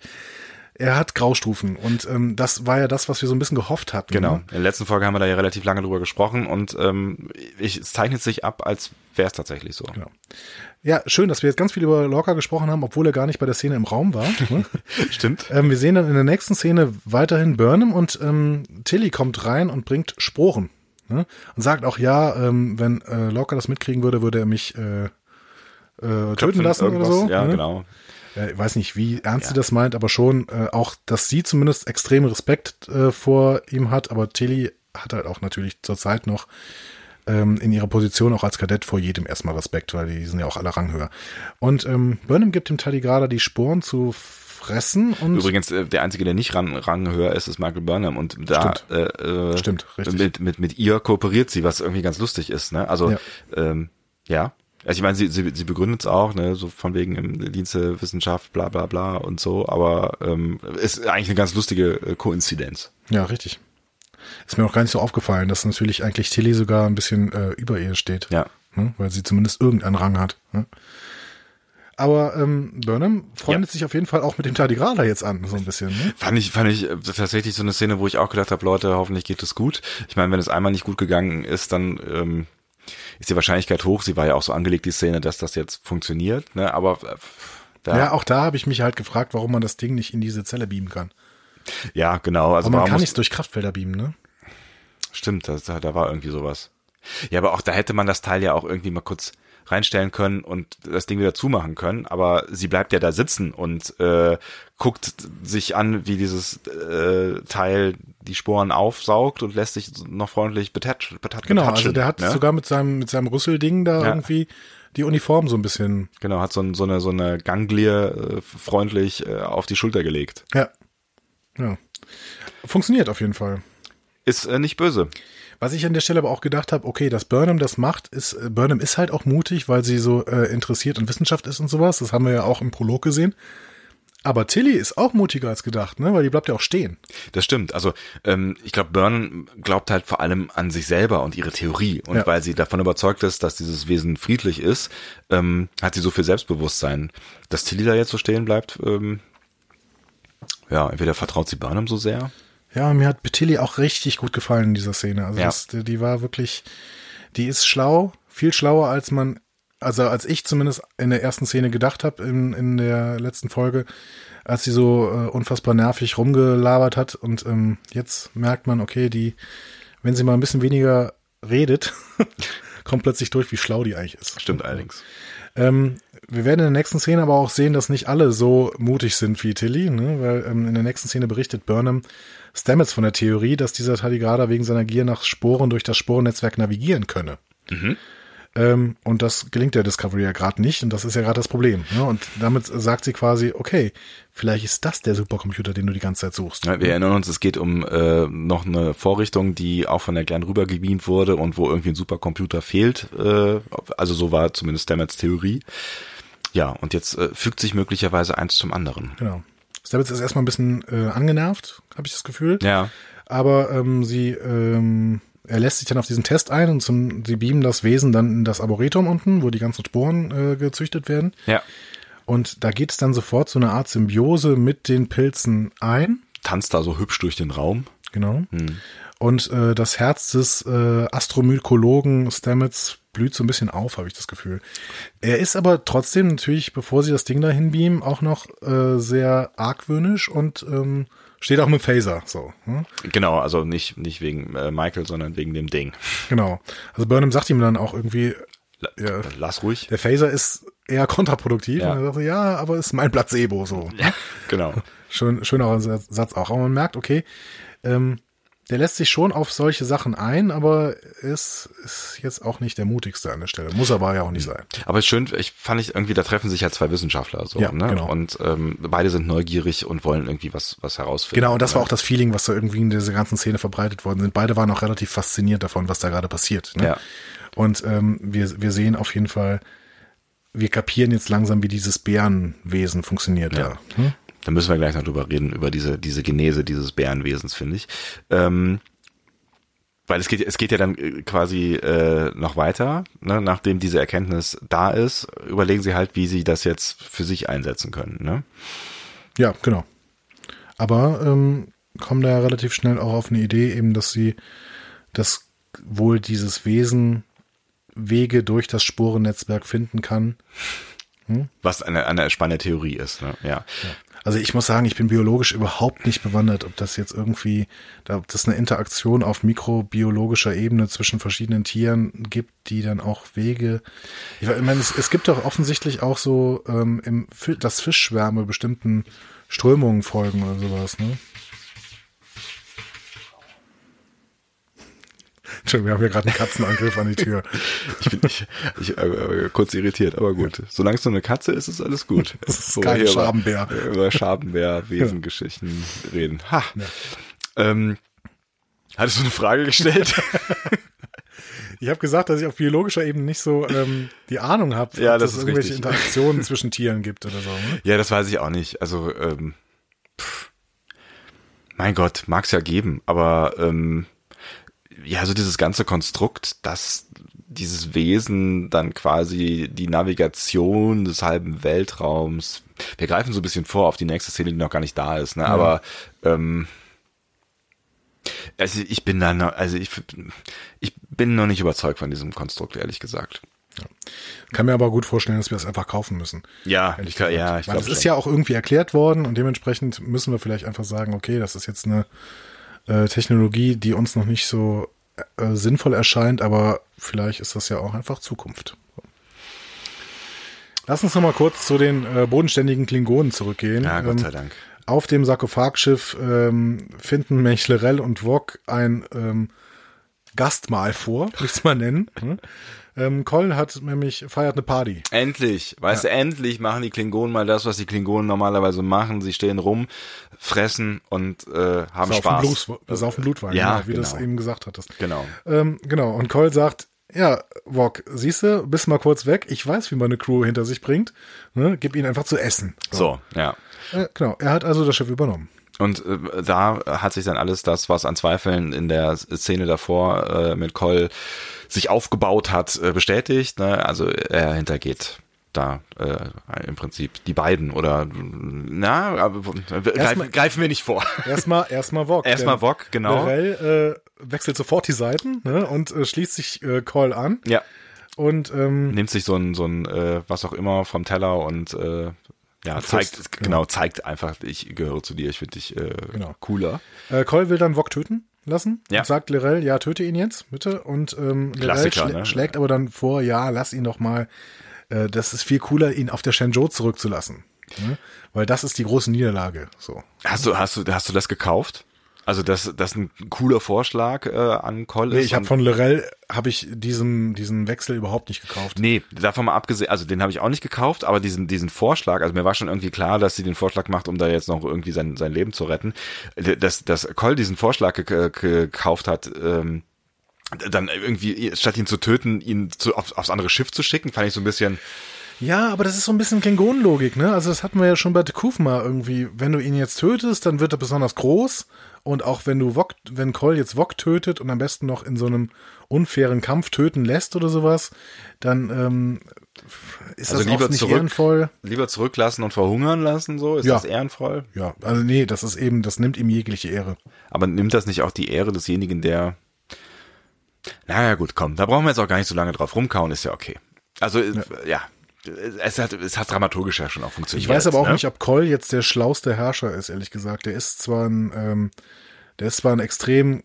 Er hat Graustufen und ähm, das war ja das, was wir so ein bisschen gehofft hatten. Genau, in der letzten Folge haben wir da ja relativ lange drüber gesprochen und ähm, ich, es zeichnet sich ab, als wäre es tatsächlich so. Genau. Ja, schön, dass wir jetzt ganz viel über Lorca gesprochen haben, obwohl er gar nicht bei der Szene im Raum war. Stimmt. Ähm, wir sehen dann in der nächsten Szene weiterhin Burnham und ähm, Tilly kommt rein und bringt Sporen. Ne? Und sagt auch, ja, ähm, wenn äh, Lorca das mitkriegen würde, würde er mich äh, äh, töten Köpfen, lassen oder so. Ja, ne? Genau. Ich weiß nicht, wie ernst ja. sie das meint, aber schon äh, auch, dass sie zumindest extremen Respekt äh, vor ihm hat. Aber Tilly hat halt auch natürlich zurzeit noch ähm, in ihrer Position auch als Kadett vor jedem erstmal Respekt, weil die sind ja auch alle ranghöher. Und ähm, Burnham gibt dem Tardigrada die Sporen zu fressen. Und übrigens, äh, der Einzige, der nicht ran, ranghöher ist, ist Michael Burnham. Und da Stimmt. Äh, äh, Stimmt, richtig. Mit, mit, mit ihr kooperiert sie, was irgendwie ganz lustig ist. Ne? Also, ja. Ähm, ja. Also ich meine, sie, sie, sie begründet es auch, ne, so von wegen im Dienste Wissenschaft, bla bla bla und so, aber ähm, ist eigentlich eine ganz lustige äh, Koinzidenz. Ja, richtig. Ist mir auch gar nicht so aufgefallen, dass natürlich eigentlich Tilly sogar ein bisschen äh, über ihr steht. Ja. Ne, weil sie zumindest irgendeinen Rang hat. Ne? Aber ähm, Burnham freundet ja. sich auf jeden Fall auch mit dem Tardigrada jetzt an, so ein bisschen. Ne? Fand ich fand ich tatsächlich so eine Szene, wo ich auch gedacht habe, Leute, hoffentlich geht es gut. Ich meine, wenn es einmal nicht gut gegangen ist, dann ähm, ist die Wahrscheinlichkeit hoch. Sie war ja auch so angelegt, die Szene, dass das jetzt funktioniert. Ne? Aber äh, da ja, auch da habe ich mich halt gefragt, warum man das Ding nicht in diese Zelle beamen kann. Ja, genau. Also aber man kann nicht durch Kraftfelder beamen, ne? Stimmt, da, da war irgendwie sowas. Ja, aber auch da hätte man das Teil ja auch irgendwie mal kurz reinstellen können und das Ding wieder zumachen können, aber sie bleibt ja da sitzen und äh, guckt sich an, wie dieses äh, Teil die Sporen aufsaugt und lässt sich noch freundlich betatschen. Genau, also der hat ne? sogar mit seinem mit seinem Rüsselding da ja. irgendwie die Uniform so ein bisschen. Genau, hat so, ein, so eine so eine Ganglie äh, freundlich äh, auf die Schulter gelegt. Ja, ja, funktioniert auf jeden Fall. Ist äh, nicht böse. Was ich an der Stelle aber auch gedacht habe, okay, dass Burnham das macht, ist, Burnham ist halt auch mutig, weil sie so äh, interessiert in Wissenschaft ist und sowas. Das haben wir ja auch im Prolog gesehen. Aber Tilly ist auch mutiger als gedacht, ne? Weil die bleibt ja auch stehen. Das stimmt. Also ähm, ich glaube, Burnham glaubt halt vor allem an sich selber und ihre Theorie. Und ja. weil sie davon überzeugt ist, dass dieses Wesen friedlich ist, ähm, hat sie so viel Selbstbewusstsein. Dass Tilly da jetzt so stehen bleibt, ähm, ja, entweder vertraut sie Burnham so sehr. Ja, mir hat Tilly auch richtig gut gefallen in dieser Szene. Also ja. das, die war wirklich, die ist schlau, viel schlauer als man, also als ich zumindest in der ersten Szene gedacht habe, in, in der letzten Folge, als sie so äh, unfassbar nervig rumgelabert hat. Und ähm, jetzt merkt man, okay, die, wenn sie mal ein bisschen weniger redet, kommt plötzlich durch, wie schlau die eigentlich ist. Stimmt allerdings. Ähm, wir werden in der nächsten Szene aber auch sehen, dass nicht alle so mutig sind wie Tilly, ne? Weil ähm, in der nächsten Szene berichtet Burnham Stamets von der Theorie, dass dieser Tardigrada wegen seiner Gier nach Sporen durch das Sporennetzwerk navigieren könne. Mhm. Ähm, und das gelingt der Discovery ja gerade nicht und das ist ja gerade das Problem. Ne? Und damit sagt sie quasi, okay, vielleicht ist das der Supercomputer, den du die ganze Zeit suchst. Ja, wir erinnern uns, es geht um äh, noch eine Vorrichtung, die auch von der Gern rüber gebeamt wurde und wo irgendwie ein Supercomputer fehlt. Äh, also so war zumindest Stamets Theorie. Ja, und jetzt äh, fügt sich möglicherweise eins zum anderen. Genau. Stamets ist erstmal ein bisschen äh, angenervt, habe ich das Gefühl. Ja. Aber ähm, sie, ähm, er lässt sich dann auf diesen Test ein und zum, sie beamen das Wesen dann in das Arboretum unten, wo die ganzen Sporen äh, gezüchtet werden. Ja. Und da geht es dann sofort so eine Art Symbiose mit den Pilzen ein. Tanzt da so hübsch durch den Raum. Genau. Hm. Und äh, das Herz des äh, Astromykologen Stamets blüht so ein bisschen auf, habe ich das Gefühl. Er ist aber trotzdem natürlich, bevor sie das Ding dahin beamen, auch noch äh, sehr argwöhnisch und ähm, steht auch mit Phaser. So, hm? Genau, also nicht, nicht wegen äh, Michael, sondern wegen dem Ding. Genau. Also Burnham sagt ihm dann auch irgendwie, ja, lass ruhig. Der Phaser ist eher kontraproduktiv. Ja. Und er sagt, ja, aber ist mein Placebo so. Ja, genau. Schön, schöner Satz auch. Aber man merkt, okay, ähm, der lässt sich schon auf solche Sachen ein, aber ist, ist jetzt auch nicht der mutigste an der Stelle. Muss aber ja auch nicht sein. Aber schön, ich fand ich irgendwie, da treffen sich ja zwei Wissenschaftler so, ja, ne? Genau. Und ähm, beide sind neugierig und wollen irgendwie was was herausfinden. Genau, und das war auch das Feeling, was da irgendwie in dieser ganzen Szene verbreitet worden sind. Beide waren auch relativ fasziniert davon, was da gerade passiert. Ne? Ja. Und ähm, wir wir sehen auf jeden Fall, wir kapieren jetzt langsam, wie dieses Bärenwesen funktioniert. Ja. Da. Hm? Da müssen wir gleich noch drüber reden, über diese diese Genese dieses Bärenwesens, finde ich. Ähm, weil es geht, es geht ja dann quasi äh, noch weiter, ne? Nachdem diese Erkenntnis da ist, überlegen sie halt, wie sie das jetzt für sich einsetzen können. Ne? Ja, genau. Aber ähm, kommen da ja relativ schnell auch auf eine Idee, eben, dass sie, dass wohl dieses Wesen Wege durch das Sporennetzwerk finden kann. Hm? Was eine, eine spannende Theorie ist, ne? Ja. Ja. Also ich muss sagen, ich bin biologisch überhaupt nicht bewandert, ob das jetzt irgendwie, ob das eine Interaktion auf mikrobiologischer Ebene zwischen verschiedenen Tieren gibt, die dann auch Wege. Ich meine, es, es gibt doch offensichtlich auch so, ähm, im, dass Fischschwärme bestimmten Strömungen folgen oder sowas, ne? Entschuldigung, wir haben ja gerade einen Katzenangriff an die Tür. Ich bin ich, ich, äh, kurz irritiert, aber gut. Solange es nur eine Katze ist, ist alles gut. Das ist so, kein Schabenbär. Über, über Schabenbär-Wesengeschichten reden. Ha. Ja. Ähm, hattest du eine Frage gestellt? Ich habe gesagt, dass ich auf biologischer Ebene nicht so ähm, die Ahnung habe, ja, dass es irgendwelche richtig. Interaktionen zwischen Tieren gibt oder so. Ne? Ja, das weiß ich auch nicht. Also, ähm, pff, mein Gott, mag es ja geben. Aber ähm, ja, so dieses ganze Konstrukt, dass dieses Wesen dann quasi die Navigation des halben Weltraums. Wir greifen so ein bisschen vor auf die nächste Szene, die noch gar nicht da ist. Ne? Mhm. Aber ähm, also ich bin da noch, also ich, ich bin noch nicht überzeugt von diesem Konstrukt, ehrlich gesagt. Ja. Kann mir aber gut vorstellen, dass wir das einfach kaufen müssen. Ja, ich kann, ja, ich glaube schon. Das ist ja auch irgendwie erklärt worden und dementsprechend müssen wir vielleicht einfach sagen, okay, das ist jetzt eine äh, Technologie, die uns noch nicht so äh, sinnvoll erscheint, aber vielleicht ist das ja auch einfach Zukunft. Lass uns noch mal kurz zu den äh, bodenständigen Klingonen zurückgehen. Ja, Gott sei ähm, Dank. Auf dem Sarkophagschiff ähm, finden Mechlerell und Vok ein ähm, Gastmahl vor, würde ich es mal nennen. ähm, Kol hat nämlich, feiert eine Party. Endlich, weißt ja. du, endlich machen die Klingonen mal das, was die Klingonen normalerweise machen. Sie stehen rum, fressen und äh, haben saufen Spaß. Blues, saufen Blutwein, ja, ja, wie genau. du das eben gesagt hattest. Genau. Ähm, genau, und Kol sagt, ja, Vok, siehst du, bist mal kurz weg. Ich weiß, wie man eine Crew hinter sich bringt. Ne? Gib ihnen einfach zu essen. So, so ja. Äh, genau, er hat also das Schiff übernommen. Und äh, da hat sich dann alles das, was an Zweifeln in der Szene davor äh, mit Kol sich aufgebaut hat, äh, bestätigt. Ne? Also er hintergeht da äh, im Prinzip die beiden oder na, aber, greif, mal, greifen wir nicht vor. Erstmal erstmal Vok. Erstmal Vok, genau. Lorel, äh, wechselt sofort die Seiten, ne, und äh, schließt sich äh, Kol an. Ja. Und ähm, nimmt sich so ein so ein äh, was auch immer vom Teller und äh, ja, zeigt, Fust, genau, genau, zeigt einfach, ich gehöre zu dir, ich finde dich äh, genau. cooler. Äh, Kol will dann Vok töten lassen ja. und sagt Lorel, ja, töte ihn jetzt, bitte. Und ähm, Lorel schl- ne? schlägt aber dann vor, ja, lass ihn doch mal, äh, das ist viel cooler, ihn auf der Shenzhou zurückzulassen. Ne? Weil das ist die große Niederlage. So. Hast du, hast du, hast du das gekauft? Also das, das ein cooler Vorschlag äh, an Kol ist. Nee, ich habe von Lorel habe ich diesen diesen Wechsel überhaupt nicht gekauft. Nee, davon mal abgesehen, also den habe ich auch nicht gekauft, aber diesen diesen Vorschlag, also mir war schon irgendwie klar, dass sie den Vorschlag macht, um da jetzt noch irgendwie sein sein Leben zu retten, dass dass Kol diesen Vorschlag ge- gekauft hat. Ähm, dann irgendwie statt ihn zu töten, ihn zu, auf, aufs andere Schiff zu schicken, fand ich so ein bisschen. Ja, aber das ist so ein bisschen Klingonenlogik, ne? Also das hatten wir ja schon bei T'Kufma irgendwie. Wenn du ihn jetzt tötest, dann wird er besonders groß. Und auch wenn du Vok, wenn Kol jetzt Vok tötet und am besten noch in so einem unfairen Kampf töten lässt oder sowas, dann ähm, ist also das lieber auch nicht zurück, ehrenvoll. Lieber zurücklassen und verhungern lassen, so? Ist ja. das ehrenvoll? Ja, also nee, das ist eben, das nimmt ihm jegliche Ehre. Aber nimmt das nicht auch die Ehre desjenigen, der... Naja gut, komm, da brauchen wir jetzt auch gar nicht so lange drauf rumkauen, ist ja okay. Also, ja... ja. Es hat, es hat dramaturgisch ja schon auch funktioniert. Ich weiß aber auch ne? nicht, ob Kol jetzt der schlauste Herrscher ist, ehrlich gesagt. Der ist zwar ein, ähm, der ist zwar ein extrem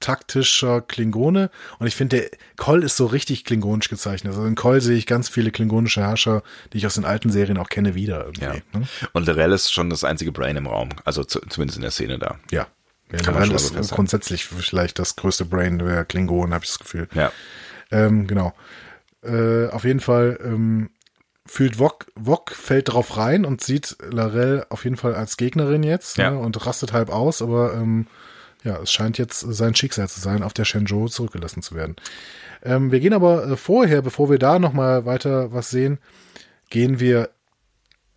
taktischer Klingone und ich finde, der Kol ist so richtig klingonisch gezeichnet. Also in Kol sehe ich ganz viele klingonische Herrscher, die ich aus den alten Serien auch kenne, wieder. Ja. Ne? Und Lorel ist schon das einzige Brain im Raum, also zu, zumindest in der Szene da. Ja, ja Lorel ist so grundsätzlich vielleicht das größte Brain der Klingonen, habe ich das Gefühl. Ja, ähm, genau. Uh, auf jeden Fall ähm, fühlt Vok, Vok fällt drauf rein und sieht Lorel auf jeden Fall als Gegnerin jetzt ja. ne, und rastet halb aus, aber ähm, ja, es scheint jetzt sein Schicksal zu sein, auf der Shenzhou zurückgelassen zu werden. Ähm, wir gehen aber äh, vorher, bevor wir da nochmal weiter was sehen, gehen wir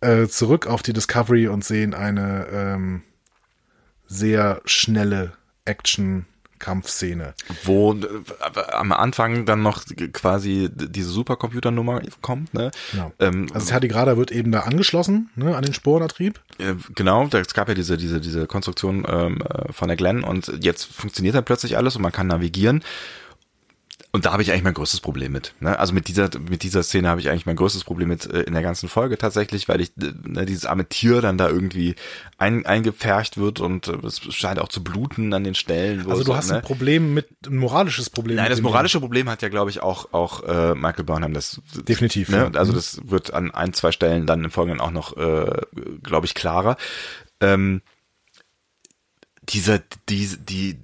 äh, zurück auf die Discovery und sehen eine ähm, sehr schnelle Action- Kampfszene. Wo am Anfang dann noch quasi diese Supercomputernummer kommt. Ne? Genau. Ähm, also das Tardigrada wird eben da angeschlossen, ne, an den Sporenantrieb. Äh, genau, es gab ja diese diese diese Konstruktion ähm, von der Glenn und jetzt funktioniert dann plötzlich alles und man kann navigieren. Und da habe ich eigentlich mein größtes Problem mit. Ne? Also mit dieser mit dieser Szene habe ich eigentlich mein größtes Problem mit äh, in der ganzen Folge tatsächlich, weil ich ne, dieses arme Tier dann da irgendwie ein, eingepfercht wird und äh, es scheint auch zu bluten an den Stellen. Wo also du hast ne? ein Problem mit, ein moralisches Problem. Nein, das moralische Problem hat ja, glaube ich, auch auch äh, Michael Burnham. Das, das definitiv. Ne? Ja. Also das wird an ein, zwei Stellen dann im Folgenden auch noch, äh, glaube ich, klarer. Ähm, dieser, die, die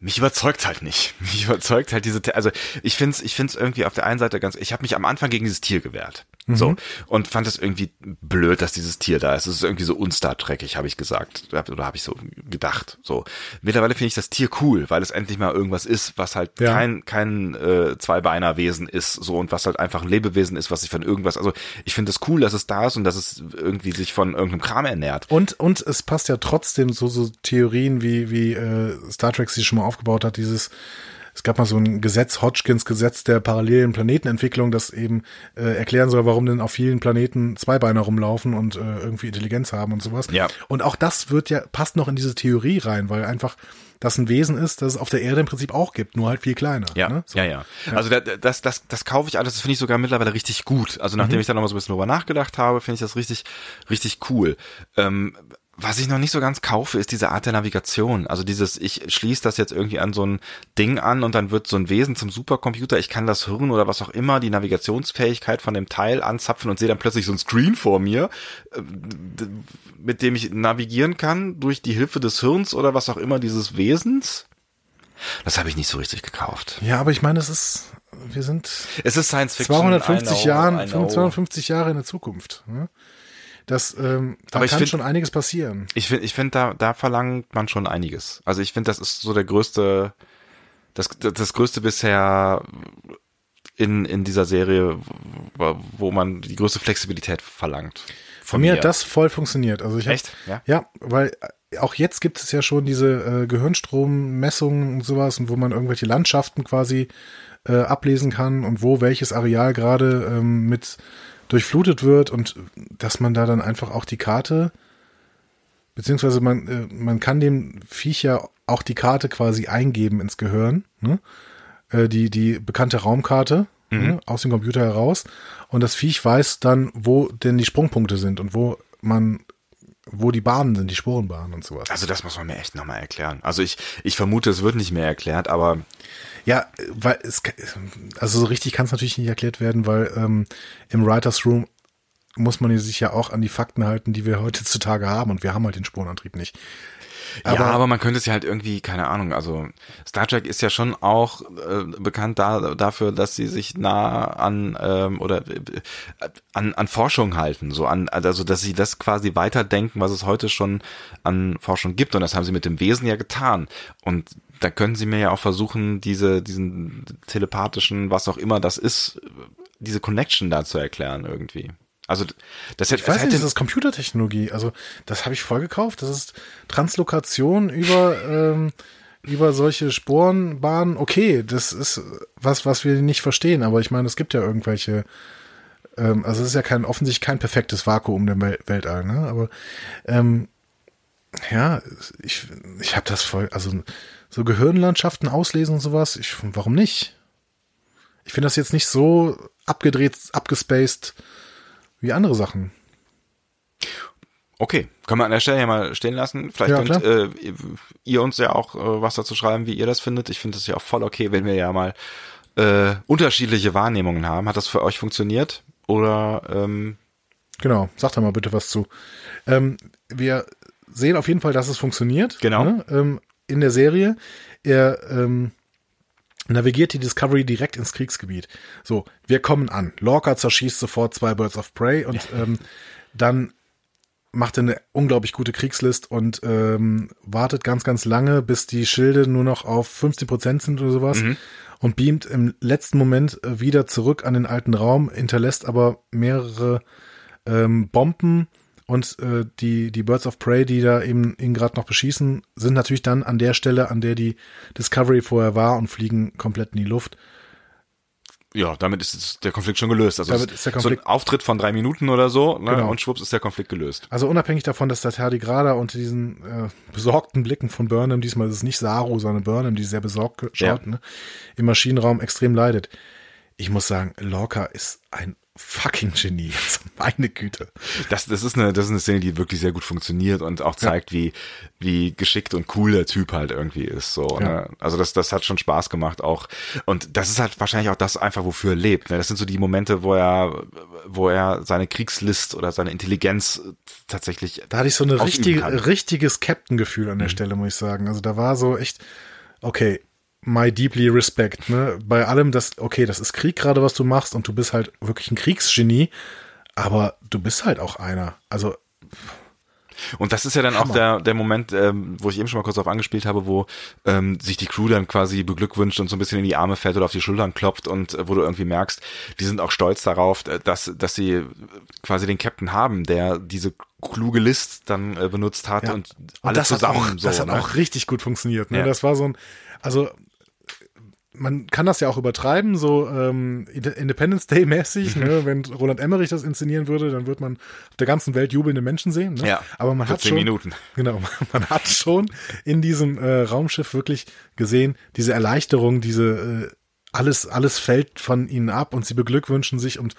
Mich überzeugt halt nicht. Mich überzeugt halt diese, also ich find's, ich find's irgendwie auf der einen Seite ganz, ich habe mich am Anfang gegen dieses Tier gewehrt. Mhm. So. Und fand es irgendwie blöd, dass dieses Tier da ist. Es ist irgendwie so un-Star-Trek-ig, habe ich gesagt. Oder habe ich so gedacht. So. Mittlerweile finde ich das Tier cool, weil es endlich mal irgendwas ist, was halt ja. kein, kein äh, Zweibeiner-Wesen ist. So, und was halt einfach ein Lebewesen ist, was sich von irgendwas. Also ich finde es das cool, dass es da ist und dass es irgendwie sich von irgendeinem Kram ernährt. Und, und es passt ja trotzdem so, so Theorien, wie, wie äh, Star Trek sie schon mal aufgebaut hat, dieses. Es gab mal so ein Gesetz, Hodgkins-Gesetz der parallelen Planetenentwicklung, das eben äh, erklären soll, warum denn auf vielen Planeten Zweibeiner rumlaufen und äh, irgendwie Intelligenz haben und sowas. Ja. Und auch das wird ja, passt noch in diese Theorie rein, weil einfach das ein Wesen ist, das es auf der Erde im Prinzip auch gibt, nur halt viel kleiner. Ja, ne? So. ja, ja. Also da, das, das, das kaufe ich alles, das finde ich sogar mittlerweile richtig gut. Also nachdem mhm. ich da nochmal so ein bisschen drüber nachgedacht habe, finde ich das richtig, richtig cool. Ähm, Was ich noch nicht so ganz kaufe, ist diese Art der Navigation. Also dieses, ich schließe das jetzt irgendwie an so ein Ding an und dann wird so ein Wesen zum Supercomputer, ich kann das Hirn oder was auch immer, die Navigationsfähigkeit von dem Teil anzapfen und sehe dann plötzlich so ein Screen vor mir, mit dem ich navigieren kann durch die Hilfe des Hirns oder was auch immer dieses Wesens. Das habe ich nicht so richtig gekauft. Ja, aber ich meine, es ist, wir sind es ist Science Fiction, zweihundertfünfzig Jahre in der Zukunft, ne? Das, ähm, da Aber kann find, schon einiges passieren. Ich finde, ich find, da, da verlangt man schon einiges. Also ich finde, das ist so der größte, das, das größte bisher in, in dieser Serie, wo man die größte Flexibilität verlangt. Von mir, mir hat das voll funktioniert. Also ich hab, Echt? Ja? ja, weil auch jetzt gibt es ja schon diese äh, Gehirnstrommessungen und sowas, wo man irgendwelche Landschaften quasi äh, ablesen kann und wo welches Areal gerade ähm, mit durchflutet wird und dass man da dann einfach auch die Karte, beziehungsweise man man kann dem Viech ja auch die Karte quasi eingeben ins Gehirn, ne? die die bekannte Raumkarte mhm. ne? aus dem Computer heraus und das Viech weiß dann, wo denn die Sprungpunkte sind und wo man wo die Bahnen sind, die Spurenbahnen und sowas. Also das muss man mir echt nochmal erklären. Also ich ich vermute, es wird nicht mehr erklärt, aber ja, weil es also so richtig kann es natürlich nicht erklärt werden, weil ähm, im Writers Room muss man sich ja auch an die Fakten halten, die wir heutzutage haben und wir haben halt den Spurenantrieb nicht. Aber, ja, aber man könnte es ja halt irgendwie, keine Ahnung, also Star Trek ist ja schon auch äh, bekannt da, dafür, dass sie sich nah an ähm, oder äh, an, an Forschung halten, so an, also dass sie das quasi weiterdenken, was es heute schon an Forschung gibt und das haben sie mit dem Wesen ja getan und da können sie mir ja auch versuchen, diese diesen telepathischen, was auch immer das ist, diese Connection da zu erklären irgendwie. Also das hätte, ich weiß das nicht, das ist Computertechnologie. Also das habe ich voll gekauft. Das ist Translokation über ähm, über solche Sporenbahnen. Okay, das ist was, was wir nicht verstehen. Aber ich meine, es gibt ja irgendwelche. Ähm, also es ist ja kein offensichtlich kein perfektes Vakuum im Weltall. Ne? Aber ähm, ja, ich ich habe das voll. Also so Gehirnlandschaften auslesen und sowas. Ich, warum nicht? Ich finde das jetzt nicht so abgedreht, abgespaced. Wie andere Sachen. Okay, können wir an der Stelle ja mal stehen lassen. Vielleicht ja, könnt äh, ihr uns ja auch äh, was dazu schreiben, wie ihr das findet. Ich finde es ja auch voll okay, wenn wir ja mal äh, unterschiedliche Wahrnehmungen haben. Hat das für euch funktioniert? Oder ähm genau, sagt da mal bitte was zu. Ähm, wir sehen auf jeden Fall, dass es funktioniert. Genau. Ne? Ähm, in der Serie. Er ähm, navigiert die Discovery direkt ins Kriegsgebiet. So, wir kommen an. Lorca zerschießt sofort zwei Birds of Prey und ja. ähm, dann macht er eine unglaublich gute Kriegslist und ähm, wartet ganz, ganz lange, bis die Schilde nur noch auf fünfzehn Prozent sind oder sowas mhm. und beamt im letzten Moment wieder zurück an den alten Raum, hinterlässt aber mehrere ähm, Bomben und äh, die die Birds of Prey, die da eben ihn gerade noch beschießen, sind natürlich dann an der Stelle, an der die Discovery vorher war und fliegen komplett in die Luft. Ja, damit ist der Konflikt schon gelöst. Also damit ist der Konflikt so ein Auftritt von drei Minuten oder so, ne? Genau. Und schwupps ist der Konflikt gelöst. Also unabhängig davon, dass der Tardigrada unter diesen äh, besorgten Blicken von Burnham, diesmal ist es nicht Saru, sondern Burnham, die sehr besorgt schaut, ja. ne? im Maschinenraum extrem leidet. Ich muss sagen, Lorca ist ein fucking Genie. Meine Güte. Das, das ist eine, das ist eine Szene, die wirklich sehr gut funktioniert und auch zeigt, ja. wie, wie geschickt und cool der Typ halt irgendwie ist, so, ja. ne? Also das, das hat schon Spaß gemacht auch. Und das ist halt wahrscheinlich auch das einfach, wofür er lebt, ne? Das sind so die Momente, wo er, wo er seine Kriegslist oder seine Intelligenz tatsächlich. Da hatte ich so ein richtige, richtiges Captain-Gefühl an der mhm. Stelle, muss ich sagen. Also da war so echt, okay, my deeply respect, ne? Bei allem, das, okay, das ist Krieg gerade, was du machst, und du bist halt wirklich ein Kriegsgenie, aber du bist halt auch einer. Also. Und das ist ja dann Hammer. Auch der, der Moment, ähm, wo ich eben schon mal kurz drauf angespielt habe, wo ähm, sich die Crew dann quasi beglückwünscht und so ein bisschen in die Arme fällt oder auf die Schultern klopft und äh, wo du irgendwie merkst, die sind auch stolz darauf, dass, dass sie quasi den Captain haben, der diese kluge List dann äh, benutzt hat, ja. und alles und zusammen. Hat auch, so, das hat ne? auch richtig gut funktioniert. Ne? Ja. Das war so ein, also man kann das ja auch übertreiben, so ähm, Independence Day-mäßig, ne? Wenn Roland Emmerich das inszenieren würde, dann wird man auf der ganzen Welt jubelnde Menschen sehen. Ne? Ja, aber man hat schon, Minuten. Genau, man hat schon in diesem äh, Raumschiff wirklich gesehen, diese Erleichterung, diese äh, alles, alles fällt von ihnen ab und sie beglückwünschen sich, und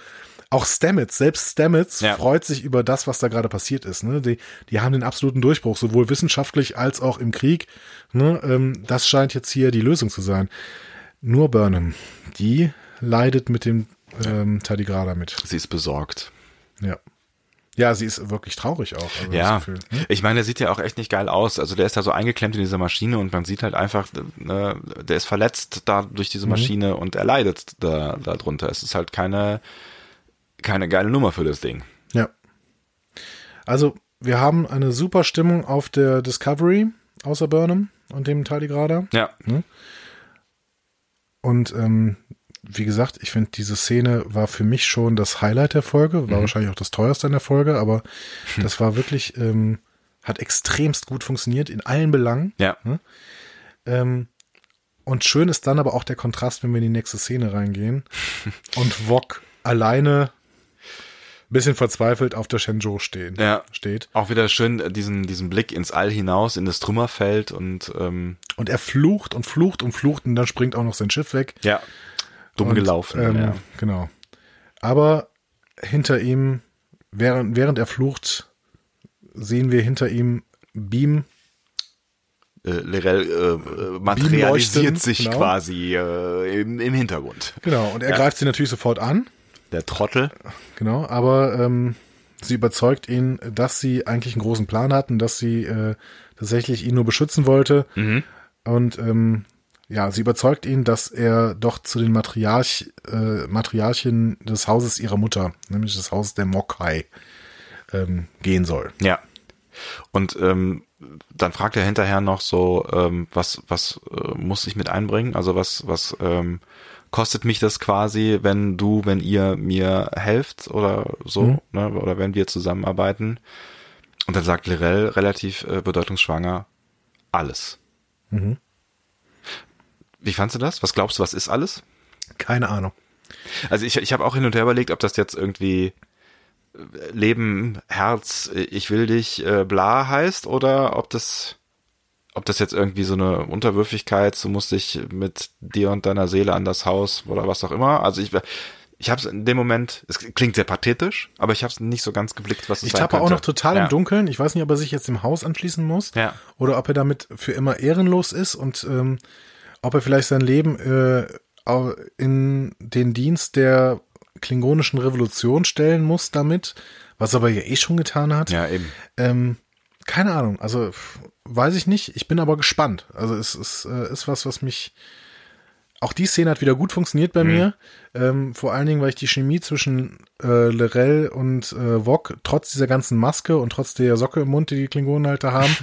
auch Stamets, selbst Stamets ja. freut sich über das, was da gerade passiert ist. Ne? Die, die haben den absoluten Durchbruch, sowohl wissenschaftlich als auch im Krieg. Ne? Ähm, das scheint jetzt hier die Lösung zu sein. Nur Burnham, die leidet mit dem ähm, Tardigrada mit. Sie ist besorgt. Ja. Ja, sie ist wirklich traurig auch. Also ja, das Gefühl, ne? Ich meine, der sieht ja auch echt nicht geil aus. Also der ist da so eingeklemmt in dieser Maschine und man sieht halt einfach, ne, der ist verletzt da durch diese Maschine, mhm. und er leidet da darunter. Es ist halt keine, keine geile Nummer für das Ding. Ja. Also wir haben eine super Stimmung auf der Discovery, außer Burnham und dem Tardigrada. Ja. Ne? Und ähm, wie gesagt, ich finde, diese Szene war für mich schon das Highlight der Folge, war mhm. wahrscheinlich auch das teuerste in der Folge, aber hm. das war wirklich, ähm, hat extremst gut funktioniert in allen Belangen. Ja. Ne? Ähm, und schön ist dann aber auch der Kontrast, wenn wir in die nächste Szene reingehen und Vok alleine ein bisschen verzweifelt auf der Shenzhou stehen, ja. steht. Auch wieder schön diesen, diesen Blick ins All hinaus, in das Trümmerfeld und ähm und er flucht und flucht und flucht und dann springt auch noch sein Schiff weg. Ja, dumm und, gelaufen. Ähm, ja. Genau. Aber hinter ihm, während, während er flucht, sehen wir hinter ihm Beam. Äh, L'Rell äh, materialisiert sich genau. quasi äh, im, im Hintergrund. Genau, und er ja. greift sie natürlich sofort an. Der Trottel. Genau, aber ähm, sie überzeugt ihn, dass sie eigentlich einen großen Plan hatten, dass sie äh, tatsächlich ihn nur beschützen wollte. Mhm. Und ähm, ja, sie überzeugt ihn, dass er doch zu den Matriarch, äh, Matriarchen des Hauses ihrer Mutter, nämlich des Hauses der Mokai, ähm, gehen soll. Ja. Und ähm, dann fragt er hinterher noch so, ähm, was, was äh, muss ich mit einbringen? Also was, was ähm, kostet mich das quasi, wenn du, wenn ihr mir helft oder so, mhm. ne? Oder wenn wir zusammenarbeiten? Und dann sagt L'Rell relativ äh, bedeutungsschwanger, alles. Mhm. Wie fandst du das? Was glaubst du, was ist alles? Keine Ahnung. Also ich, ich habe auch hin und her überlegt, ob das jetzt irgendwie Leben, Herz, ich will dich, äh, bla heißt, oder ob das, ob das jetzt irgendwie so eine Unterwürfigkeit, so musst dich mit dir und deiner Seele an das Haus oder was auch immer. Also ich, ich habe es in dem Moment, es klingt sehr pathetisch, aber ich habe es nicht so ganz geblickt, was es ich sein könnte. Ich tappe auch noch total ja. im Dunkeln. Ich weiß nicht, ob er sich jetzt dem Haus anschließen muss ja. oder ob er damit für immer ehrenlos ist und ähm, ob er vielleicht sein Leben äh, in den Dienst der klingonischen Revolution stellen muss damit, was aber ja eh schon getan hat. Ja, eben. Ähm, keine Ahnung, also weiß ich nicht. Ich bin aber gespannt. Also es ist, äh, ist was, was mich... Auch die Szene hat wieder gut funktioniert bei mhm. mir. Ähm, vor allen Dingen, weil ich die Chemie zwischen äh, L'Rell und äh, Vok, trotz dieser ganzen Maske und trotz der Socke im Mund, die die Klingonen halt da haben,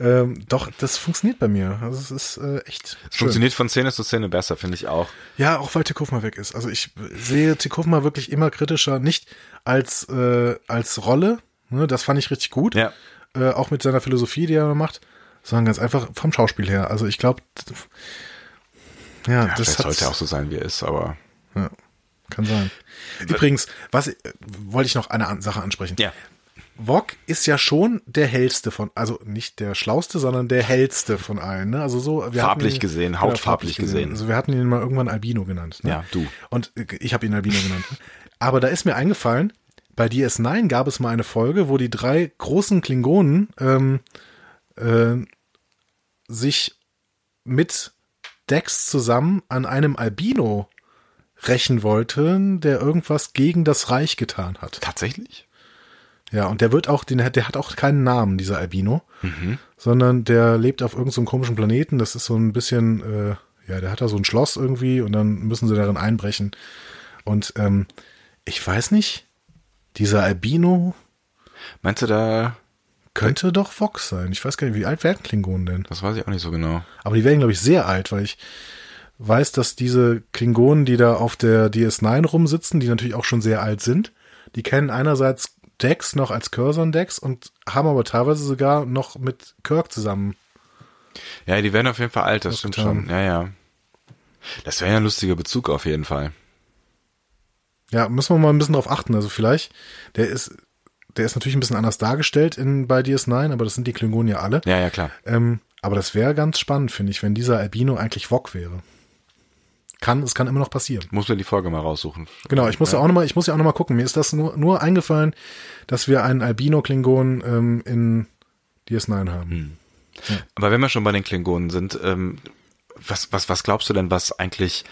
ähm, doch, das funktioniert bei mir. Also es ist äh, echt Es schön. Funktioniert von Szene zu Szene besser, finde ich auch. Ja, auch weil Tekufma weg ist. Also ich sehe Tekufma wirklich immer kritischer, nicht als, äh, als Rolle, ne, das fand ich richtig gut, ja. äh, auch mit seiner Philosophie, die er macht, sondern ganz einfach vom Schauspiel her. Also ich glaube... Ja, ja, das sollte auch so sein, wie er ist, aber... Ja, kann sein. Übrigens, was wollte ich noch eine Sache ansprechen. Ja. Vok ist ja schon der hellste von, also nicht der schlauste, sondern der hellste von allen. Ne? Also so, wir farblich hatten ihn, gesehen, hautfarblich ja, gesehen. Also wir hatten ihn mal irgendwann Albino genannt. Ne? Ja, du. Und ich habe ihn Albino genannt. Aber da ist mir eingefallen, bei D S neun gab es mal eine Folge, wo die drei großen Klingonen ähm, äh, sich mit... Dex zusammen an einem Albino rächen wollten, der irgendwas gegen das Reich getan hat. Tatsächlich? Ja, und der wird auch, den, der hat auch keinen Namen, dieser Albino, mhm. sondern der lebt auf irgendeinem komischen Planeten. Das ist so ein bisschen, äh, Ja, der hat da so ein Schloss irgendwie und dann müssen sie darin einbrechen. Und ähm, ich weiß nicht, dieser Albino. Meinst du da? Könnte doch Vox sein. Ich weiß gar nicht, wie alt werden Klingonen denn? Das weiß ich auch nicht so genau. Aber die werden, glaube ich, sehr alt, weil ich weiß, dass diese Klingonen, die da auf der D S neun rumsitzen, die natürlich auch schon sehr alt sind, die kennen einerseits Dex noch als Curzon-Dex und haben aber teilweise sogar noch mit Kirk zusammen. Ja, die werden auf jeden Fall alt, das stimmt schon. Ja, ja. Das wäre ja ein lustiger Bezug auf jeden Fall. Ja, müssen wir mal ein bisschen drauf achten. Also vielleicht, der ist, der ist natürlich ein bisschen anders dargestellt in, bei D S neun, aber das sind die Klingonen ja alle. Ja, ja, klar. Ähm, aber das wäre ganz spannend, finde ich, wenn dieser Albino eigentlich Vok wäre. Kann, es kann immer noch passieren. Muss mir die Folge mal raussuchen. Genau, ich muss ja, ja auch nochmal, ich muss ja auch noch mal gucken. Mir ist das nur, nur eingefallen, dass wir einen Albino-Klingon ähm, in D S neun haben. Hm. Ja. Aber wenn wir schon bei den Klingonen sind, ähm, was, was, was glaubst du denn, was eigentlich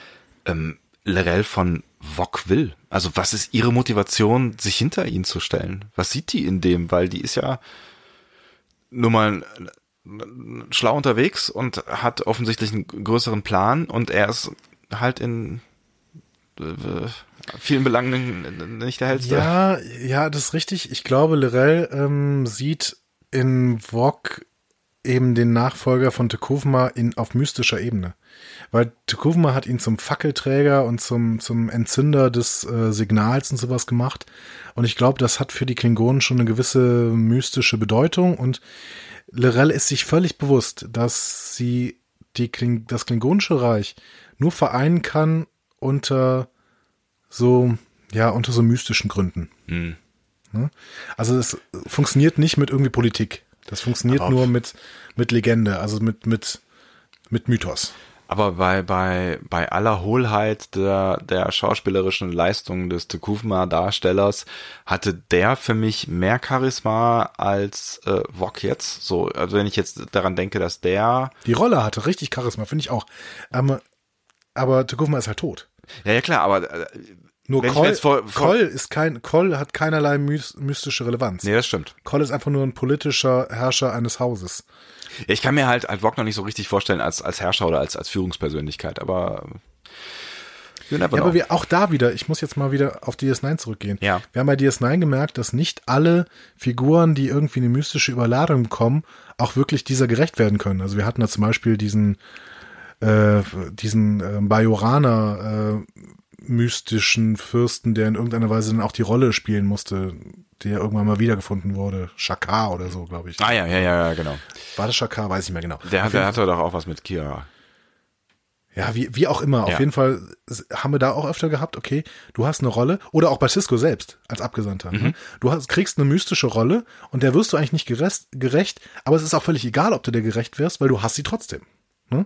ähm, L'Rell von Vok will? Also was ist ihre Motivation, sich hinter ihn zu stellen? Was sieht die in dem? Weil die ist ja nur mal schlau unterwegs und hat offensichtlich einen größeren Plan und er ist halt in äh, vielen Belangen nicht der hellste. Ja, ja, das ist richtig. Ich glaube, L'Rell ähm, sieht in Vok eben den Nachfolger von T'Kuvma in auf mystischer Ebene. Weil T'Kuvma hat ihn zum Fackelträger und zum zum Entzünder des äh, Signals und sowas gemacht. Und ich glaube, das hat für die Klingonen schon eine gewisse mystische Bedeutung. Und L'Rell ist sich völlig bewusst, dass sie die Kling- das Klingonische Reich nur vereinen kann unter so, ja, unter so mystischen Gründen. Mhm. Also es funktioniert nicht mit irgendwie Politik. Das funktioniert aber nur mit, mit Legende, also mit, mit, mit Mythos. Aber bei, bei, bei aller Hohlheit der, der schauspielerischen Leistung des T'Kuvma-Darstellers hatte der für mich mehr Charisma als äh, Vok jetzt. So, also wenn ich jetzt daran denke, dass der... Die Rolle hatte richtig Charisma, finde ich auch. Ähm, aber T'Kuvma ist halt tot. Ja, ja klar, aber... Äh, Nur Koll, vor, vor Koll ist kein, Koll hat keinerlei mystische Relevanz. Nee, das stimmt. Koll ist einfach nur ein politischer Herrscher eines Hauses. Ich kann mir halt als Vok noch nicht so richtig vorstellen als, als Herrscher oder als, als Führungspersönlichkeit, aber. Ja, aber wir, auch da wieder, ich muss jetzt mal wieder auf D S neun zurückgehen. Ja. Wir haben bei D S neun gemerkt, dass nicht alle Figuren, die irgendwie eine mystische Überladung bekommen, auch wirklich dieser gerecht werden können. Also wir hatten da zum Beispiel diesen, äh, diesen äh, Bajoraner, äh, mystischen Fürsten, der in irgendeiner Weise dann auch die Rolle spielen musste, der irgendwann mal wiedergefunden wurde. Shakar oder so, glaube ich. Ah ja, ja, ja, ja, genau. War das Shakar? Weiß ich nicht mehr genau. Der, der hatte doch auch was mit Kira. Ja, wie, wie auch immer. Ja. Auf jeden Fall haben wir da auch öfter gehabt, okay, du hast eine Rolle, oder auch bei Sisko selbst als Abgesandter. Mhm. Ne? Du hast, kriegst eine mystische Rolle und der wirst du eigentlich nicht gerecht, gerecht, aber es ist auch völlig egal, ob du der gerecht wirst, weil du hast sie trotzdem. Ne?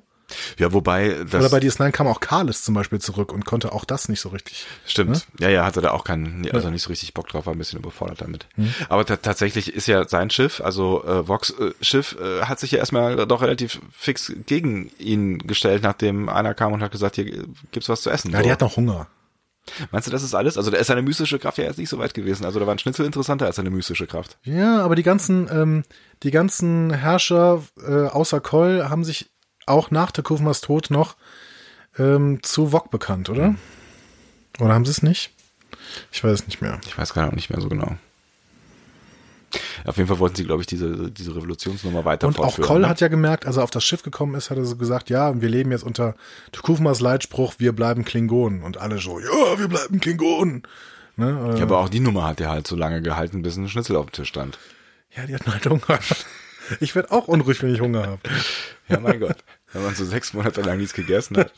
Ja, wobei das. Oder bei D S neun kam auch Kalis zum Beispiel zurück und konnte auch das nicht so richtig. Stimmt. Ne? Ja, ja, hatte da auch keinen, also ja. nicht so richtig Bock drauf, war ein bisschen überfordert damit. Mhm. Aber t- tatsächlich ist ja sein Schiff, also äh, Vox äh, Schiff, äh, hat sich ja erstmal doch relativ fix gegen ihn gestellt, nachdem einer kam und hat gesagt, hier gibt's was zu essen. Ja, so. Die hat noch Hunger. Meinst du, das ist alles? Also da ist seine mystische Kraft ja erst nicht so weit gewesen. Also da war ein Schnitzel interessanter als seine mystische Kraft. Ja, aber die ganzen, ähm, die ganzen Herrscher äh, außer Koll haben sich auch nach T'Kuvmas Tod noch ähm, zu Vok bekannt, oder? Mhm. Oder haben sie es nicht? Ich weiß es nicht mehr. Ich weiß gar nicht mehr so genau. Auf jeden Fall wollten sie, glaube ich, diese, diese Revolutionsnummer weiter und fortführen. Und auch Koll, ne? Hat ja gemerkt, als er auf das Schiff gekommen ist, hat er so gesagt, ja, wir leben jetzt unter T'Kuvmas Leitspruch, wir bleiben Klingonen. Und alle so, ja, wir bleiben Klingonen. Ne? Ja, aber auch die Nummer hat er halt so lange gehalten, bis ein Schnitzel auf dem Tisch stand. Ja, die hatten halt Hunger. Ich werde auch unruhig, wenn ich Hunger habe. Ja, mein Gott. Wenn man so sechs Monate lang nichts gegessen hat.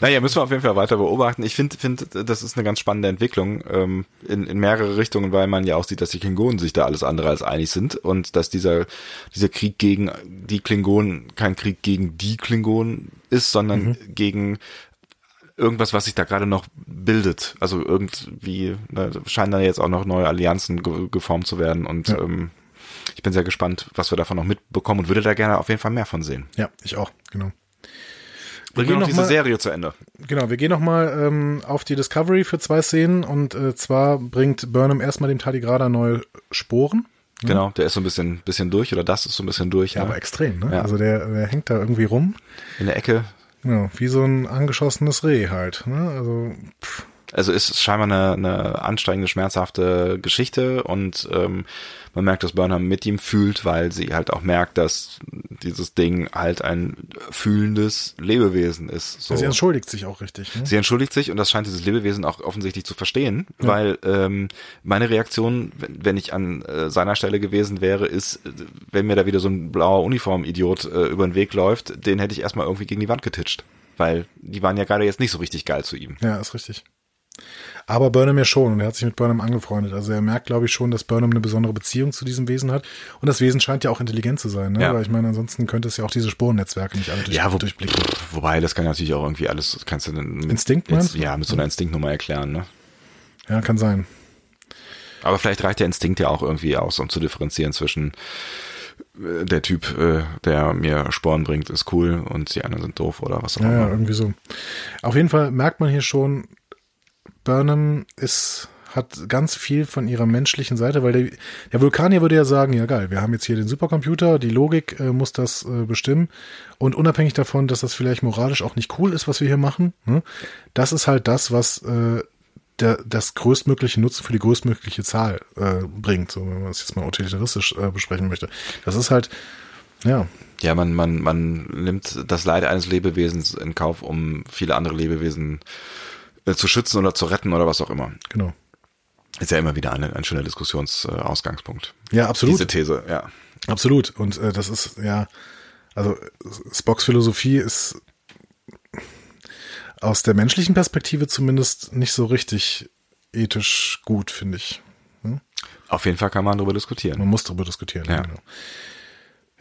Naja, müssen wir auf jeden Fall weiter beobachten. Ich finde, finde, das ist eine ganz spannende Entwicklung ähm, in, in mehrere Richtungen, weil man ja auch sieht, dass die Klingonen sich da alles andere als einig sind und dass dieser dieser Krieg gegen die Klingonen kein Krieg gegen die Klingonen ist, sondern mhm. gegen irgendwas, was sich da gerade noch bildet. Also irgendwie ne, scheinen da jetzt auch noch neue Allianzen ge- geformt zu werden und ja. ähm, ich bin sehr gespannt, was wir davon noch mitbekommen und würde da gerne auf jeden Fall mehr von sehen. Ja, ich auch, genau. Wir bringen noch diese mal, Serie zu Ende. Genau, wir gehen nochmal ähm, auf die Discovery für zwei Szenen und äh, zwar bringt Burnham erstmal dem Tardigrada neue Sporen. Genau, der ist so ein bisschen, bisschen durch oder das ist so ein bisschen durch. Ja, ja. Aber extrem, ne? Ja. Also der, der hängt da irgendwie rum. In der Ecke. Ja, wie so ein angeschossenes Reh halt. Ne? Also pff. Also ist scheinbar eine, eine ansteigende, schmerzhafte Geschichte und ähm, man merkt, dass Burnham mit ihm fühlt, weil sie halt auch merkt, dass dieses Ding halt ein fühlendes Lebewesen ist. So. Sie entschuldigt sich auch richtig. Ne? Sie entschuldigt sich und das scheint dieses Lebewesen auch offensichtlich zu verstehen, ja. Weil ähm, meine Reaktion, wenn ich an äh, seiner Stelle gewesen wäre, ist, wenn mir da wieder so ein blauer Uniform-Idiot äh, über den Weg läuft, den hätte ich erstmal irgendwie gegen die Wand getitscht, weil die waren ja gerade jetzt nicht so richtig geil zu ihm. Ja, ist richtig. Aber Burnham ja schon und er hat sich mit Burnham angefreundet. Also er merkt, glaube ich, schon, dass Burnham eine besondere Beziehung zu diesem Wesen hat und das Wesen scheint ja auch intelligent zu sein, ne? Ja. Weil ich meine, ansonsten könnte es ja auch diese Sporennetzwerke nicht alle durch, ja, wo, durchblicken. Wobei, das kann ja natürlich auch irgendwie alles, kannst du denn mit, Instinkt, meinst du? Ja, mit so einer Instinktnummer erklären, ne? Ja, kann sein. Aber vielleicht reicht der Instinkt ja auch irgendwie aus, um zu differenzieren zwischen äh, der Typ, äh, der mir Sporen bringt, ist cool und die anderen sind doof oder was auch immer. Ja, irgendwie so. Auf jeden Fall merkt man hier schon, Burnham ist, hat ganz viel von ihrer menschlichen Seite, weil der, der Vulkanier würde ja sagen, ja geil, wir haben jetzt hier den Supercomputer, die Logik äh, muss das äh, bestimmen und unabhängig davon, dass das vielleicht moralisch auch nicht cool ist, was wir hier machen, ne, das ist halt das, was äh, der, das größtmögliche Nutzen für die größtmögliche Zahl äh, bringt, so, wenn man es jetzt mal utilitaristisch äh, besprechen möchte. Das ist halt, ja. Ja, man, man, man nimmt das Leid eines Lebewesens in Kauf, um viele andere Lebewesen zu schützen oder zu retten oder was auch immer. Genau. Ist ja immer wieder ein, ein schöner Diskussionsausgangspunkt. Ja, absolut. Diese These, ja. Absolut. Und äh, das ist, ja, also Spocks Philosophie ist aus der menschlichen Perspektive zumindest nicht so richtig ethisch gut, finde ich. Hm? Auf jeden Fall kann man darüber diskutieren. Man muss darüber diskutieren, ja. Genau.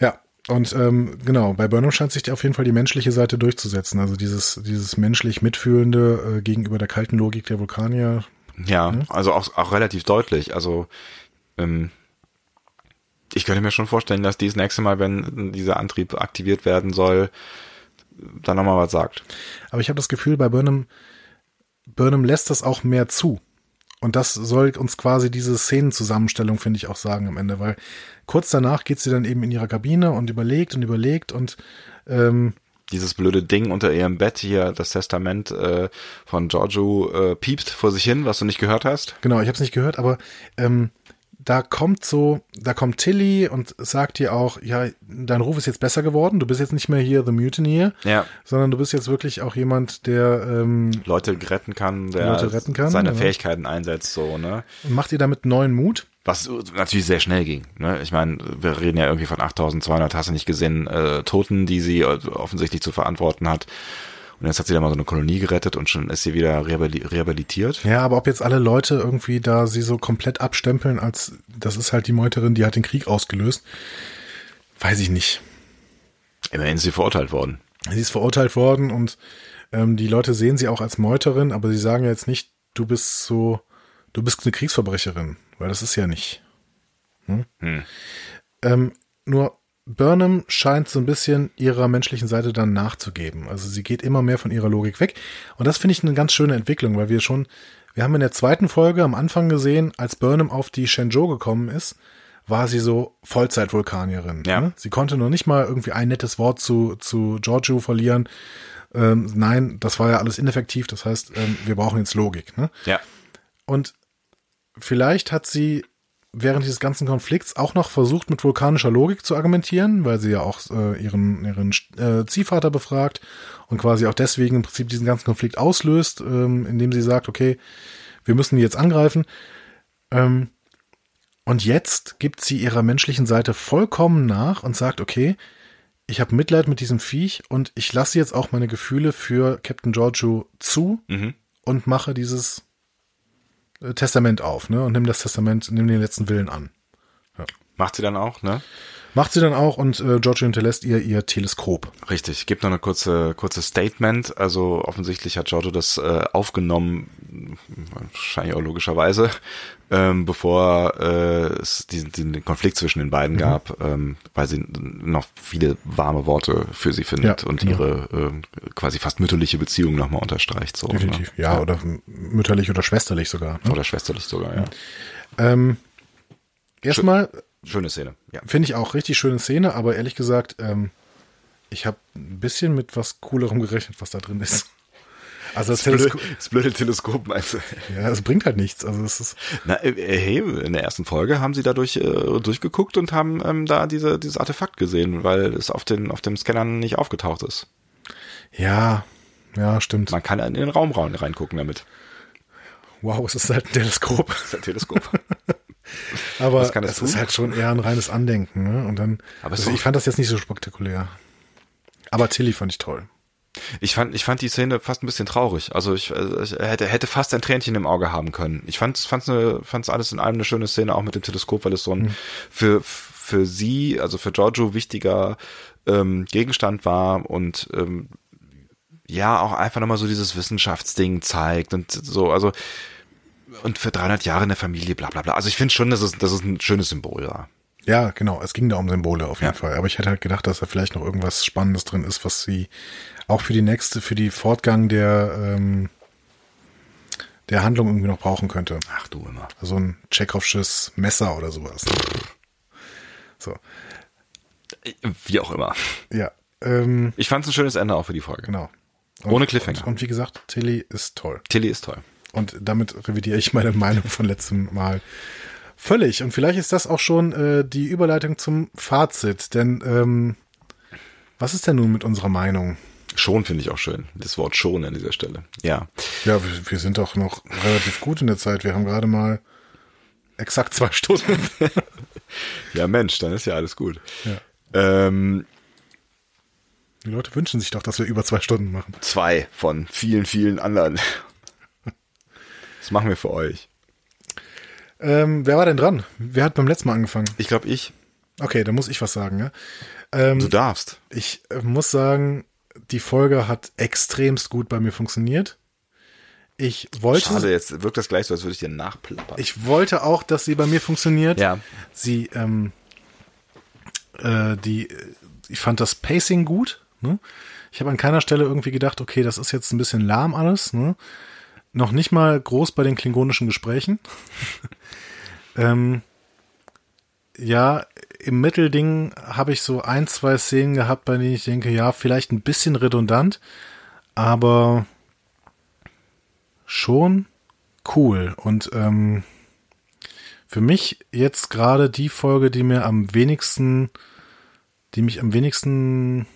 Ja. Und ähm, genau, bei Burnham scheint sich auf jeden Fall die menschliche Seite durchzusetzen. Also dieses dieses menschlich Mitfühlende äh, gegenüber der kalten Logik der Vulkanier. Ja, ne? Also auch, auch relativ deutlich. Also ähm, ich könnte mir schon vorstellen, dass dies nächste Mal, wenn dieser Antrieb aktiviert werden soll, da nochmal was sagt. Aber ich habe das Gefühl, bei Burnham, Burnham lässt das auch mehr zu. Und das soll uns quasi diese Szenenzusammenstellung, finde ich, auch sagen am Ende, weil kurz danach geht sie dann eben in ihrer Kabine und überlegt und überlegt und ähm, dieses blöde Ding unter ihrem Bett hier, das Testament äh, von Giorgio äh, piept vor sich hin, was du nicht gehört hast. Genau, ich habe es nicht gehört, aber ähm, da kommt so, da kommt Tilly und sagt dir auch, ja, dein Ruf ist jetzt besser geworden, du bist jetzt nicht mehr hier The Mutineer, ja, sondern du bist jetzt wirklich auch jemand, der ähm, Leute retten kann, der Leute retten kann, seine ja. Fähigkeiten einsetzt, so, ne? Und macht ihr damit neuen Mut? Was natürlich sehr schnell ging, ne? Ich meine, wir reden ja irgendwie von achttausendzweihundert, hast du nicht gesehen, äh, Toten, die sie offensichtlich zu verantworten hat. Und jetzt hat sie da mal so eine Kolonie gerettet und schon ist sie wieder rehabilitiert. Ja, aber ob jetzt alle Leute irgendwie da sie so komplett abstempeln, als das ist halt die Meuterin, die hat den Krieg ausgelöst, weiß ich nicht. Immerhin ist sie verurteilt worden. Sie ist verurteilt worden und ähm, die Leute sehen sie auch als Meuterin, aber sie sagen ja jetzt nicht, du bist so, du bist eine Kriegsverbrecherin, weil das ist ja nicht. Hm? Hm. Ähm, nur Burnham scheint so ein bisschen ihrer menschlichen Seite dann nachzugeben. Also sie geht immer mehr von ihrer Logik weg. Und das finde ich eine ganz schöne Entwicklung, weil wir schon, wir haben in der zweiten Folge am Anfang gesehen, als Burnham auf die Shenzhou gekommen ist, war sie so Vollzeit-Vulkanierin. Ja. Ne? Sie konnte noch nicht mal irgendwie ein nettes Wort zu, zu Giorgio verlieren. Ähm, nein, das war ja alles ineffektiv. Das heißt, ähm, wir brauchen jetzt Logik. Ne? Ja. Und vielleicht hat sie während dieses ganzen Konflikts auch noch versucht, mit vulkanischer Logik zu argumentieren, weil sie ja auch äh, ihren, ihren äh, Ziehvater befragt und quasi auch deswegen im Prinzip diesen ganzen Konflikt auslöst, ähm, indem sie sagt, okay, wir müssen die jetzt angreifen. Ähm, und jetzt gibt sie ihrer menschlichen Seite vollkommen nach und sagt, okay, ich habe Mitleid mit diesem Viech und ich lasse jetzt auch meine Gefühle für Captain Giorgio zu mhm. und mache dieses Testament auf, ne? Und nimm das Testament, nimm den letzten Willen an. Ja. Macht sie dann auch, ne? Macht sie dann auch und äh, Giorgio hinterlässt ihr ihr Teleskop. Richtig, gibt noch eine kurze kurze Statement. Also offensichtlich hat Giorgio das äh, aufgenommen, wahrscheinlich auch logischerweise, ähm, bevor äh, es diesen, diesen Konflikt zwischen den beiden mhm. gab, ähm, weil sie noch viele warme Worte für sie findet ja, und genau. ihre äh, quasi fast mütterliche Beziehung nochmal unterstreicht. So, definitiv, ne? Ja, ja, oder mütterlich oder schwesterlich sogar. Ne? Oder schwesterlich sogar, ja. ja. Ähm, erstmal Schöne Szene, ja. Finde ich auch, richtig schöne Szene, aber ehrlich gesagt, ähm, ich habe ein bisschen mit was Coolerem gerechnet, was da drin ist. Also das, das, blöde, das blöde Teleskop meinst du? Ja, es bringt halt nichts. Also es ist Na, hey, in der ersten Folge haben sie dadurch äh, durchgeguckt und haben ähm, da diese, dieses Artefakt gesehen, weil es auf den auf dem Scannern nicht aufgetaucht ist. Ja, ja, stimmt. Man kann in den Raum reingucken damit. Wow, es ist halt ein Teleskop. Es ist ein Teleskop. Aber das kann das es tun? Ist halt schon eher ein reines Andenken. Ne? Und dann, Aber also ich fand das jetzt nicht so spektakulär. Aber Tilly fand ich toll. Ich fand, ich fand die Szene fast ein bisschen traurig. Also ich, ich hätte, hätte fast ein Tränchen im Auge haben können. Ich fand es fand's fand's alles in allem eine schöne Szene, auch mit dem Teleskop, weil es so ein mhm. für, für sie, also für Giorgio wichtiger ähm, Gegenstand war und ähm, ja, auch einfach nochmal so dieses Wissenschaftsding zeigt und so, also und für dreihundert Jahre in der Familie, bla bla bla. Also ich finde schon, dass es, dass es ein schönes Symbol war. Ja, genau, es ging da um Symbole auf jeden ja. Fall. Aber ich hätte halt gedacht, dass da vielleicht noch irgendwas Spannendes drin ist, was sie auch für die nächste, für die Fortgang der, ähm, der Handlung irgendwie noch brauchen könnte. Ach du immer. So ein Tschechowisches Messer oder sowas. So. Wie auch immer. Ja. Ähm, ich fand es ein schönes Ende auch für die Folge. Genau. Und, ohne Cliffhanger. Und, und wie gesagt, Tilly ist toll. Tilly ist toll. Und damit revidiere ich meine Meinung von letztem Mal. Völlig. Und vielleicht ist das auch schon äh, die Überleitung zum Fazit. Denn ähm, was ist denn nun mit unserer Meinung? Schon finde ich auch schön. Das Wort schon an dieser Stelle. Ja, ja wir, wir sind doch noch relativ gut in der Zeit. Wir haben gerade mal exakt zwei Stunden. Ja Mensch, dann ist ja alles gut. Ja. Ähm, die Leute wünschen sich doch, dass wir über zwei Stunden machen. Zwei von vielen, vielen anderen. Das machen wir für euch. Ähm, wer war denn dran? Wer hat beim letzten Mal angefangen? Ich glaube, ich. Okay, dann muss ich was sagen, ja? Ähm, du darfst. Ich äh, muss sagen, die Folge hat extremst gut bei mir funktioniert. Ich wollte. Schade, jetzt wirkt das gleich so, als würde ich dir nachplappern. Ich wollte auch, dass sie bei mir funktioniert. Ja. Sie, ähm, äh, die, ich fand das Pacing gut. Ne? Ich habe an keiner Stelle irgendwie gedacht, okay, das ist jetzt ein bisschen lahm alles, ne? Noch nicht mal groß bei den klingonischen Gesprächen. ähm, ja, im Mittelding habe ich so ein, zwei Szenen gehabt, bei denen ich denke, ja, vielleicht ein bisschen redundant, aber schon cool. Und ähm, für mich jetzt gerade die Folge, die mir am wenigsten, die mich am wenigsten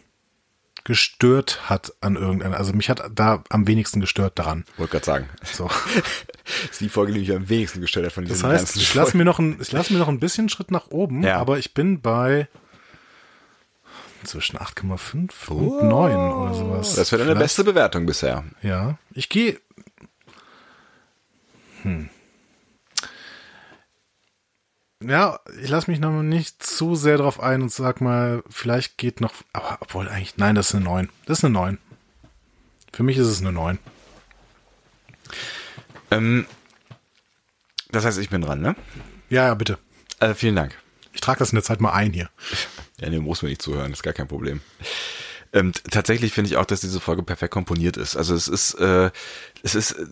gestört hat an irgendeiner, also mich hat da am wenigsten gestört daran. Wollte gerade sagen. So. Das ist die Folge, die mich am wenigsten gestört hat von diesen ganzen. Das heißt, ich lasse mir noch ein, ich lasse mir noch ein bisschen Schritt nach oben, ja. Aber ich bin bei zwischen acht Komma fünf oh. und neun oder sowas. Das wäre deine Vielleicht. beste Bewertung bisher. Ja, ich gehe hm. Ja, ich lasse mich noch nicht zu sehr drauf ein und sag mal, vielleicht geht noch, aber obwohl eigentlich, nein, das ist eine neun. Das ist eine neun. Für mich ist es eine neun. Ähm, das heißt, ich bin dran, ne? Ja, ja, bitte. Äh, vielen Dank. Ich trage das in der Zeit mal ein hier. Ja, nee, muss mir nicht zuhören, ist gar kein Problem. Ähm, tatsächlich finde ich auch, dass diese Folge perfekt komponiert ist. Also es ist, äh, es ist... Äh,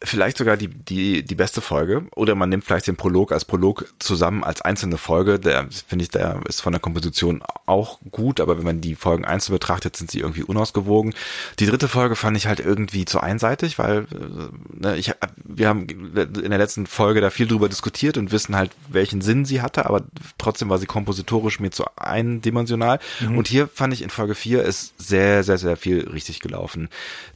vielleicht sogar die die die beste Folge, oder man nimmt vielleicht den Prolog als Prolog zusammen als einzelne Folge. Der finde ich, der ist von der Komposition auch gut, aber wenn man die Folgen einzeln betrachtet, sind sie irgendwie unausgewogen. Die dritte Folge fand ich halt irgendwie zu einseitig, weil ne, ich wir haben in der letzten Folge da viel drüber diskutiert und wissen halt, welchen Sinn sie hatte, aber trotzdem war sie kompositorisch mir zu eindimensional. Mhm. Und hier fand ich, in Folge vier ist sehr sehr sehr viel richtig gelaufen.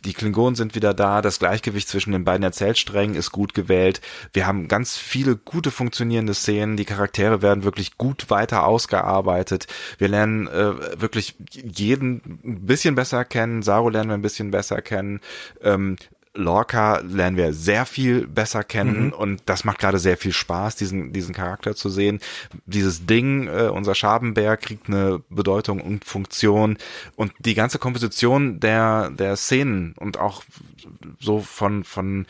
Die Klingonen sind wieder da, das Gleichgewicht zwischen den beiden Erzählsträngen ist gut gewählt. Wir haben ganz viele gute funktionierende Szenen. Die Charaktere werden wirklich gut weiter ausgearbeitet. Wir lernen äh, wirklich jeden ein bisschen besser kennen. Saru lernen wir ein bisschen besser kennen. Ähm, Lorca lernen wir sehr viel besser kennen, mhm. und das macht gerade sehr viel Spaß, diesen diesen Charakter zu sehen. Dieses Ding, äh, unser Scharbenbär, kriegt eine Bedeutung und Funktion, und die ganze Komposition der der Szenen und auch so von von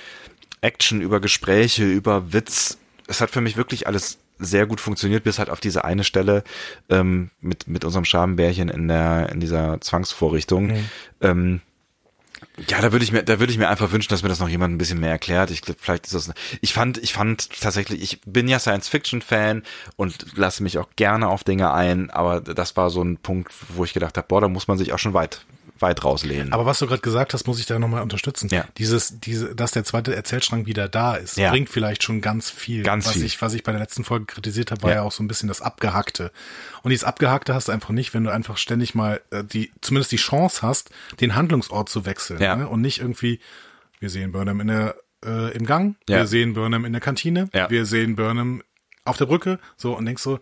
Action über Gespräche, über Witz, es hat für mich wirklich alles sehr gut funktioniert, bis halt auf diese eine Stelle ähm, mit mit unserem Scharbenbärchen in der in dieser Zwangsvorrichtung. Mhm. Ähm, Ja, da würde ich mir, da würde ich mir einfach wünschen, dass mir das noch jemand ein bisschen mehr erklärt. Ich glaube, vielleicht ist das, ich fand, ich fand tatsächlich, ich bin ja Science-Fiction-Fan und lasse mich auch gerne auf Dinge ein, aber das war so ein Punkt, wo ich gedacht habe, boah, da muss man sich auch schon weit, weit rauslehnen. Aber was du gerade gesagt hast, muss ich da nochmal unterstützen. Ja. Dieses, diese, dass der zweite Erzählstrang wieder da ist, ja. bringt vielleicht schon ganz viel. Ganz was viel. Ich, was ich bei der letzten Folge kritisiert habe, war ja. ja auch so ein bisschen das Abgehackte. Und dieses Abgehackte hast du einfach nicht, wenn du einfach ständig mal die, zumindest die Chance hast, den Handlungsort zu wechseln. Ja. Ne? Und nicht irgendwie, wir sehen Burnham in der, äh, im Gang, ja. wir sehen Burnham in der Kantine, ja. wir sehen Burnham auf der Brücke, so, und denkst so,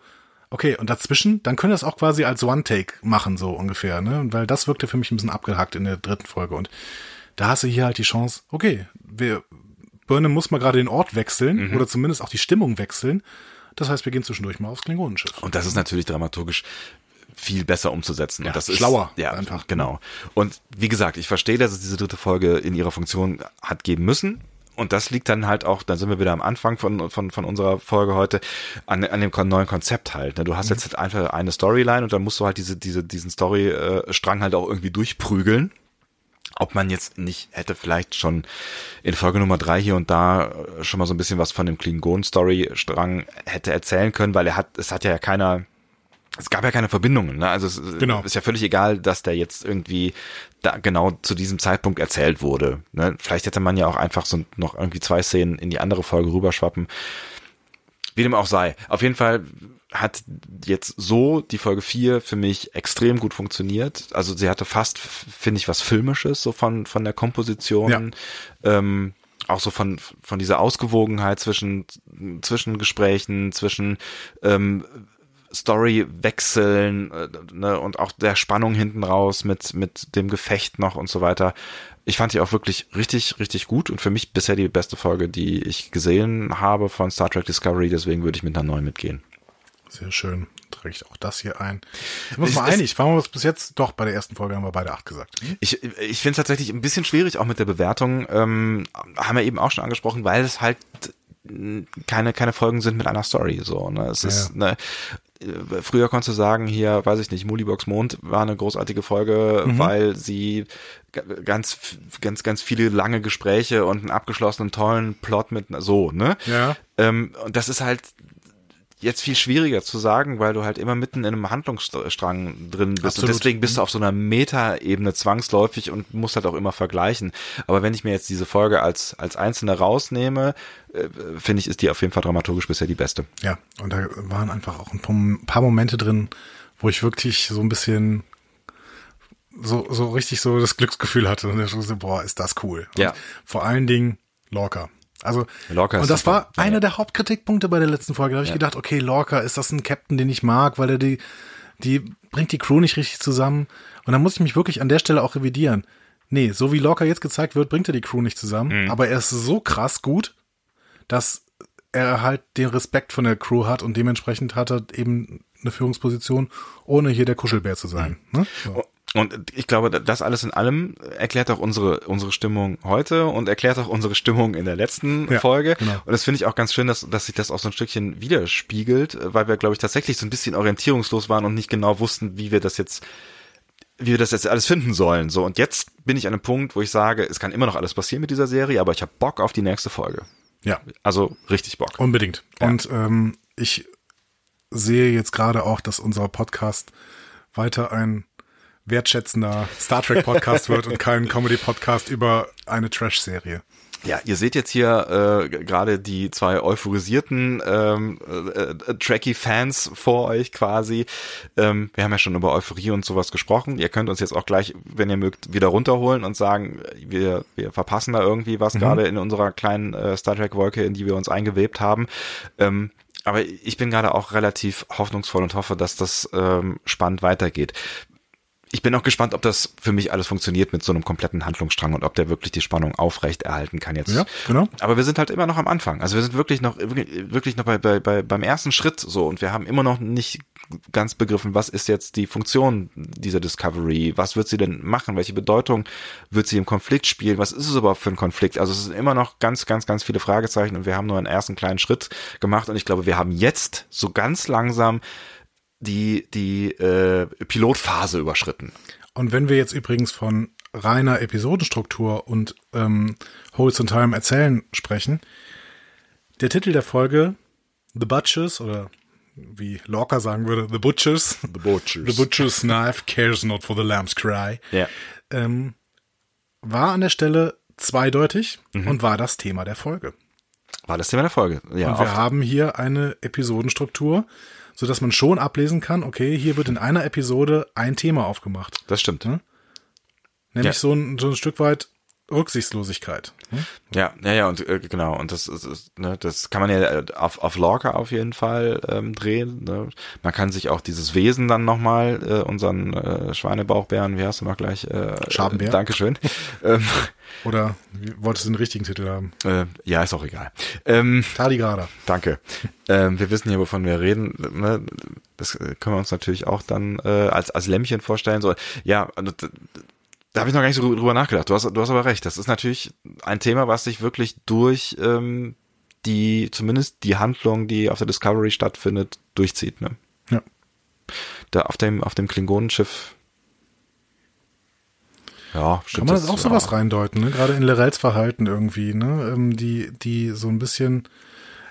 okay, und dazwischen, dann können wir das auch quasi als One-Take machen, so ungefähr, ne? Weil das wirkte für mich ein bisschen abgehackt in der dritten Folge. Und da hast du hier halt die Chance, okay, wir, Burnham muss mal gerade den Ort wechseln mhm. oder zumindest auch die Stimmung wechseln. Das heißt, wir gehen zwischendurch mal aufs Klingonenschiff. Und das ist natürlich dramaturgisch viel besser umzusetzen. Ja, und das ist schlauer. Ja, einfach. Genau. Und wie gesagt, ich verstehe, dass es diese dritte Folge in ihrer Funktion hat geben müssen. Und das liegt dann halt auch, dann sind wir wieder am Anfang von von von unserer Folge heute, an an dem neuen Konzept halt. Du hast jetzt halt einfach eine Storyline und dann musst du halt diese diese diesen Storystrang halt auch irgendwie durchprügeln. Ob man jetzt nicht hätte vielleicht schon in Folge Nummer drei hier und da schon mal so ein bisschen was von dem Klingon-Story-Strang hätte erzählen können, weil er hat, es hat ja keiner... Es gab ja keine Verbindungen, ne? Also es genau. ist ja völlig egal, dass der jetzt irgendwie da genau zu diesem Zeitpunkt erzählt wurde, ne? Vielleicht hätte man ja auch einfach so noch irgendwie zwei Szenen in die andere Folge rüberschwappen. Wie dem auch sei. Auf jeden Fall hat jetzt so die Folge vier für mich extrem gut funktioniert. Also sie hatte fast, finde ich, was Filmisches, so von von der Komposition. Ja. Ähm, auch so von von dieser Ausgewogenheit zwischen zwischen Gesprächen, zwischen ähm, Story wechseln, ne, und auch der Spannung hinten raus mit mit dem Gefecht noch und so weiter. Ich fand die auch wirklich richtig, richtig gut und für mich bisher die beste Folge, die ich gesehen habe von Star Trek Discovery, deswegen würde ich mit einer neuen mitgehen. Sehr schön. Trage ich auch das hier ein. Ich muss mal einig, waren wir uns bis jetzt, doch, bei der ersten Folge haben wir beide acht gesagt. Ich, ich finde es tatsächlich ein bisschen schwierig, auch mit der Bewertung, ähm, haben wir eben auch schon angesprochen, weil es halt keine keine Folgen sind mit einer Story, so, ne, es ja. ist ne, früher konntest du sagen, hier, weiß ich nicht, Mulibox Mond war eine großartige Folge, mhm. weil sie ganz, ganz, ganz viele lange Gespräche und einen abgeschlossenen, tollen Plot mit, so, ne? Ja. Ähm, und das ist halt jetzt viel schwieriger zu sagen, weil du halt immer mitten in einem Handlungsstrang drin bist. Absolut. Und deswegen bist du auf so einer Meta-Ebene zwangsläufig und musst halt auch immer vergleichen. Aber wenn ich mir jetzt diese Folge als als einzelne rausnehme, äh, finde ich, ist die auf jeden Fall dramaturgisch bisher die beste. Ja, und da waren einfach auch ein paar Momente drin, wo ich wirklich so ein bisschen so so richtig so das Glücksgefühl hatte. Und ich so, boah, ist das cool. Und ja. vor allen Dingen Lorca. Also, Lorca, und das super. war einer der Hauptkritikpunkte bei der letzten Folge. Da habe ich ja. gedacht, okay, Lorca, ist das ein Captain, den ich mag, weil er die, die bringt die Crew nicht richtig zusammen. Und dann muss ich mich wirklich an der Stelle auch revidieren. Nee, so wie Lorca jetzt gezeigt wird, bringt er die Crew nicht zusammen. Mhm. Aber er ist so krass gut, dass er halt den Respekt von der Crew hat und dementsprechend hat er eben eine Führungsposition, ohne hier der Kuschelbär zu sein. Mhm. Ne? So. Oh. Und ich glaube, das alles in allem erklärt auch unsere unsere Stimmung heute und erklärt auch unsere Stimmung in der letzten ja, Folge. Genau. Und das finde ich auch ganz schön, dass dass sich das auch so ein Stückchen widerspiegelt, weil wir, glaube ich, tatsächlich so ein bisschen orientierungslos waren und nicht genau wussten, wie wir das jetzt wie wir das jetzt alles finden sollen. So, und jetzt bin ich an einem Punkt, wo ich sage, es kann immer noch alles passieren mit dieser Serie, aber ich habe Bock auf die nächste Folge. Ja. Also richtig Bock. Unbedingt. Ja. Und ähm, ich sehe jetzt gerade auch, dass unser Podcast weiter ein wertschätzender Star Trek Podcast wird und kein Comedy Podcast über eine Trash-Serie. Ja, ihr seht jetzt hier äh, gerade die zwei euphorisierten ähm, äh, Trekkie-Fans vor euch quasi. Ähm, wir haben ja schon über Euphorie und sowas gesprochen. Ihr könnt uns jetzt auch gleich, wenn ihr mögt, wieder runterholen und sagen, wir wir verpassen da irgendwie was, mhm. gerade in unserer kleinen äh, Star Trek-Wolke, in die wir uns eingewebt haben. Ähm, aber ich bin gerade auch relativ hoffnungsvoll und hoffe, dass das ähm, spannend weitergeht. Ich bin auch gespannt, ob das für mich alles funktioniert mit so einem kompletten Handlungsstrang und ob der wirklich die Spannung aufrecht erhalten kann jetzt. Ja, genau. Aber wir sind halt immer noch am Anfang. Also wir sind wirklich noch wirklich noch bei, bei, bei beim ersten Schritt so und wir haben immer noch nicht ganz begriffen, was ist jetzt die Funktion dieser Discovery? Was wird sie denn machen? Welche Bedeutung wird sie im Konflikt spielen? Was ist es überhaupt für ein Konflikt? Also es sind immer noch ganz, ganz, ganz viele Fragezeichen und wir haben nur einen ersten kleinen Schritt gemacht und ich glaube, wir haben jetzt so ganz langsam die die äh, Pilotphase überschritten. Und wenn wir jetzt übrigens von reiner Episodenstruktur und ähm, horizontalem Erzählen sprechen. Der Titel der Folge, The Butchers, oder wie Lorca sagen würde, The Butchers. The Butchers. The Butchers Knife cares not for the lamb's cry. Yeah. Ähm, war an der Stelle zweideutig mhm. und war das Thema der Folge. War das Thema der Folge, ja. Und wir oft. haben hier eine Episodenstruktur, sodass man schon ablesen kann, okay, hier wird in einer Episode ein Thema aufgemacht. Das stimmt. Hm? Nämlich ja. so, ein, so ein Stück weit Rücksichtslosigkeit. Hm? Ja, ja, ja, und äh, genau, und das ist, ist ne, das kann man ja auf, auf Lorca auf jeden Fall ähm, drehen. Ne? Man kann sich auch dieses Wesen dann nochmal, äh, unseren äh, Schweinebauchbären, wie heißt du mal gleich? Äh, Schabenbär. Äh, Dankeschön. Oder wolltest du den richtigen Titel haben? Äh, ja, ist auch egal. Ähm, Tardigrada. Danke. ähm, wir wissen hier, wovon wir reden. Ne? Das können wir uns natürlich auch dann äh, als, als Lämmchen vorstellen. So, ja, also, da habe ich noch gar nicht so drüber nachgedacht. Du hast, du hast aber recht. Das ist natürlich ein Thema, was sich wirklich durch ähm, die, zumindest die Handlung, die auf der Discovery stattfindet, durchzieht. Ne? Ja. Da auf dem, auf dem Klingonenschiff. Ja, stimmt. Kann man das auch ja. sowas reindeuten, ne? Gerade in Lorels Verhalten irgendwie, ne? Ähm, die, die so ein bisschen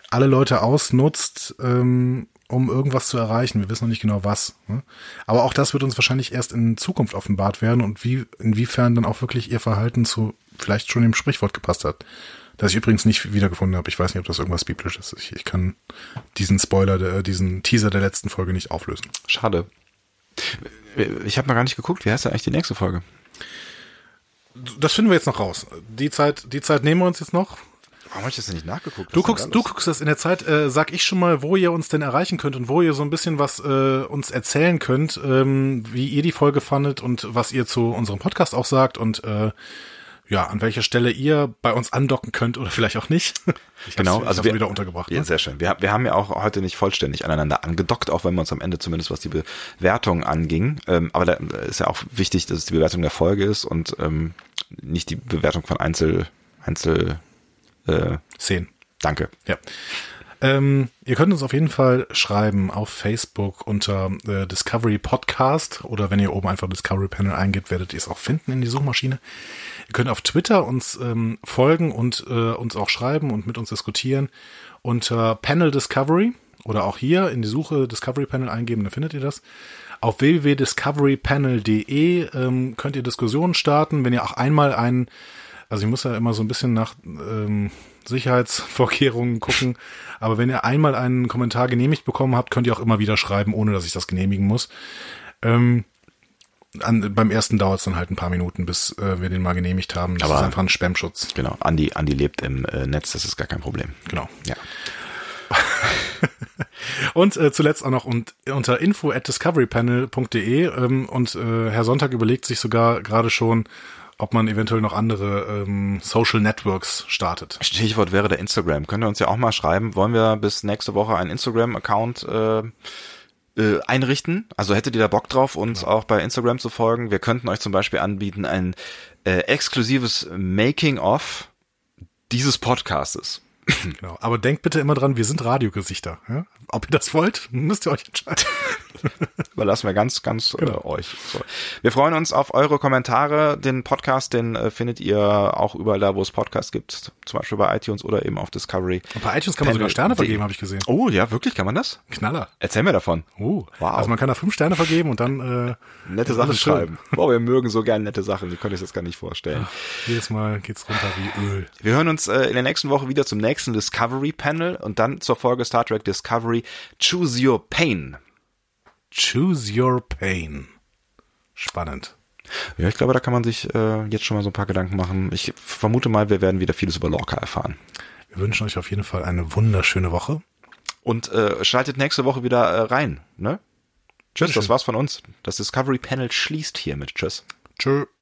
alle Leute ausnutzt, ähm, um irgendwas zu erreichen. Wir wissen noch nicht genau was. Ne? Aber auch das wird uns wahrscheinlich erst in Zukunft offenbart werden und wie inwiefern dann auch wirklich ihr Verhalten zu vielleicht schon dem Sprichwort gepasst hat. Das ich übrigens nicht wiedergefunden habe. Ich weiß nicht, ob das irgendwas Biblisches ist. Ich, ich kann diesen Spoiler, der, diesen Teaser der letzten Folge nicht auflösen. Schade. Ich habe mal gar nicht geguckt. Wie heißt denn eigentlich die nächste Folge? Das finden wir jetzt noch raus. Die Zeit, die Zeit nehmen wir uns jetzt noch. Warum habe ich das denn nicht nachgeguckt? Du guckst, du guckst das in der Zeit, äh, sag ich schon mal, wo ihr uns denn erreichen könnt und wo ihr so ein bisschen was äh, uns erzählen könnt, ähm, wie ihr die Folge fandet und was ihr zu unserem Podcast auch sagt und äh, ja, an welcher Stelle ihr bei uns andocken könnt oder vielleicht auch nicht. Ich genau, also wir wieder untergebracht. Ja, ne? Sehr schön. Wir, wir haben ja auch heute nicht vollständig aneinander angedockt, auch wenn wir uns am Ende zumindest was die Bewertung anging. Ähm, aber da ist ja auch wichtig, dass es die Bewertung der Folge ist und ähm, nicht die Bewertung von Einzel Einzel äh, Szenen. Danke. Ja. Ähm, ihr könnt uns auf jeden Fall schreiben auf Facebook unter äh, Discovery Podcast oder wenn ihr oben einfach Discovery Panel eingibt, werdet ihr es auch finden in die Suchmaschine. Ihr könnt auf Twitter uns ähm, folgen und äh, uns auch schreiben und mit uns diskutieren unter Panel Discovery oder auch hier in die Suche Discovery Panel eingeben, dann findet ihr das. Auf w w w punkt discovery panel punkt d e ähm, könnt ihr Diskussionen starten, wenn ihr auch einmal einen, also ich muss ja immer so ein bisschen nach ähm, Sicherheitsvorkehrungen gucken, aber wenn ihr einmal einen Kommentar genehmigt bekommen habt, könnt ihr auch immer wieder schreiben, ohne dass ich das genehmigen muss. Ähm, an, beim ersten dauert es dann halt ein paar Minuten, bis äh, wir den mal genehmigt haben. Das aber ist einfach ein Spamschutz. Genau, Andi, Andi lebt im äh, Netz, das ist gar kein Problem. Genau. Ja. Und äh, zuletzt auch noch und, unter info at discovery panel punkt d e ähm, und äh, Herr Sonntag überlegt sich sogar gerade schon, ob man eventuell noch andere ähm, Social Networks startet. Stichwort wäre der Instagram. Könnt ihr uns ja auch mal schreiben, wollen wir bis nächste Woche einen Instagram-Account äh, äh, einrichten? Also hättet ihr da Bock drauf, uns ja. auch bei Instagram zu folgen? Wir könnten euch zum Beispiel anbieten ein äh, exklusives Making-of dieses Podcastes. Genau. Aber denkt bitte immer dran, wir sind Radiogesichter. Ja? Ob ihr das wollt, müsst ihr euch entscheiden. Überlassen wir ganz, ganz genau. äh, euch. So. Wir freuen uns auf eure Kommentare. Den Podcast, den äh, findet ihr auch überall da, wo es Podcasts gibt. Zum Beispiel bei iTunes oder eben auf Discovery. Und bei iTunes kann man Panel sogar Sterne vergeben, habe ich gesehen. Oh ja, wirklich? Kann man das? Knaller. Erzähl mir davon. Oh, wow. Also man kann da fünf Sterne vergeben und dann äh, nette Sachen schreiben. Wow, wir mögen so gerne nette Sachen. Ihr könnt euch das gar nicht vorstellen. Ach, jedes Mal geht's runter wie Öl. Wir hören uns äh, in der nächsten Woche wieder zum nächsten Discovery Panel und dann zur Folge Star Trek Discovery Choose Your Pain. Choose Your Pain. Spannend. Ja, ich glaube, da kann man sich äh, jetzt schon mal so ein paar Gedanken machen. Ich vermute mal, wir werden wieder vieles über Lorca erfahren. Wir wünschen euch auf jeden Fall eine wunderschöne Woche. Und äh, schaltet nächste Woche wieder äh, rein. Ne? Tschüss, das war's von uns. Das Discovery Panel schließt hiermit. Tschüss. Tschö.